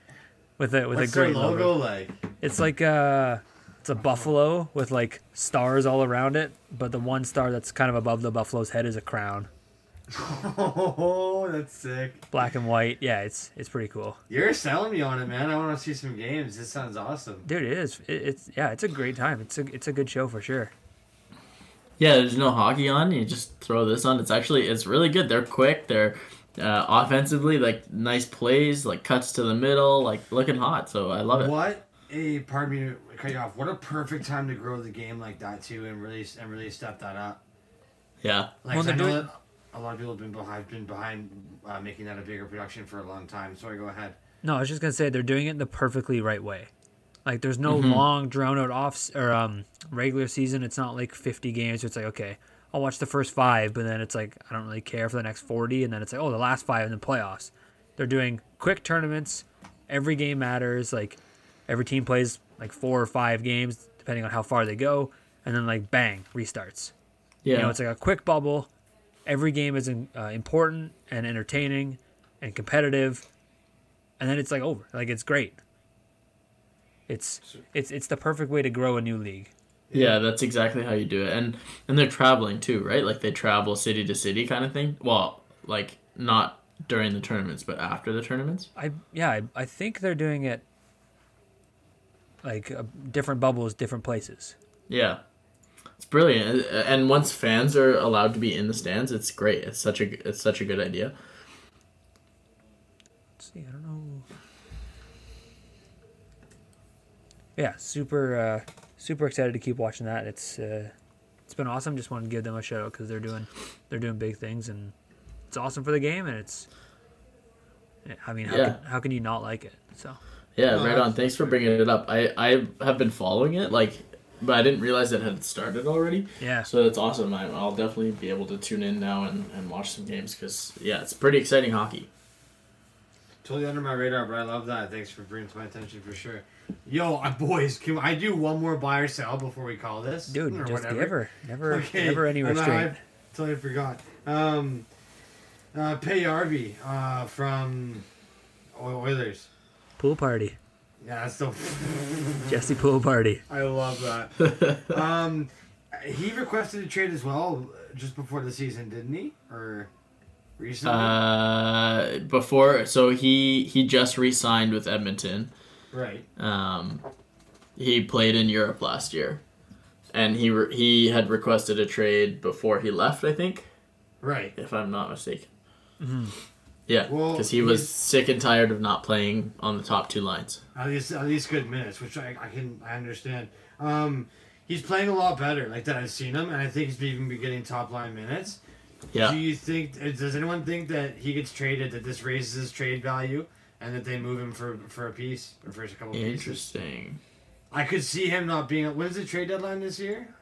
What's a great logo like? It's like it's a buffalo with like stars all around it, but the one star that's kind of above the buffalo's head is a crown. Oh, that's sick! Black and white, yeah, it's pretty cool. You're selling me on it, man. I want to see some games. This sounds awesome, dude. It is. It's a great time. It's a good show for sure. Yeah, there's no hockey on. You just throw this on. It's really good. They're quick. They're offensively, like, nice plays, like, cuts to the middle, like, looking hot, so I love it. Pardon me to cut you off, what a perfect time to grow the game like that, too, and really step that up. Yeah. Like, well, I know that a lot of people have been behind making that a bigger production for a long time. Sorry, go ahead. No, I was just going to say, they're doing it in the perfectly right way. Like, there's no long, drawn-out regular season. It's not, like, 50 games. So it's like, okay, I'll watch the first 5, but then it's like, I don't really care for the next 40. And then it's like, oh, the last 5 in the playoffs. They're doing quick tournaments. Every game matters. Like, every team plays like 4 or 5 games, depending on how far they go. And then, like, bang, restarts. Yeah. You know, it's like a quick bubble. Every game is important and entertaining and competitive. And then it's like over. Like, it's great. It's the perfect way to grow a new league. Yeah, that's exactly how you do it. And they're traveling too, right? Like, they travel city to city kind of thing. Well, like, not during the tournaments, but after the tournaments. I think they're doing it like different bubbles, different places. Yeah. It's brilliant. And once fans are allowed to be in the stands, it's great. It's such a good idea. Let's see. I don't know. Yeah, super excited to keep watching that. It's been awesome. Just wanted to give them a shout out because they're doing big things, and it's awesome for the game. And it's, I mean, how can you not like it? So yeah, right on. Thanks for bringing it up. I have been following it, like, but I didn't realize it had started already. Yeah. So it's awesome. I'll definitely be able to tune in now and watch some games because it's pretty exciting hockey. Totally under my radar, but I love that. Thanks for bringing it to my attention for sure. Yo, boys, can I do one more buy or sell before we call this? Dude, or just whatever. Never any restraint. I totally forgot. Pay Arby from Oilers. Pool party. Yeah, that's so... Jesse Pool party. I love that. He requested a trade as well just before the season, didn't he? Or... recently? So he just re-signed with Edmonton. Right. He played in Europe last year, and he had requested a trade before he left, I think. Right. If I'm not mistaken. Mm-hmm. Yeah, because he was sick and tired of not playing on the top two lines. At least good minutes, which I understand. He's playing a lot better, like that I've seen him, and I think he's even been getting top line minutes. Yeah. Does anyone think that he gets traded, that this raises his trade value, and that they move him for a piece, or for a couple pieces? Interesting. I could see him not being... When's the trade deadline this year?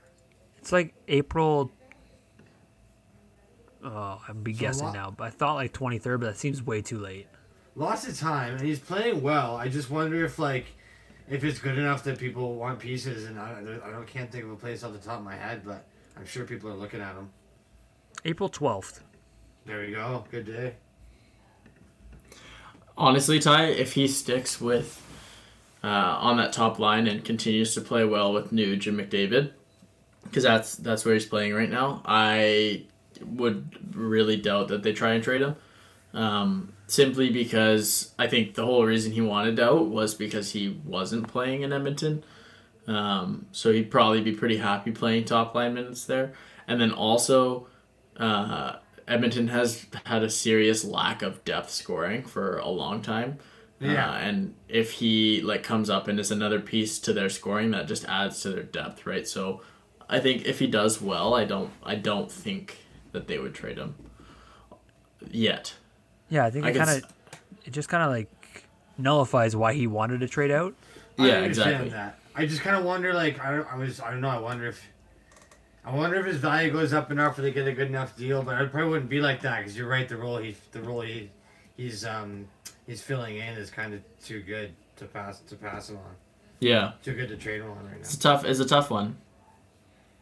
It's like April... Oh, I'd be guessing now, but I thought like 23rd, but that seems way too late. Lots of time, and he's playing well. I just wonder if it's good enough that people want pieces, and I can't think of a place off the top of my head, but I'm sure people are looking at him. April 12th. There we go. Good day. Honestly, Ty, if he sticks with on that top line and continues to play well with Nuge and McDavid, because that's where he's playing right now, I would really doubt that they try and trade him. Simply because I think the whole reason he wanted out was because he wasn't playing in Edmonton. So he'd probably be pretty happy playing top line minutes there. And then also... Edmonton has had a serious lack of depth scoring for a long time. Yeah. And if he comes up and is another piece to their scoring, that just adds to their depth, right? So I think if he does well, I don't think that they would trade him yet. Yeah, I think it just nullifies why he wanted to trade out. Yeah, I exactly. That. I just kind of wonder I wonder if his value goes up enough or they get a good enough deal, but it probably wouldn't be like that because you're right. The role he's filling in is kind of too good to pass him on. Yeah, too good to trade him on right now. It's a tough one.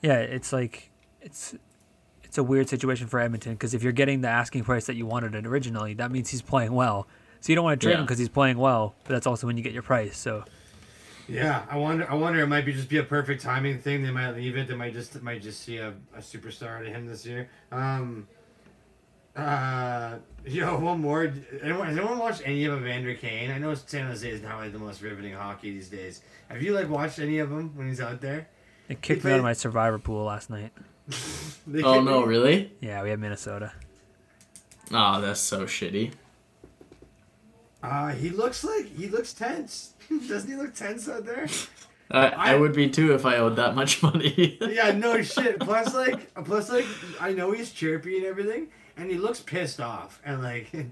Yeah, it's a weird situation for Edmonton because if you're getting the asking price that you wanted it originally, that means he's playing well. So you don't want to trade him because he's playing well, but that's also when you get your price. So. Yeah, I wonder. It might just be a perfect timing thing. They might leave it. They might just see a superstar out of him this year. One more. Has anyone watched any of Evander Kane? I know San Jose is not the most riveting hockey these days. Have you watched any of him when he's out there? It kicked me out of my survivor pool last night. Oh no, really? Yeah, we had Minnesota. Oh, that's so shitty. He looks tense. Doesn't he look tense out there? I would be too if I owed that much money. Yeah, no shit. Plus, I know he's chirpy and everything, and he looks pissed off, and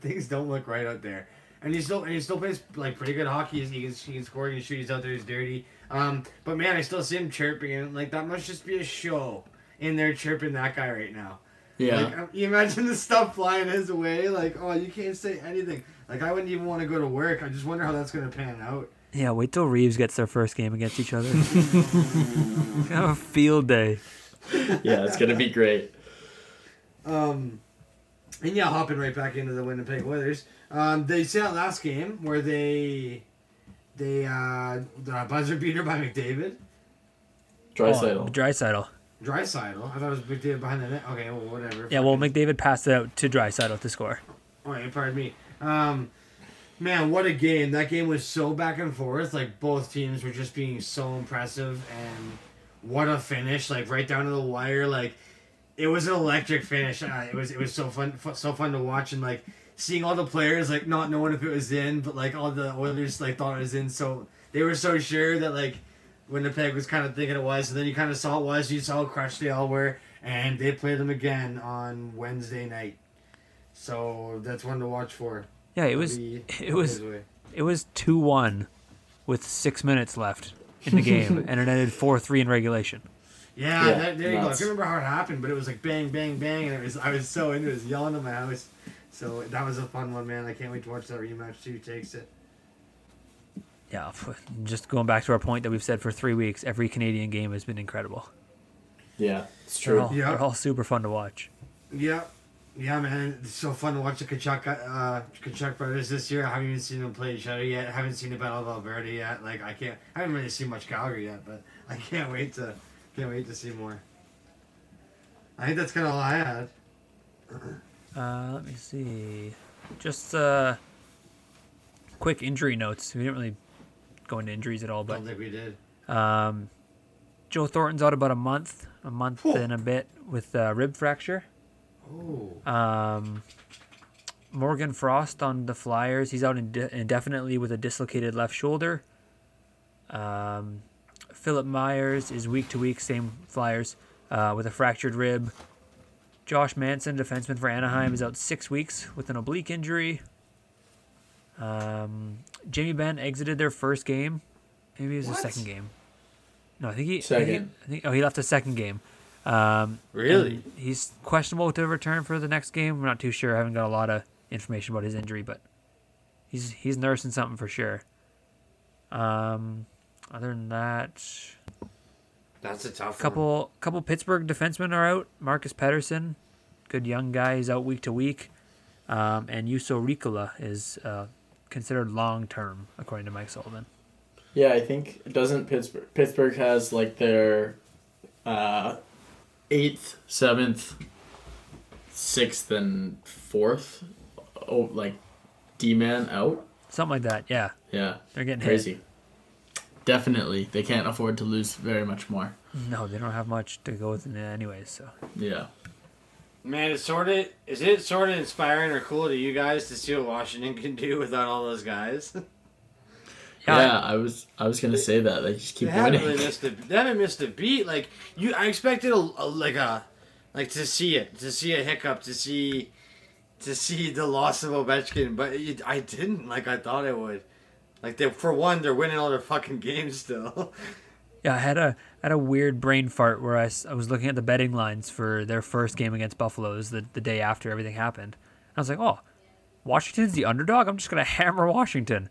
things don't look right out there. And he still plays pretty good hockey. He can score, he can shoot. He's out there, he's dirty. But man, I still see him chirping, and that must just be a show in there chirping that guy right now. Yeah. You imagine the stuff flying his way. You can't say anything. I wouldn't even want to go to work. I just wonder how that's gonna pan out. Yeah, wait till Reeves gets their first game against each other. Have a field day. Yeah, it's going to be great. Hopping right back into the Winnipeg Oilers. They said that last game where they The buzzer beater by McDavid. Draisaitl. Draisaitl? I thought it was McDavid behind the net. Okay, well, whatever. Yeah, well, McDavid passed it out to Draisaitl to score. Oh, yeah, pardon me. Man, what a game. That game was so back and forth. Like, both teams were just being so impressive. And what a finish. Like, right down to the wire. Like, it was an electric finish. It was so fun to watch. And, like, seeing all the players, like, not knowing if it was in. But, like, all the Oilers, like, thought it was in. So, they were so sure that, like, Winnipeg was kind of thinking it was, and then you kind of saw it was. You saw how crushed they all were, and they play them again on Wednesday night. So that's one to watch for. Yeah, it was 2-1 with 6 minutes left in the game, and it ended 4-3 in regulation. Yeah, yeah there you go. I can't remember how it happened, but it was like bang, bang, bang, and I was so into it, I was yelling at my house. So that was a fun one, man. I can't wait to watch that rematch too. Takes it. Yeah, just going back to our point that we've said for 3 weeks, every Canadian game has been incredible. Yeah, it's true. They're all super fun to watch. Yeah, yeah, man. It's so fun to watch the Tkachuk brothers this year. I haven't even seen them play each other yet. I haven't seen the Battle of Alberta yet. Like I haven't really seen much Calgary yet, but I can't wait to see more. I think that's kind of all I had. Let me see. Just quick injury notes. We didn't really go into injuries at all, but I don't think we did. Joe Thornton's out about a month and a bit with a rib fracture. Oh. Morgan Frost on the Flyers, he's out indefinitely with a dislocated left shoulder. Philip Myers is week to week, same Flyers, with a fractured rib. Josh Manson, defenseman for Anaheim, is out 6 weeks with an oblique injury. Jamie Benn exited their first game. Maybe it was the second game. No, I think he. Second. He left the second game. Really? He's questionable with the return for the next game. We're not too sure. I haven't got a lot of information about his injury, but he's nursing something for sure. Other than that, that's a tough. Couple Pittsburgh defensemen are out. Marcus Pettersson, good young guy, he's out week to week. And Juuso Riikola is considered long term, according to Mike Sullivan. Yeah, I think doesn't Pittsburgh has like their 8th, 7th, 6th, and 4th, like D-man out, something like that. Yeah. Yeah. They're getting crazy. Hit. Definitely, they can't afford to lose very much more. No, they don't have much to go with in there anyways. So. Yeah. Man, is it sort of inspiring or cool to you guys to see what Washington can do without all those guys? Yeah, I was gonna say that. They just keep winning. They haven't missed a beat. Like I expected a to see a hiccup, to see the loss of Ovechkin, but I didn't like I thought I would. Like they're winning all their fucking games still. Yeah, I had a weird brain fart where I was looking at the betting lines for their first game against Buffalo's the day after everything happened. I was like, oh, Washington's the underdog? I'm just going to hammer Washington.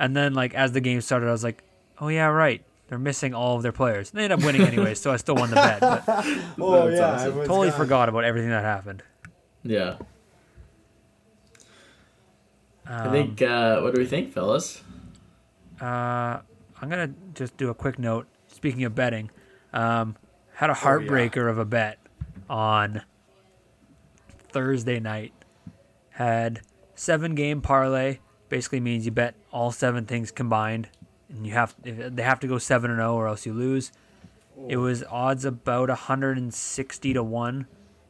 And then like as the game started, I was like, oh, yeah, right. They're missing all of their players. And they ended up winning anyway, so I still won the bet. But oh, yeah. Awesome. Totally forgot about everything that happened. Yeah. I think, what do we think, fellas? I'm going to just do a quick note. Speaking of betting, had a heartbreaker of a bet on Thursday night. Had 7-game parlay, basically means you bet all 7 things combined, and they have to go 7-0 or else you lose. Oh. It was odds about 160 to 1.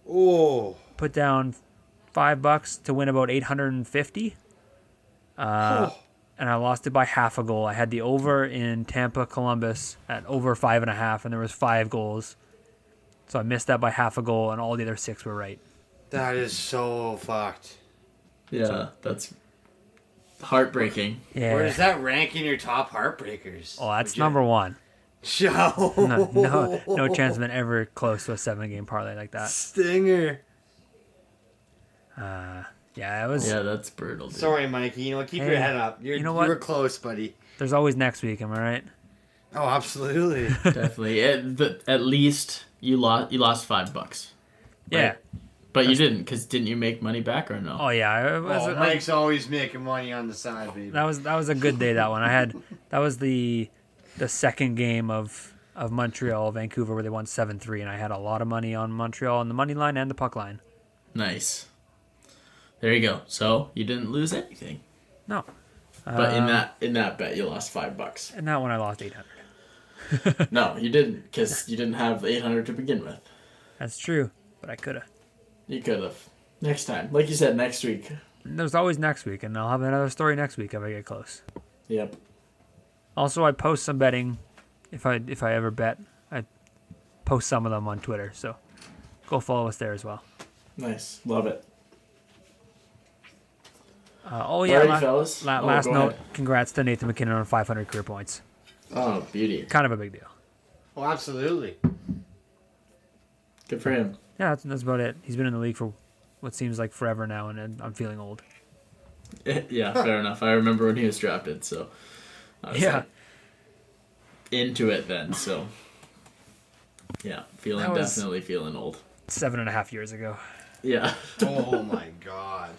Oh! Put down $5 to win about 850. And I lost it by half a goal. I had the over in Tampa, Columbus at over 5.5, and there was 5 goals. So I missed that by half a goal, and all the other 6 were right. That is so fucked. Yeah, that's heartbreaking. Yeah. Where does that rank in your top heartbreakers? Oh, that's number 1. Show. No chance I've been ever close to a 7-game parlay like that. Stinger. Yeah, it was. Yeah, that's brutal. Dude. Sorry, Mikey. You know, keep your head up. You were close, buddy. There's always next week. Am I right? Oh, absolutely. Definitely. But at least you lost $5. Right? Yeah. But you didn't, because didn't you make money back or no? Oh, yeah. Mike's always making money on the side, baby. That was a good day, that one. That was the second game of Montreal, Vancouver, where they won 7-3, and I had a lot of money on Montreal on the money line and the puck line. Nice. There you go. So you didn't lose anything. No. But in that bet, you lost $5. And that one, I lost $800. No, you didn't, because you didn't have the $800 to begin with. That's true, but I could have. You could have. Next time. Like you said, next week. There's always next week, and I'll have another story next week if I get close. Yep. Also, I post some betting. If I ever bet, I post some of them on Twitter, so go follow us there as well. Nice. Love it. Last note, ahead. Congrats to Nathan McKinnon on 500 career points. Oh, beauty. Kind of a big deal. Oh, absolutely. Good for him. Yeah, that's about it. He's been in the league for what seems like forever now, and I'm feeling old. Yeah, fair enough. I remember when he was drafted, so I was into it then. So, yeah, definitely feeling old. 7.5 years ago. Yeah. Oh, my God.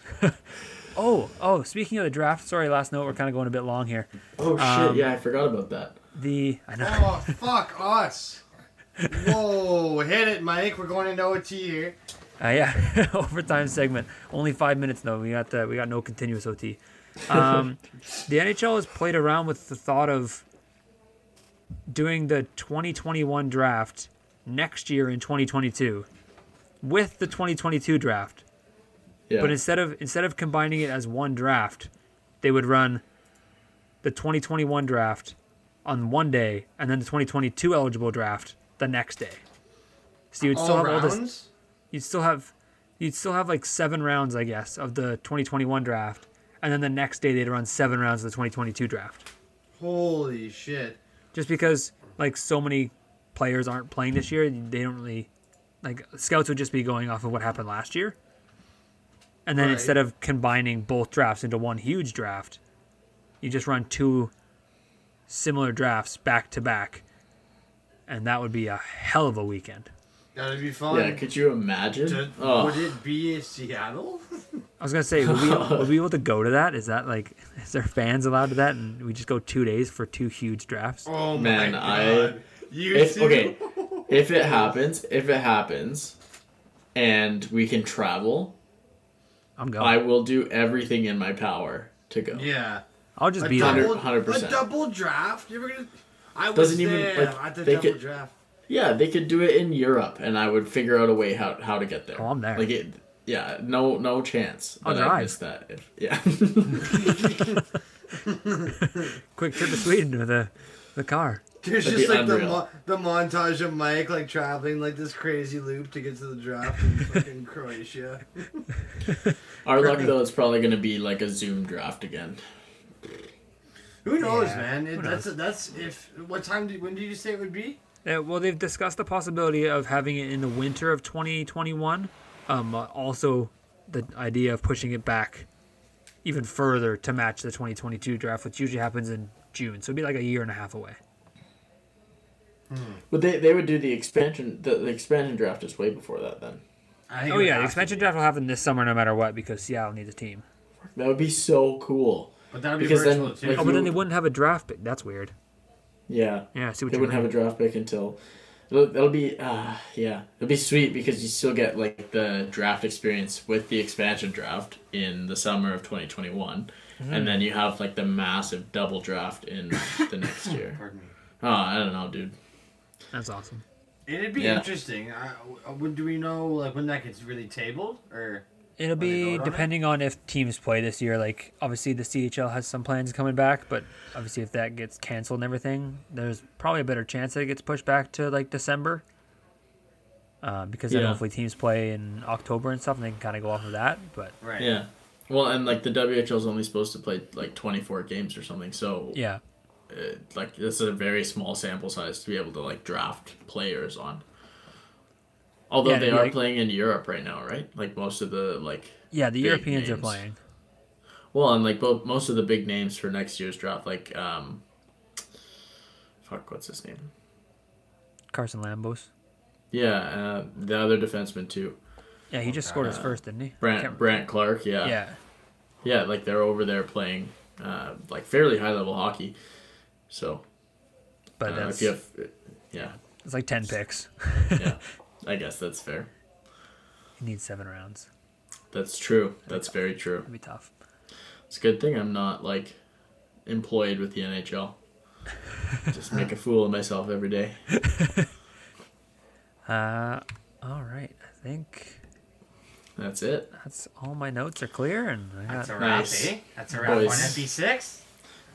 Oh, speaking of the draft, sorry, last note, we're kind of going a bit long here. Oh, shit, yeah, I forgot about that. I know. Oh, fuck us. Whoa, hit it, Mike. We're going into OT here. Overtime segment. Only 5 minutes, though. We got no continuous OT. The NHL has played around with the thought of doing the 2021 draft next year in 2022 with the 2022 draft. Yeah. But instead of combining it as one draft, they would run the 2021 draft on one day and then the 2022 eligible draft the next day. So you'd still have all this. You'd still have like 7 rounds, I guess, of the 2021 draft, and then the next day they'd run 7 rounds of the 2022 draft. Holy shit! Just because like so many players aren't playing this year, they don't really like scouts would just be going off of what happened last year. And then instead of combining both drafts into one huge draft, you just run 2 similar drafts back to back. And that would be a hell of a weekend. That would be fun. Yeah, could you imagine? Would it be in Seattle? I was going to say, would we be able to go to that? Is that like, is there fans allowed to that? And we just go 2 days for 2 huge drafts? Oh, man, God. If it happens, and we can travel, I'm going. I will do everything in my power to go. Yeah. I'll just be 100%. A double draft? You ever going to... I was there at the double draft. Yeah, they could do it in Europe, and I would figure out a way how to get there. Oh, I'm there. Like it, yeah, no chance. I'll drive. I missed that. Quick trip to Sweden with the car. There's That'd just like the montage of Mike like traveling like this crazy loop to get to the draft in fucking Croatia. Our luck though, it's probably gonna be like a Zoom draft again. Who knows, man? What time? When did you say it would be? Well, they've discussed the possibility of having it in the winter of 2021. Also, the idea of pushing it back even further to match the 2022 draft, which usually happens in June. So it'd be like a year and a half away. But they would do the expansion. The expansion draft is way before that. Then. The expansion draft will happen this summer, no matter what, because Seattle needs a team. That would be so cool. But that would be virtual too. But then they wouldn't have a draft pick. That's weird. Yeah. Yeah, I see what you mean. They wouldn't have a draft pick until... That'll be... It'll be sweet because you still get like the draft experience with the expansion draft in the summer of 2021. Mm-hmm. And then you have like the massive double draft in the next year. Pardon me. Oh, I don't know, dude. That's awesome. It'd be interesting. Do we know like when that gets really tabled or... It'll be depending on if teams play this year. Like, obviously, the CHL has some plans coming back, but obviously, if that gets canceled and everything, there's probably a better chance that it gets pushed back to like December. Because then hopefully teams play in October and stuff, and they can kind of go off of that. But right, yeah, well, and like the WHL is only supposed to play like 24 games or something, so yeah, like this is a very small sample size to be able to like draft players on. Although they are playing in Europe right now, right? Like most of the the Europeans names are playing. Well, and like most of the big names for next year's draft, like what's his name? Carson Lambos. Yeah, the other defenseman too. Yeah, he just scored his first, didn't he? Brant Clark, yeah. Yeah. Yeah, like they're over there playing like fairly high level hockey. So, but that's, if you have, yeah, it's like 10 picks. Yeah, I guess that's fair. You need 7 rounds. That's true. That's very true. It'd be tough. It's a good thing I'm not like employed with the NHL. Just make a fool of myself every day. All right, I think that's it. That's all my notes are clear, and I got that's a wrap. Nice. Eh? That's a wrap on MP6.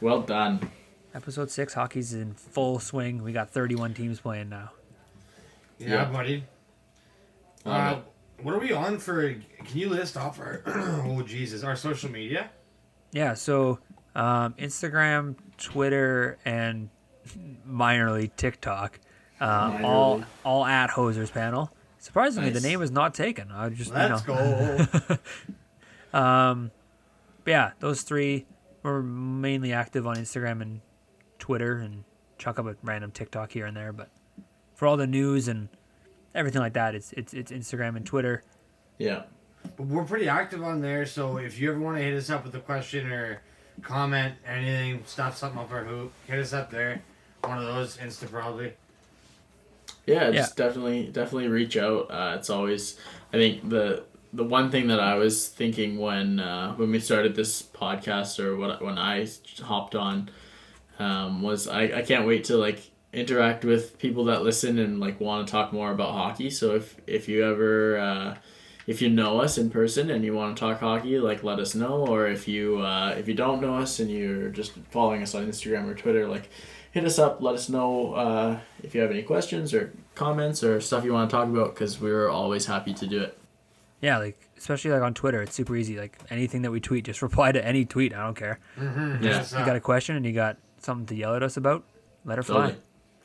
Well done. Episode 6, hockey's in full swing. We got 31 teams playing now. Yeah, yeah. Buddy. What are we on for? Can you list off our our social media? Yeah, so Instagram, Twitter, and minorly TikTok. All at Hosers Panel. Surprisingly, nice. The name is not taken. I just go. But yeah, those 3 were mainly active on Instagram and Twitter, and chuck up a random TikTok here and there. But for all the news and everything like that, it's Instagram and Twitter. Yeah, but we're pretty active on there. So if you ever want to hit us up with a question or comment, anything, stuff something up our hoop, hit us up there. One of those Insta probably. Yeah, just definitely reach out. It's always, I think the one thing that I was thinking when we started this podcast, or when I hopped on, was I can't wait to like interact with people that listen and like want to talk more about hockey. So if you ever if you know us in person and you want to talk hockey, like let us know. Or if you don't know us and you're just following us on Instagram or Twitter, like. Hit us up. Let us know if you have any questions or comments or stuff you want to talk about, because we're always happy to do it. Yeah, like especially like on Twitter, it's super easy. Like anything that we tweet, just reply to any tweet. I don't care. Mm-hmm. Yeah. You got a question and you got something to yell at us about, let her fly. Totally.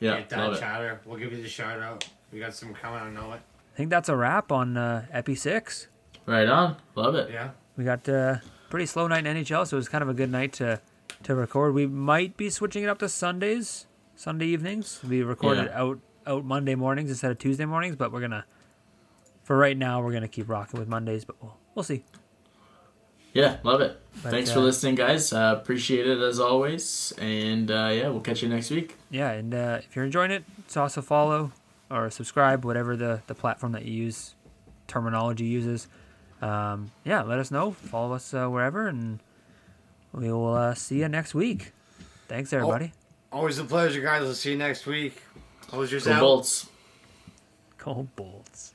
Yeah, get that chatter. We'll give you the shout out. We got some coming. I know it. I think that's a wrap on Epi 6. Right on. Love it. Yeah. We got a pretty slow night in NHL, so it was kind of a good night to record. We might be switching it up to Sunday evenings. We recorded out Monday mornings instead of Tuesday mornings, but for right now we're gonna keep rocking with Mondays, but we'll see. Yeah, love it. But, thanks for listening, guys. Appreciate it as always, and we'll catch you next week. Yeah, and if you're enjoying it, it's also follow or subscribe, whatever the platform that you use, terminology uses. Let us know. Follow us wherever, and we will see you next week. Thanks, everybody. Always a pleasure, guys. We'll see you next week. Hosers out. Go Bolts.